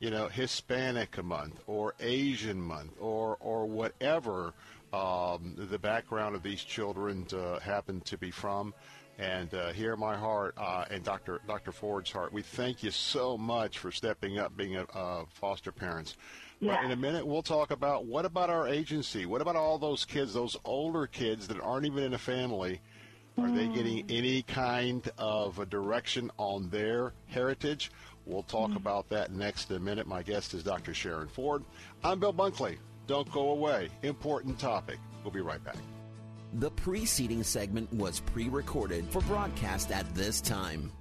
Hispanic Month or Asian Month or whatever the background of these children happen to be from. And hear my heart and Dr. Ford's heart. We thank you so much for stepping up, being foster parents. Yeah. But in a minute, we'll talk about what about our agency? What about all those kids, those older kids that aren't even in a family? Are they getting any kind of a direction on their heritage? We'll talk about that next in a minute. My guest is Dr. Sharon Ford. I'm Bill Bunkley. Don't go away. Important topic. We'll be right back. The preceding segment was pre-recorded for broadcast at this time.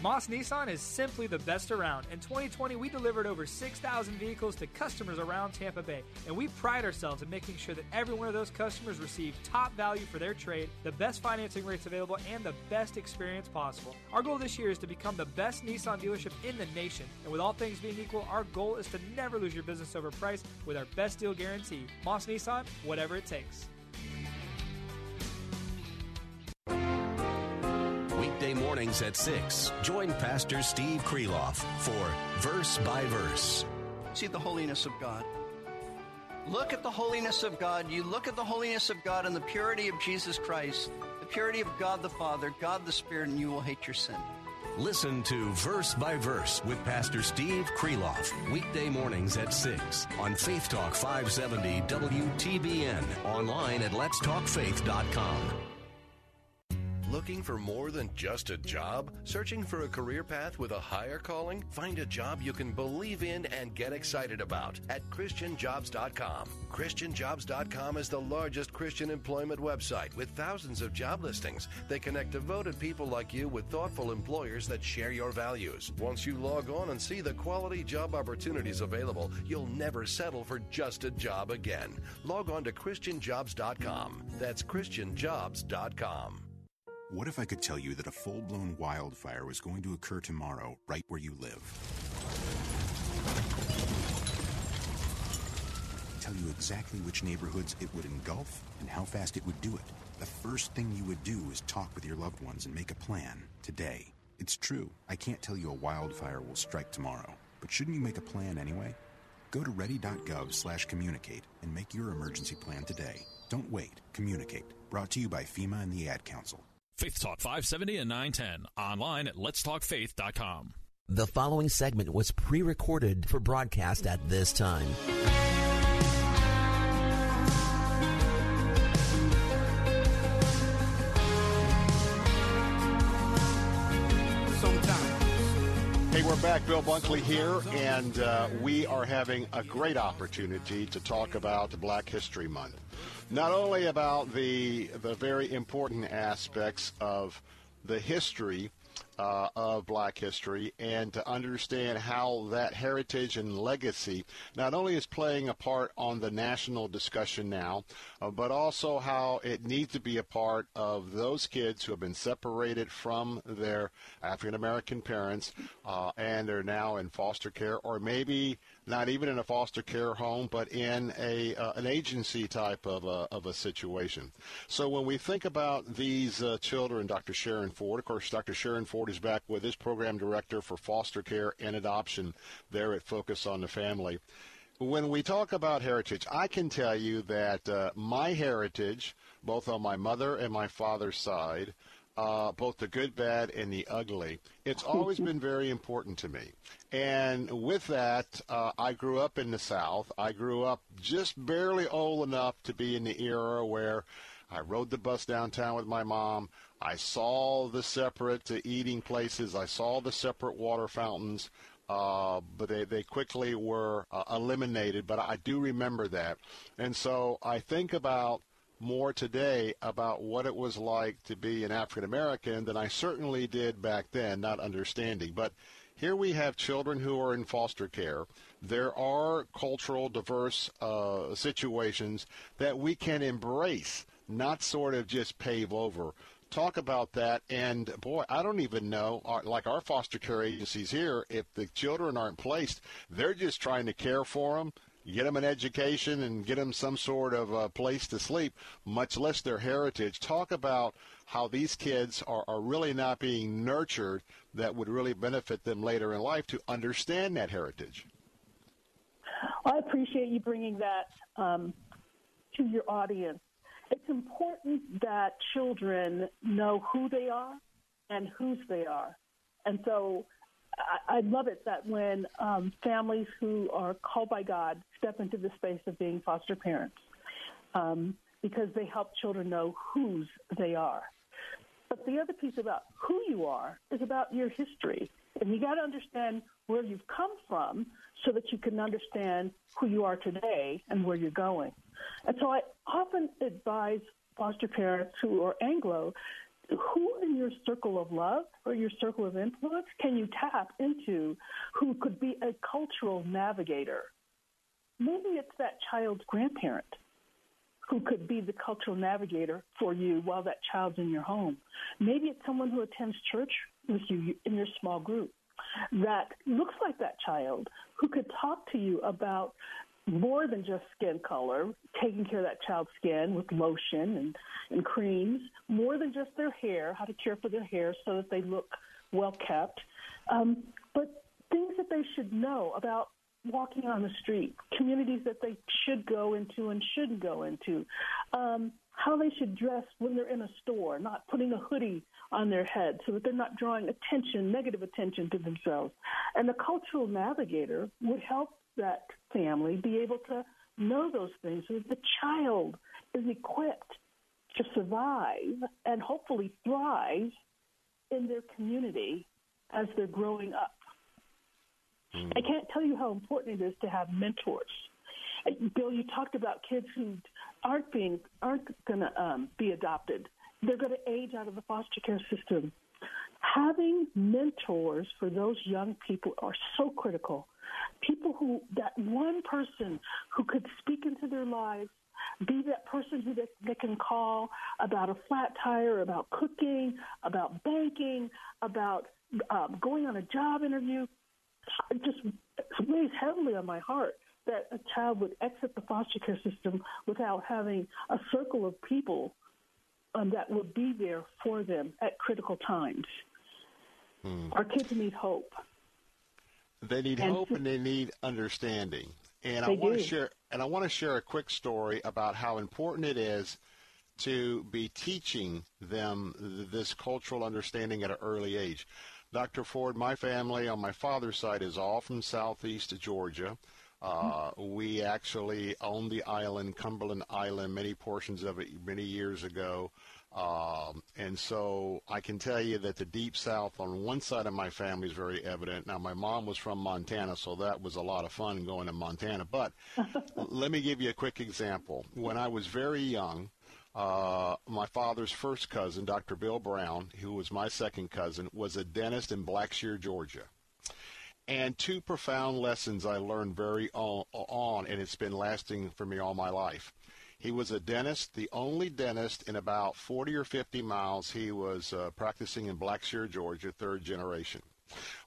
Moss Nissan is simply the best around. In 2020, we delivered over 6,000 vehicles to customers around Tampa Bay, and we pride ourselves in making sure that every one of those customers received top value for their trade, the best financing rates available, and the best experience possible. Our goal this year is to become the best Nissan dealership in the nation, and with all things being equal, our goal is to never lose your business over price with our best deal guarantee. Moss Nissan, whatever it takes. Weekday mornings at 6, join Pastor Steve Kreloff for Verse by Verse. See the holiness of God. Look at the holiness of God. You look at the holiness of God and the purity of Jesus Christ, the purity of God the Father, God the Spirit, and you will hate your sin. Listen to Verse by Verse with Pastor Steve Kreloff, weekday mornings at 6 on Faith Talk 570 WTBN, online at letstalkfaith.com. Looking for more than just a job? Searching for a career path with a higher calling? Find a job you can believe in and get excited about at ChristianJobs.com. ChristianJobs.com is the largest Christian employment website with thousands of job listings. They connect devoted people like you with thoughtful employers that share your values. Once you log on and see the quality job opportunities available, you'll never settle for just a job again. Log on to ChristianJobs.com. That's ChristianJobs.com. What if I could tell you that a full-blown wildfire was going to occur tomorrow, right where you live? Tell you exactly which neighborhoods it would engulf and how fast it would do it. The first thing you would do is talk with your loved ones and make a plan today. It's true, I can't tell you a wildfire will strike tomorrow, but shouldn't you make a plan anyway? Go to ready.gov/communicate and make your emergency plan today. Don't wait. Communicate. Brought to you by FEMA and the Ad Council. Faith Talk 570 and 910, online at letstalkfaith.com. The following segment was pre-recorded for broadcast at this time. Hey, we're back. Bill Bunkley here, and we are having a great opportunity to talk about Black History Month. Not only about the very important aspects of the history of Black history, and to understand how that heritage and legacy not only is playing a part on the national discussion now, but also how it needs to be a part of those kids who have been separated from their African-American parents and are now in foster care, or maybe not even in a foster care home, but in an agency type of a situation. So when we think about these children, Dr. Sharon Ford, of course, Dr. Sharon Ford is back with his program director for foster care and adoption there at Focus on the Family. When we talk about heritage, I can tell you that my heritage, both on my mother and my father's side, both the good, bad, and the ugly, it's always been very important to me. And with that, I grew up in the South. I grew up just barely old enough to be in the era where I rode the bus downtown with my mom. I saw the separate eating places. I saw the separate water fountains. But they quickly were eliminated. But I do remember that. And so I think about more today about what it was like to be an African American than I certainly did back then, not understanding. But here we have children who are in foster care. There are cultural diverse situations that we can embrace, not sort of just pave over. Talk about that, and boy, I don't even know, like our foster care agencies here, if the children aren't placed, they're just trying to care for them, get them an education, and get them some sort of a place to sleep, much less their heritage. Talk about how these kids are really not being nurtured that would really benefit them later in life to understand that heritage. Well, I appreciate you bringing that to your audience. It's important that children know who they are and whose they are. And so I love it that when families who are called by God step into the space of being foster parents because they help children know whose they are. But the other piece about who you are is about your history. And you got to understand where you've come from so that you can understand who you are today and where you're going. And so I often advise foster parents who are Anglo, who in your circle of love or your circle of influence can you tap into who could be a cultural navigator? Maybe it's that child's grandparent who could be the cultural navigator for you while that child's in your home. Maybe it's someone who attends church with you in your small group that looks like that child who could talk to you about more than just skin color, taking care of that child's skin with lotion and creams, more than just their hair, how to care for their hair so that they look well kept, but things that they should know about walking on the street, communities that they should go into and shouldn't go into, how they should dress when they're in a store, not putting a hoodie on their head so that they're not drawing attention, negative attention to themselves. And the cultural navigator would help that family be able to know those things so that the child is equipped to survive and hopefully thrive in their community as they're growing up. I can't tell you how important it is to have mentors. Bill, you talked about kids who aren't going to be adopted. They're going to age out of the foster care system. Having mentors for those young people are so critical. People who, that one person who could speak into their lives, be that person who they can call about a flat tire, about cooking, about banking, about going on a job interview. It just weighs heavily on my heart that a child would exit the foster care system without having a circle of people that would be there for them at critical times. Our kids need hope. They need hope and they need understanding. And I want to share a quick story about how important it is to be teaching them this cultural understanding at an early age. Dr. Ford, my family on my father's side is all from southeast Georgia. We actually owned the island, Cumberland Island, many portions of it many years ago. And so I can tell you that the deep south on one side of my family is very evident. Now, my mom was from Montana, so that was a lot of fun going to Montana. But let me give you a quick example. When I was very young, my father's first cousin, Dr. Bill Brown, who was my second cousin, was a dentist in Blackshear, Georgia. And two profound lessons I learned very on, and it's been lasting for me all my life. He was a dentist, the only dentist in about 40 or 50 miles. He was practicing in Blackshear, Georgia, third generation.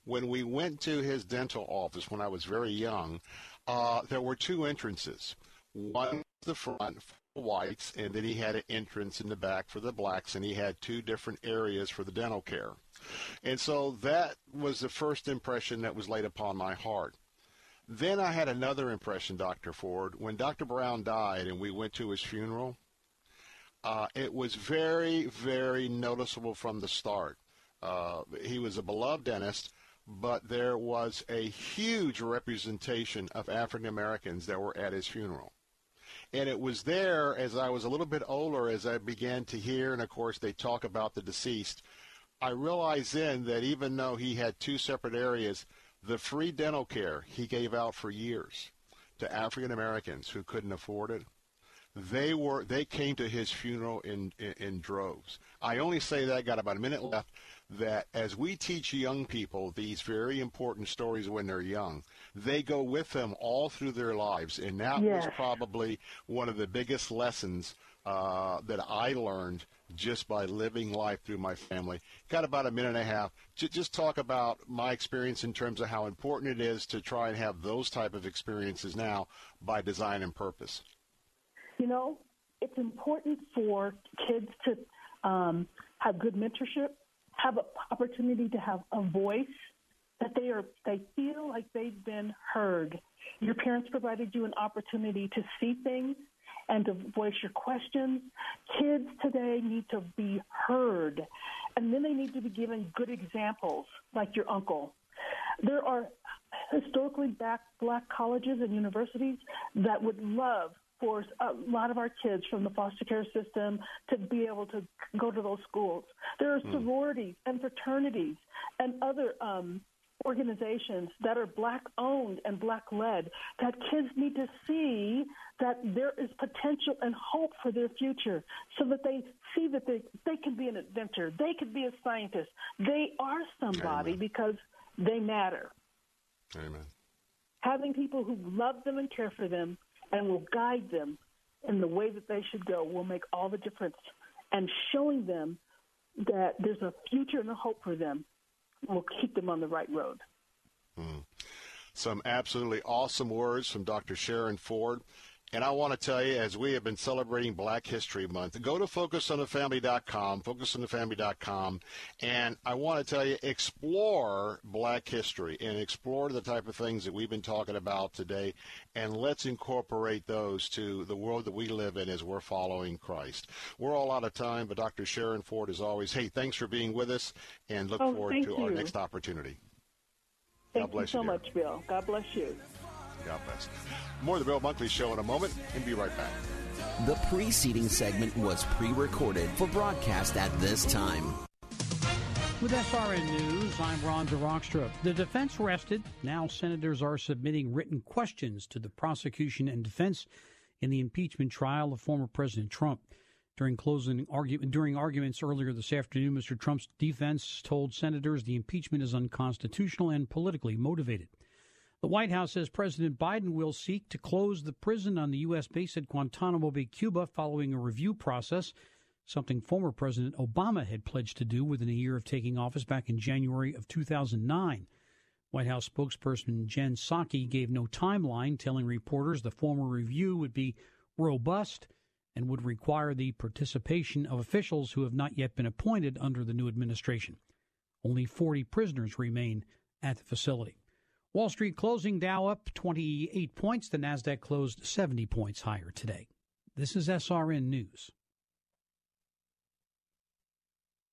When we went to his dental office when I was very young, there were two entrances. One was the front for the whites, and then he had an entrance in the back for the blacks, and he had two different areas for the dental care. And so that was the first impression that was laid upon my heart. Then I had another impression, Dr. Ford. When Dr. Brown died and we went to his funeral, it was very, very noticeable from the start. He was a beloved dentist, but there was a huge representation of African Americans that were at his funeral. And it was there as I was a little bit older, as I began to hear, and of course they talk about the deceased, I realized then that even though he had two separate areas, the free dental care he gave out for years to African Americans who couldn't afford it, They came to his funeral in droves. I only say that, I got about a minute left, that as we teach young people these very important stories when they're young, they go with them all through their lives. And that was probably one of the biggest lessons that I learned just by living life through my family. Got about a minute and a half. Just talk about my experience in terms of how important it is to try and have those type of experiences now by design and purpose. You know, it's important for kids to have good mentorship, have an opportunity to have a voice, that they feel like they've been heard. Your parents provided you an opportunity to see things and to voice your questions. Kids today need to be heard, and then they need to be given good examples, like your uncle. There are historically black colleges and universities that would love for a lot of our kids from the foster care system to be able to go to those schools. There are sororities and fraternities and other organizations that are black-owned and black-led that kids need to see that there is potential and hope for their future, so that they see that they can be an inventor, they can be a scientist, they are somebody. Amen. Because they matter. Amen. Having people who love them and care for them and will guide them in the way that they should go will make all the difference. And showing them that there's a future and a hope for them will keep them on the right road. Some absolutely awesome words from Dr. Sharon Ford. And I want to tell you, as we have been celebrating Black History Month, go to FocusOnTheFamily.com, FocusOnTheFamily.com, and I want to tell you, explore Black history and explore the type of things that we've been talking about today, and let's incorporate those to the world that we live in as we're following Christ. We're all out of time, but Dr. Sharon Ford, as always, hey, thanks for being with us, and look forward to our next opportunity. Thank you so much, Bill. God bless you. God bless. More of the Bill Bunkley Show in a moment, and be right back. The preceding segment was pre-recorded for broadcast at this time. With SRN News, I'm Ron DeRockstra. The defense rested. Now senators are submitting written questions to the prosecution and defense in the impeachment trial of former President Trump. During arguments earlier this afternoon, Mr. Trump's defense told senators the impeachment is unconstitutional and politically motivated. The White House says President Biden will seek to close the prison on the U.S. base at Guantanamo Bay, Cuba, following a review process, something former President Obama had pledged to do within a year of taking office back in January of 2009. White House spokesperson Jen Psaki gave no timeline, telling reporters the formal review would be robust and would require the participation of officials who have not yet been appointed under the new administration. Only 40 prisoners remain at the facility. Wall Street closing, Dow up 28 points. The Nasdaq closed 70 points higher today. This is SRN News.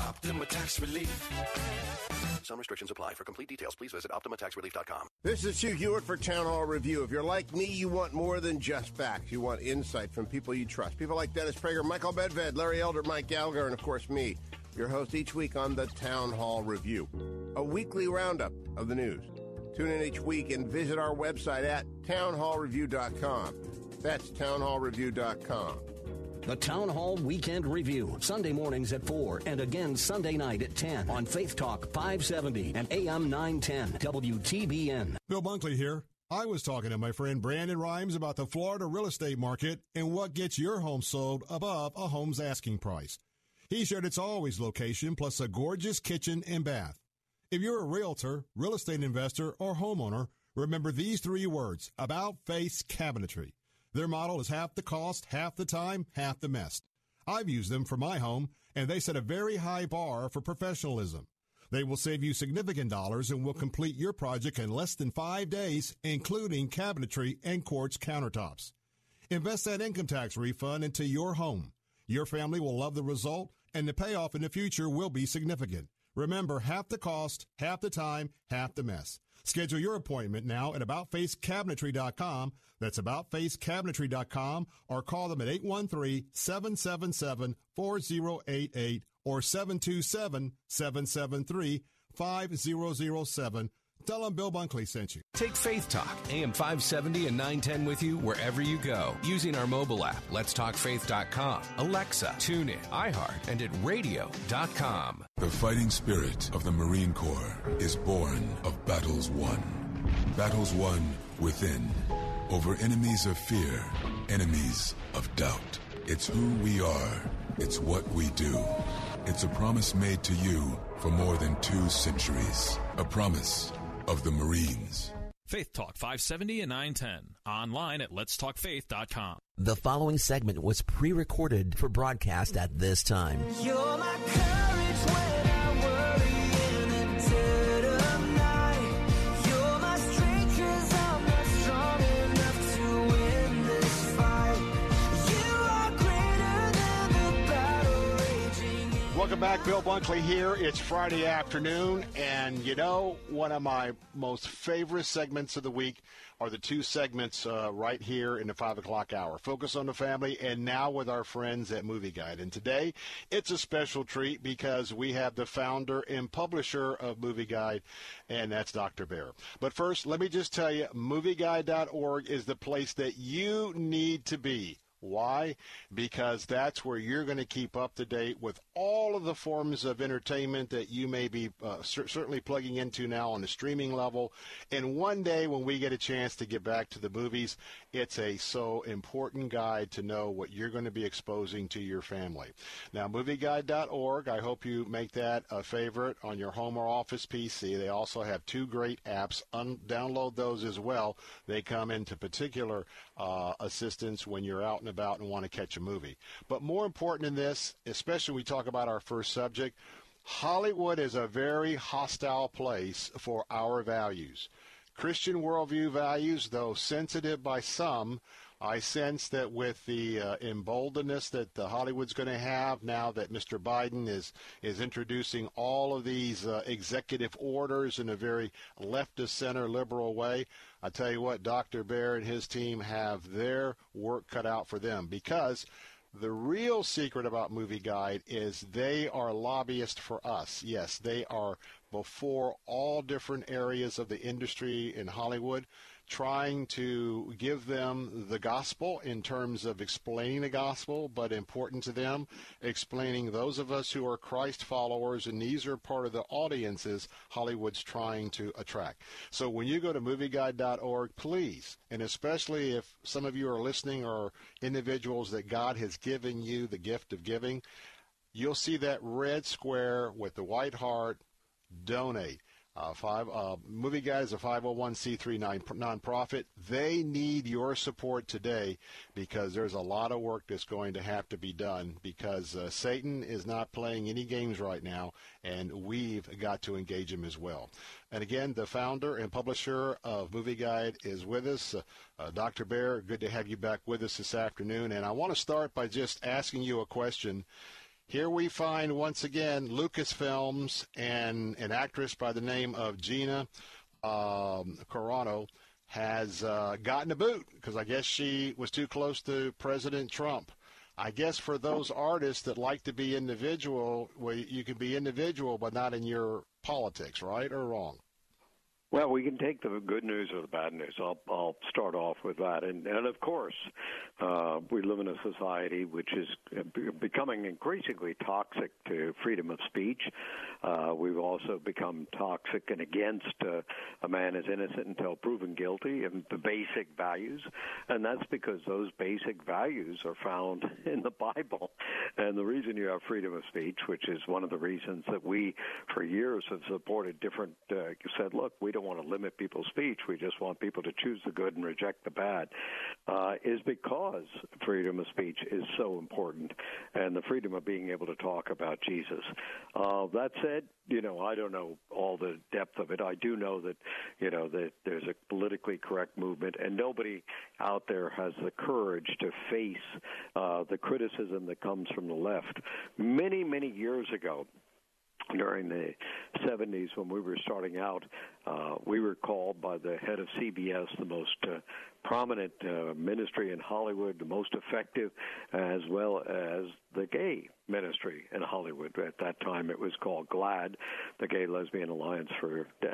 Optima Tax Relief. Some restrictions apply. For complete details, please visit OptimaTaxRelief.com. This is Hugh Hewitt for Town Hall Review. If you're like me, you want more than just facts. You want insight from people you trust. People like Dennis Prager, Michael Medved, Larry Elder, Mike Gallagher, and, of course, me, your host each week on the Town Hall Review, a weekly roundup of the news. Tune in each week and visit our website at townhallreview.com. That's townhallreview.com. The Town Hall Weekend Review, Sunday mornings at 4 and again Sunday night at 10 on Faith Talk 570 and AM 910 WTBN. Bill Bunkley here. I was talking to my friend Brandon Rhymes about the Florida real estate market and what gets your home sold above a home's asking price. He shared its always location, plus a gorgeous kitchen and bath. If you're a realtor, real estate investor, or homeowner, remember these three words, About Face Cabinetry. Their model is half the cost, half the time, half the mess. I've used them for my home, and they set a very high bar for professionalism. They will save you significant dollars and will complete your project in less than 5 days, including cabinetry and quartz countertops. Invest that income tax refund into your home. Your family will love the result, and the payoff in the future will be significant. Remember, half the cost, half the time, half the mess. Schedule your appointment now at AboutFaceCabinetry.com. That's AboutFaceCabinetry.com, or call them at 813-777-4088 or 727-773-5007. Tell them Bill Bunkley sent you. Take Faith Talk, AM 570 and 910 with you wherever you go. Using our mobile app, letstalkfaith.com, Alexa, TuneIn, iHeart, and at radio.com. The fighting spirit of the Marine Corps is born of battles won. Battles won within, over enemies of fear, enemies of doubt. It's who we are. It's what we do. It's a promise made to you for more than 2 centuries. A promise of the Marines. Faith Talk 570 and 910. Online at letstalkfaith.com. The following segment was pre-recorded for broadcast at this time. You're my courage when I worry in the dead of night. You're my strength 'cause I'm not strong enough to win this fight. You are greater than the battle raging in. Welcome back. Bill Bunkley here. It's Friday afternoon, and you know, one of my most favorite segments of the week are the two segments right here in the 5 o'clock hour, Focus on the Family, and now with our friends at Movie Guide. And today, it's a special treat because we have the founder and publisher of Movie Guide, and that's Dr. Baer. But first, let me just tell you, MovieGuide.org is the place that you need to be. Why? Because that's where you're going to keep up to date with all of the forms of entertainment that you may be certainly plugging into now on the streaming level. And one day when we get a chance to get back to the movies, it's a so important guide to know what you're going to be exposing to your family. Now, MovieGuide.org, I hope you make that a favorite on your home or office PC. They also have two great apps. Download those as well. They come into particular assistance when you're out and about and want to catch a movie. But more important than this, especially we talk about our first subject, Hollywood is a very hostile place for our values. Christian worldview values, though sensitive by some, I sense that with the emboldenedness that Hollywood's going to have now that Mr. Biden is introducing all of these executive orders in a very left-of-center liberal way, I tell you what, Dr. Baer and his team have their work cut out for them, because the real secret about Movie Guide is they are lobbyists for us. Yes, they are before all different areas of the industry in Hollywood, trying to give them the gospel in terms of explaining the gospel, but important to them, explaining those of us who are Christ followers, and these are part of the audiences Hollywood's trying to attract. So when you go to MovieGuide.org, please, and especially if some of you are listening or individuals that God has given you the gift of giving, you'll see that red square with the white heart, donate. Movie Guide is a 501c3 nonprofit. They need your support today because there's a lot of work that's going to have to be done because Satan is not playing any games right now, and we've got to engage him as well. And again, the founder and publisher of Movie Guide is with us. Dr. Baer, good to have you back with us this afternoon. And I want to start by just asking you a question. Here we find, once again, Lucasfilms and an actress by the name of Gina Carano has gotten a boot because I guess she was too close to President Trump. I guess for those artists that like to be individual, well, you can be individual but not in your politics, right or wrong? Well, we can take the good news or the bad news. I'll start off with that. And of course, we live in a society which is becoming increasingly toxic to freedom of speech. We've also become toxic and against a man is innocent until proven guilty and the basic values. And that's because those basic values are found in the Bible. And the reason you have freedom of speech, which is one of the reasons that we for years have supported different, said, look, we don't want to limit people's speech. We just want people to choose the good and reject the bad, is because freedom of speech is so important and the freedom of being able to talk about Jesus. That said, I don't know all the depth of it. I do know that, that there's a politically correct movement, and nobody out there has the courage to face the criticism that comes from the left. Many, many years ago, during the 70s, when we were starting out, we were called by the head of CBS the most prominent ministry in Hollywood, the most effective, as well as the gay ministry in Hollywood. At that time, it was called GLAAD, the Gay Lesbian Alliance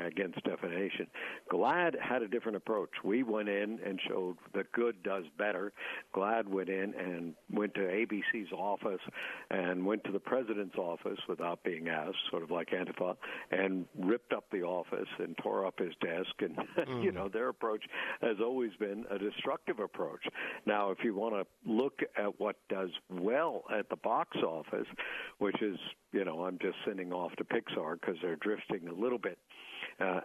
Against Defamation. GLAAD had a different approach. We went in and showed that good does better. GLAAD went in and went to ABC's office and went to the president's office without being asked, sort of like Antifa, and ripped up the office and tore up his desk. And, their approach has always been a destructive approach. Now, if you want to look at what does well at the box office, which is, I'm just sending off to Pixar because they're drifting a little bit.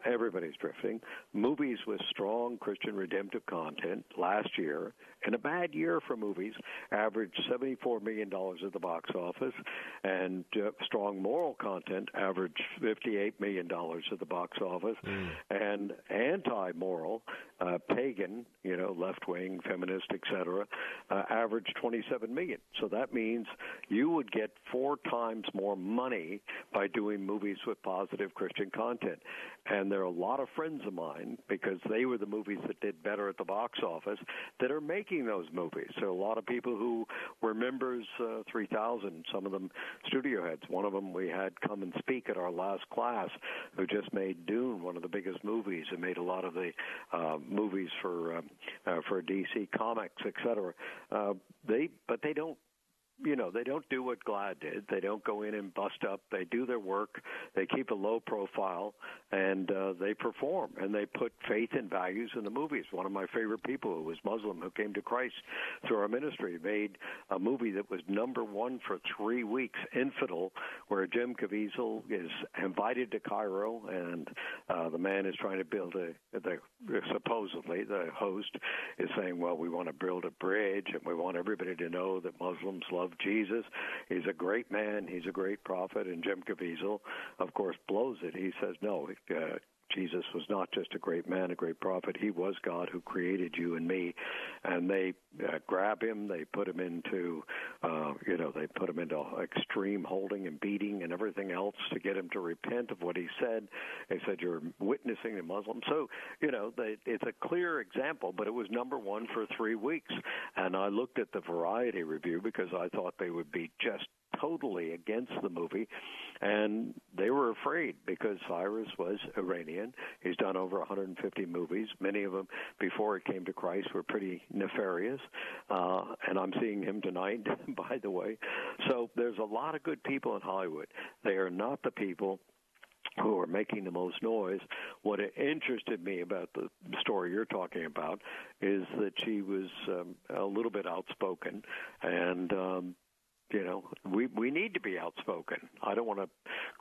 Everybody's drifting. Movies with strong Christian redemptive content last year, and a bad year for movies, averaged $74 million at the box office, and strong moral content averaged $58 million at the box office, and anti-moral, pagan, left-wing, feminist, etc., averaged $27 million. So that means you would get 4 times more money by doing movies with positive Christian content. And there are a lot of friends of mine, because they were the movies that did better at the box office, that are making those movies. So a lot of people who were members, 3,000, some of them studio heads. One of them we had come and speak at our last class, who just made Dune, one of the biggest movies, and made a lot of the movies for DC Comics, etc. But they don't. They don't do what GLAAD did. They don't go in and bust up. They do their work. They keep a low profile, and they perform, and they put faith and values in the movies. One of my favorite people, who was Muslim, who came to Christ through our ministry, made a movie that was #1 for 3 weeks, Infidel, where Jim Caviezel is invited to Cairo, and the man is trying to build supposedly the host is saying, well, we want to build a bridge, and we want everybody to know that Muslims love Jesus. He's a great man. He's a great prophet. And Jim Caviezel, of course, blows it. He says, no, Jesus was not just a great man, a great prophet. He was God who created you and me. And they grab him. They put him into, extreme holding and beating and everything else to get him to repent of what he said. They said, you're witnessing the Muslim. So, it's a clear example, but it was #1 for 3 weeks. And I looked at the Variety review because I thought they would be just totally against the movie, and they were afraid because Cyrus was Iranian. He's done over 150 movies. Many of them before he came to Christ were pretty nefarious, and I'm seeing him tonight, by the way. So there's a lot of good people in Hollywood. They are not the people who are making the most noise. What interested me about the story you're talking about is that she was a little bit outspoken, and we need to be outspoken. I don't want to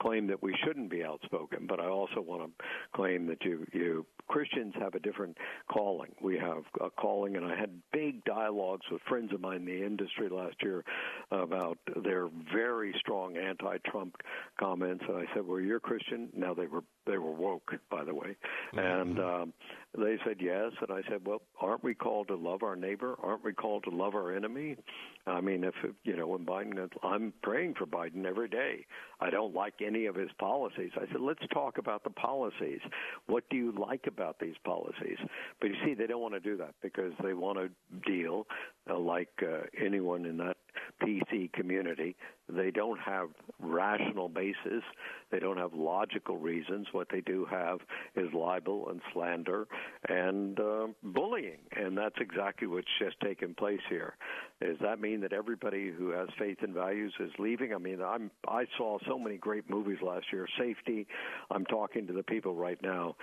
claim that we shouldn't be outspoken, but I also want to claim that you Christians have a different calling. We have a calling, and I had big dialogues with friends of mine in the industry last year about their very strong anti-Trump comments. And I said, well, you're Christian? Now, they were woke, by the way. And they said yes. And I said, well, aren't we called to love our neighbor? Aren't we called to love our enemy? I mean, when Biden, I'm praying for Biden every day. I don't like any of his policies. I said, let's talk about the policies. What do you like about these policies? But you see, they don't want to do that because they want to deal like anyone in that PC community They don't have rational basis. They don't have logical reasons. What they do have is libel and slander and bullying, and that's exactly what's just taken place here. Does that mean that everybody who has faith and values is leaving? I mean, I saw so many great movies last year. Safety, I'm talking to the people right now.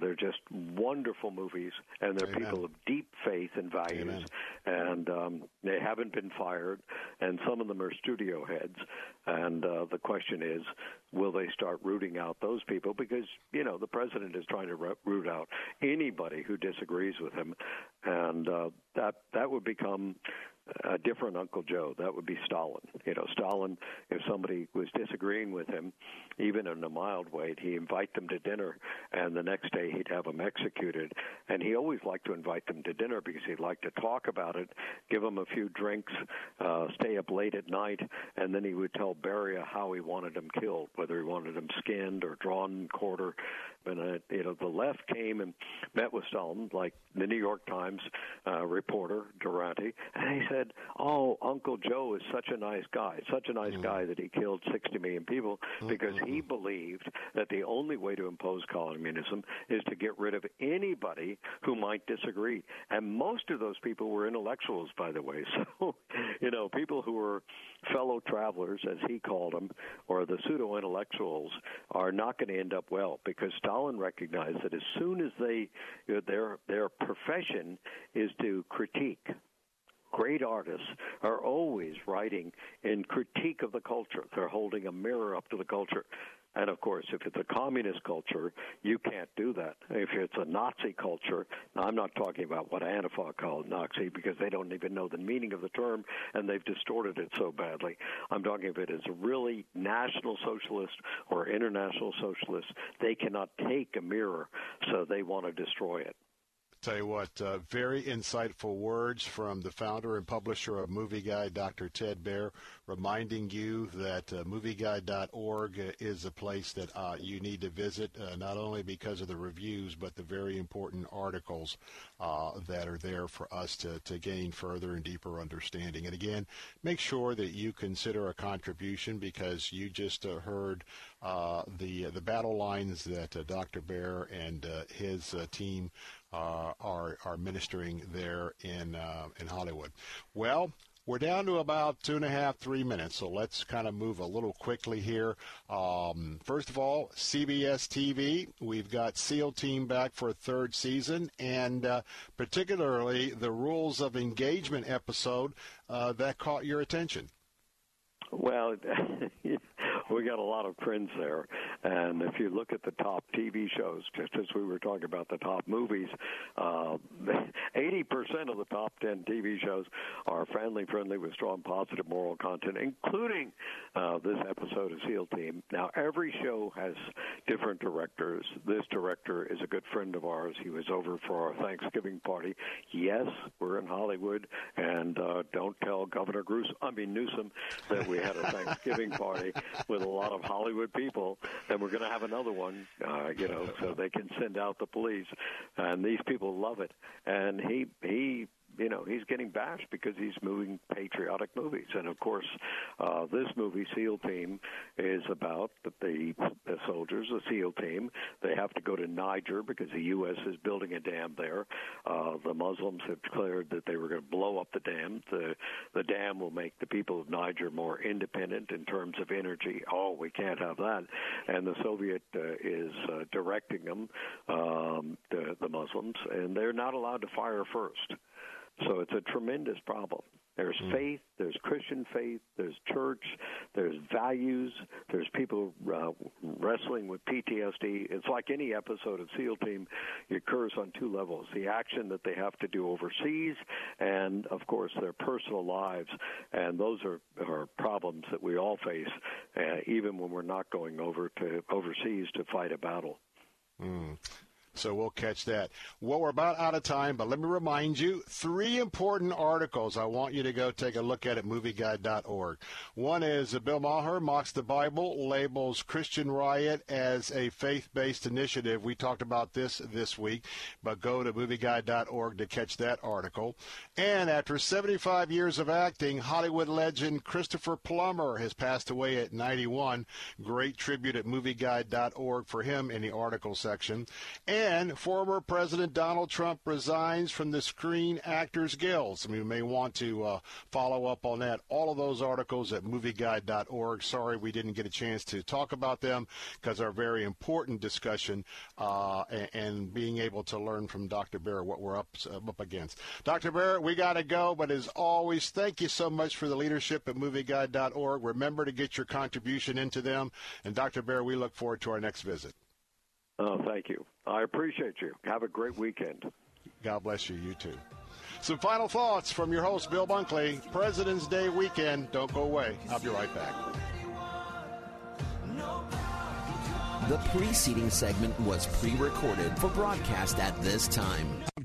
They're just wonderful movies, and they're Amen. People of deep faith and values. Amen. And they haven't been fired, and some of them are studio heads. And the question is, will they start rooting out those people? Because, you know, the president is trying to root out anybody who disagrees with him. And that would become a different Uncle Joe. That would be Stalin. You know, Stalin, if somebody was disagreeing with him, even in a mild way, he'd invite them to dinner, and the next day he'd have them executed. And he always liked to invite them to dinner because he'd like to talk about it, give them a few drinks, stay up late at night, and then he would tell Beria how he wanted them killed, whether he wanted them skinned or drawn and quartered. And, you know, the left came and met with Stalin, like the New York Times reporter, Durante, and he said, oh, Uncle Joe is such a nice guy that he killed 60 million people because he believed that the only way to impose communism is to get rid of anybody who might disagree. And most of those people were intellectuals, by the way. So, you know, people who were fellow travelers, as he called them, or the pseudo-intellectuals, are not going to end up well because Stalin recognized that as soon as they their profession is to critique. Great artists are always writing in critique of the culture. They're holding a mirror up to the culture. And, of course, if it's a communist culture, you can't do that. If it's a Nazi culture, now I'm not talking about what Antifa called Nazi because they don't even know the meaning of the term, and they've distorted it so badly. I'm talking if it is really national socialist or international socialist, they cannot take a mirror, so they want to destroy it. Tell you what, very insightful words from the founder and publisher of Movie Guide, Dr. Ted Baer, reminding you that movieguide.org is a place that you need to visit, not only because of the reviews, but the very important articles that are there for us to gain further and deeper understanding. And again, make sure that you consider a contribution because you just heard the battle lines that Dr. Baer and his team are ministering there in Hollywood. Well, we're down to about 2.5-3 minutes, so let's kind of move a little quickly here. First of all, CBS TV, we've got SEAL Team back for a third season, and particularly the Rules of Engagement episode that caught your attention. Well, we got a lot of trends there, and if you look at the top TV shows, just as we were talking about the top movies, 80% of the top 10 TV shows are family-friendly with strong positive moral content, including this episode of SEAL Team. Now, every show has different directors. This director is a good friend of ours. He was over for our Thanksgiving party. Yes, we're in Hollywood, and don't tell Governor Newsom that we had a Thanksgiving party with a lot of Hollywood people, and we're going to have another one, so they can send out the police. And these people love it. And he's getting bashed because he's moving patriotic movies. And, of course, this movie, SEAL Team, is about the soldiers, the SEAL Team. They have to go to Niger because the U.S. is building a dam there. The Muslims have declared that they were going to blow up the dam. The dam will make the people of Niger more independent in terms of energy. Oh, we can't have that. And the Soviet is directing them, the Muslims, and they're not allowed to fire first. So it's a tremendous problem. There's faith, there's Christian faith, there's church, there's values, there's people wrestling with PTSD. It's like any episode of SEAL Team. It occurs on two levels, the action that they have to do overseas and, of course, their personal lives. And those are problems that we all face, even when we're not going overseas to fight a battle. Mm. So we'll catch that. Well, we're about out of time, but let me remind you, three important articles I want you to go take a look at movieguide.org. One is Bill Maher mocks the Bible, labels Christian Riot as a faith-based initiative. We talked about this week, but go to movieguide.org to catch that article. And after 75 years of acting, Hollywood legend Christopher Plummer has passed away at 91. Great tribute at movieguide.org for him in the article section. And former President Donald Trump resigns from the Screen Actors Guild. So you may want to follow up on that. All of those articles at MovieGuide.org. Sorry we didn't get a chance to talk about them because our very important discussion and being able to learn from Dr. Baer what we're up against. Dr. Baer, we got to go, but as always, thank you so much for the leadership at MovieGuide.org. Remember to get your contribution into them. And Dr. Baer, we look forward to our next visit. Oh, thank you. I appreciate you. Have a great weekend. God bless you. You too. Some final thoughts from your host, Bill Bunkley. President's Day weekend. Don't go away. I'll be right back. The preceding segment was pre-recorded for broadcast at this time. I'm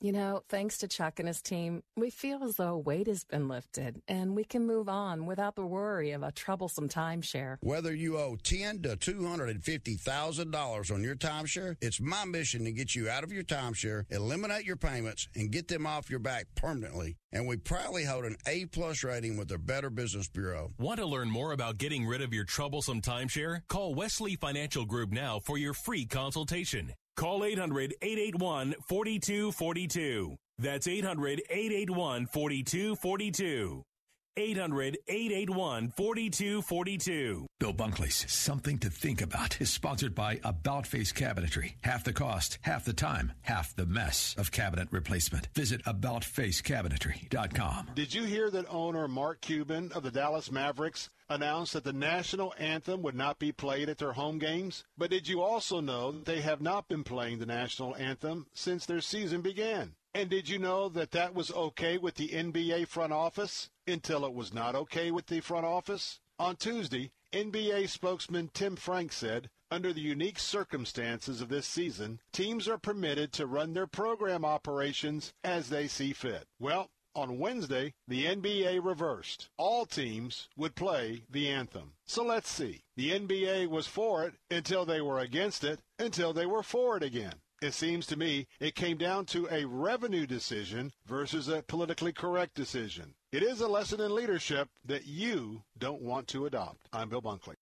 You know, thanks to Chuck and his team, we feel as though weight has been lifted and we can move on without the worry of a troublesome timeshare. Whether you owe $10,000 to $250,000 on your timeshare, it's my mission to get you out of your timeshare, eliminate your payments, and get them off your back permanently. And we proudly hold an A-plus rating with the Better Business Bureau. Want to learn more about getting rid of your troublesome timeshare? Call Wesley Financial Group now for your free consultation. Call 800-881-4242. That's 800-881-4242. 800-881-4242. Bill Bunkley's Something to Think About is sponsored by About Face Cabinetry. Half the cost, half the time, half the mess of cabinet replacement. Visit AboutFaceCabinetry.com. Did you hear that owner Mark Cuban of the Dallas Mavericks announced that the national anthem would not be played at their home games? But did you also know that they have not been playing the national anthem since their season began? And did you know that that was okay with the NBA front office until it was not okay with the front office? On Tuesday, NBA spokesman Tim Frank said, under the unique circumstances of this season, teams are permitted to run their program operations as they see fit. Well, on Wednesday, the NBA reversed. All teams would play the anthem. So let's see. The NBA was for it until they were against it, until they were for it again. It seems to me it came down to a revenue decision versus a politically correct decision. It is a lesson in leadership that you don't want to adopt. I'm Bill Bunkley.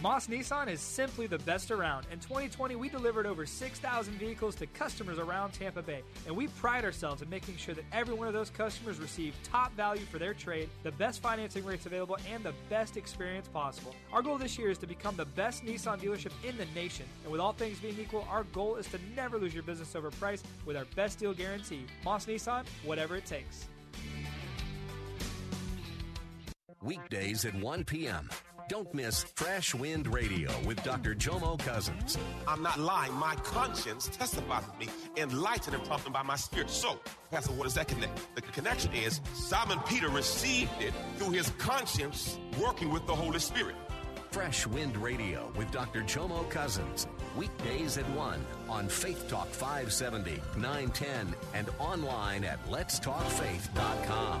Moss Nissan is simply the best around. In 2020, we delivered over 6,000 vehicles to customers around Tampa Bay, and we pride ourselves in making sure that every one of those customers receive top value for their trade, the best financing rates available, and the best experience possible. Our goal this year is to become the best Nissan dealership in the nation, and with all things being equal, our goal is to never lose your business over price with our best deal guarantee. Moss Nissan, whatever it takes. Weekdays at 1 p.m. Don't miss Fresh Wind Radio with Dr. Jomo Cousins. I'm not lying. My conscience testifies to me, enlightened and prompted by my spirit. So, Pastor, what does that connect? The connection is Simon Peter received it through his conscience working with the Holy Spirit. Fresh Wind Radio with Dr. Jomo Cousins. Weekdays at 1 on Faith Talk 570, 910, and online at letstalkfaith.com.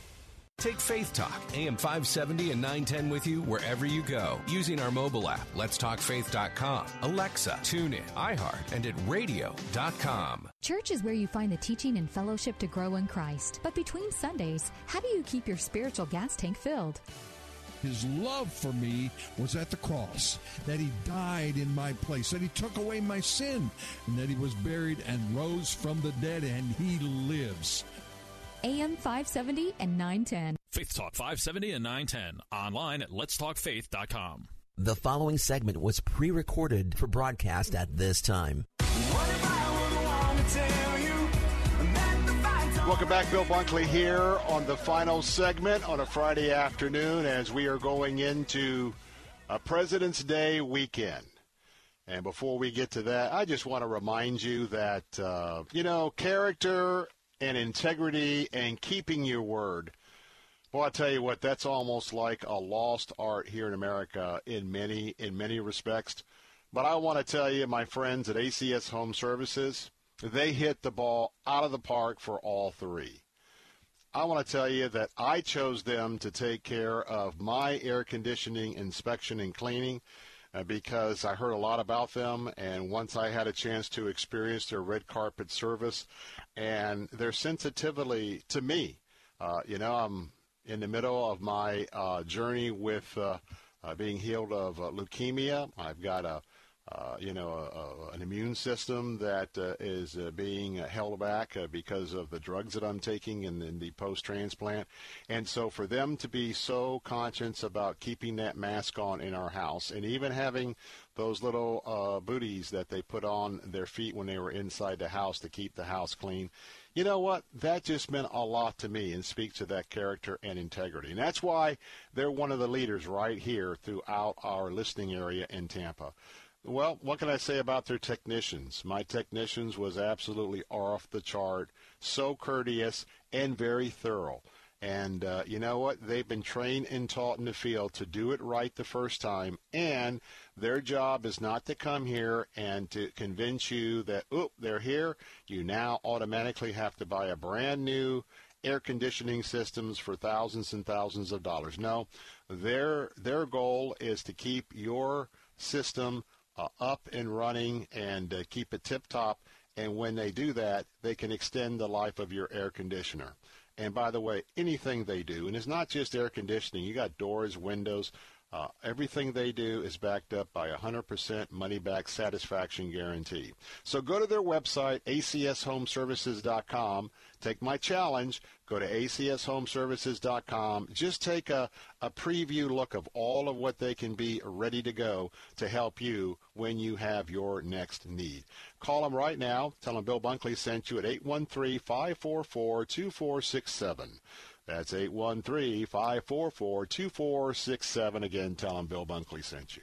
Take Faith Talk, AM 570 and 910 with you wherever you go. Using our mobile app, letstalkfaith.com, Alexa, TuneIn, iHeart, and at radio.com. Church is where you find the teaching and fellowship to grow in Christ. But between Sundays, how do you keep your spiritual gas tank filled? His love for me was at the cross, that he died in my place, that he took away my sin, and that he was buried and rose from the dead, and he lives. AM 570 and 910. Faith Talk 570 and 910. Online at letstalkfaith.com. The following segment was pre-recorded for broadcast at this time. Welcome back. Bill Bunkley here on the final segment on a Friday afternoon as we are going into a President's Day weekend. And before we get to that, I just want to remind you that, character and integrity and keeping your word. Well, I tell you what, that's almost like a lost art here in America in many respects. But I want to tell you, my friends at ACS Home Services, they hit the ball out of the park for all three. I want to tell you that I chose them to take care of my air conditioning inspection and cleaning because I heard a lot about them, and once I had a chance to experience their red carpet service and their sensitivity to me. I'm in the middle of my journey with being healed of leukemia. I've got an immune system that is being held back because of the drugs that I'm taking and then the post-transplant. And so for them to be so conscious about keeping that mask on in our house and even having those little booties that they put on their feet when they were inside the house to keep the house clean, you know what? That just meant a lot to me and speaks to that character and integrity. And that's why they're one of the leaders right here throughout our listening area in Tampa. Well, what can I say about their technicians? My technicians was absolutely off the chart, so courteous and very thorough. And you know what? They've been trained and taught in the field to do it right the first time. And their job is not to come here and to convince you that, oh, they're here. You now automatically have to buy a brand new air conditioning systems for thousands and thousands of dollars. No, their goal is to keep your system up and running and keep it tip-top. And when they do that, they can extend the life of your air conditioner. And by the way, anything they do, and it's not just air conditioning. You got doors, windows. Everything they do is backed up by 100% money-back satisfaction guarantee. So go to their website, acshomeservices.com. Take my challenge. Go to acshomeservices.com. Just take a preview look of all of what they can be ready to go to help you when you have your next need. Call them right now. Tell them Bill Bunkley sent you at 813-544-2467. That's 813-544-2467. Again, tell them Bill Bunkley sent you.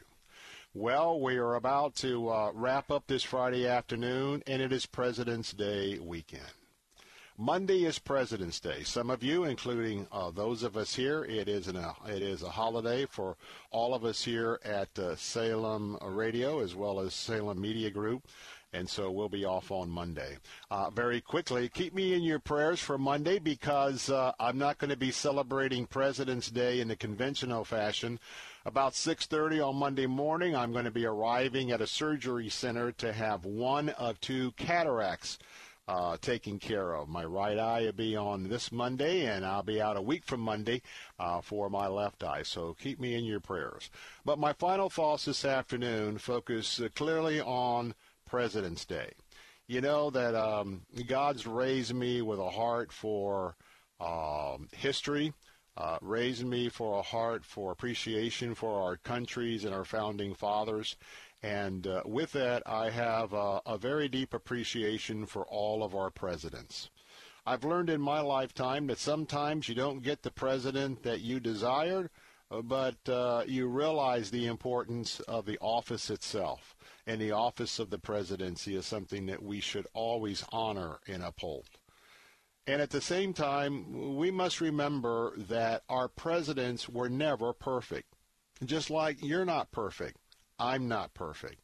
Well, we are about to wrap up this Friday afternoon, and it is President's Day weekend. Monday is President's Day. Some of you, including those of us here, it is a holiday for all of us here at Salem Radio as well as Salem Media Group. And so we'll be off on Monday. Very quickly, keep me in your prayers for Monday because I'm not going to be celebrating President's Day in the conventional fashion. About 6:30 on Monday morning, I'm going to be arriving at a surgery center to have one of two cataracts taken care of. My right eye will be on this Monday, and I'll be out a week from Monday for my left eye. So keep me in your prayers. But my final thoughts this afternoon focus clearly on President's Day. You know that God's raised me with a heart for history, raised me for a heart for appreciation for our countries and our founding fathers. And with that, I have a very deep appreciation for all of our presidents. I've learned in my lifetime that sometimes you don't get the president that you desired, but you realize the importance of the office itself. And the office of the presidency is something that we should always honor and uphold. And at the same time, we must remember that our presidents were never perfect. Just like you're not perfect. I'm not perfect.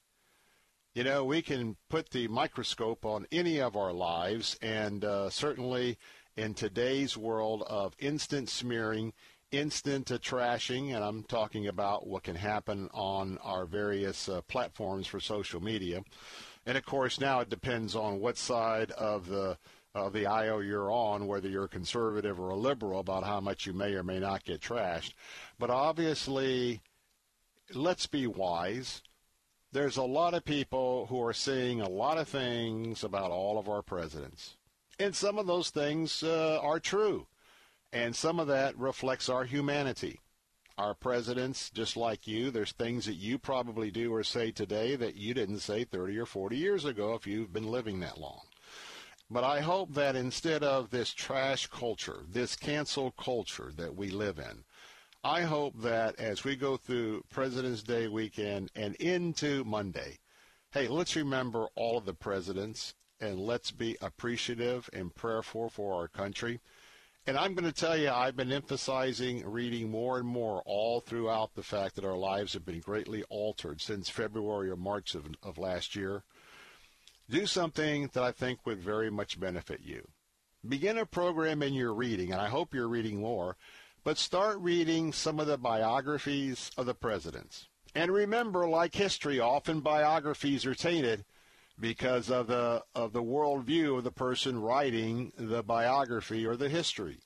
You know, we can put the microscope on any of our lives, and certainly in today's world of instant smearing, instant trashing, and I'm talking about what can happen on our various platforms for social media. And, of course, now it depends on what side of the aisle you're on, whether you're a conservative or a liberal, about how much you may or may not get trashed. But obviously, let's be wise. There's a lot of people who are saying a lot of things about all of our presidents. And some of those things are true. And some of that reflects our humanity. Our presidents, just like you, there's things that you probably do or say today that you didn't say 30 or 40 years ago if you've been living that long. But I hope that instead of this trash culture, this cancel culture that we live in, I hope that as we go through President's Day weekend and into Monday, hey, let's remember all of the presidents and let's be appreciative and prayerful for our country. And I'm going to tell you, I've been emphasizing reading more and more all throughout the fact that our lives have been greatly altered since February or March of last year. Do something that I think would very much benefit you. Begin a program in your reading, and I hope you're reading more, but start reading some of the biographies of the presidents. And remember, like history, often biographies are tainted because of the worldview of the person writing the biography or the history.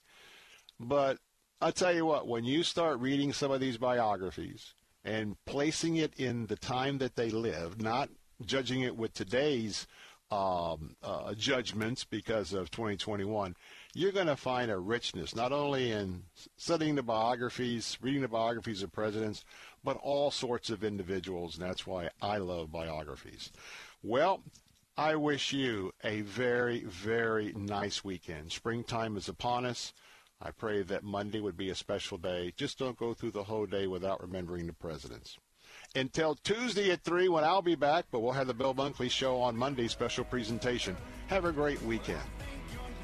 But I'll tell you what, when you start reading some of these biographies and placing it in the time that they lived, not judging it with today's judgments because of 2021, you're going to find a richness, not only in studying the biographies, reading the biographies of presidents, but all sorts of individuals, and that's why I love biographies. Well, I wish you a very, very nice weekend. Springtime is upon us. I pray that Monday would be a special day. Just don't go through the whole day without remembering the presidents. Until Tuesday at 3 when I'll be back, but we'll have the Bill Bunkley Show on Monday, special presentation. Have a great weekend.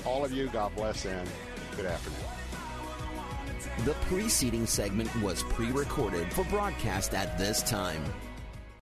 All of you, God bless, and good afternoon. The preceding segment was pre-recorded for broadcast at this time.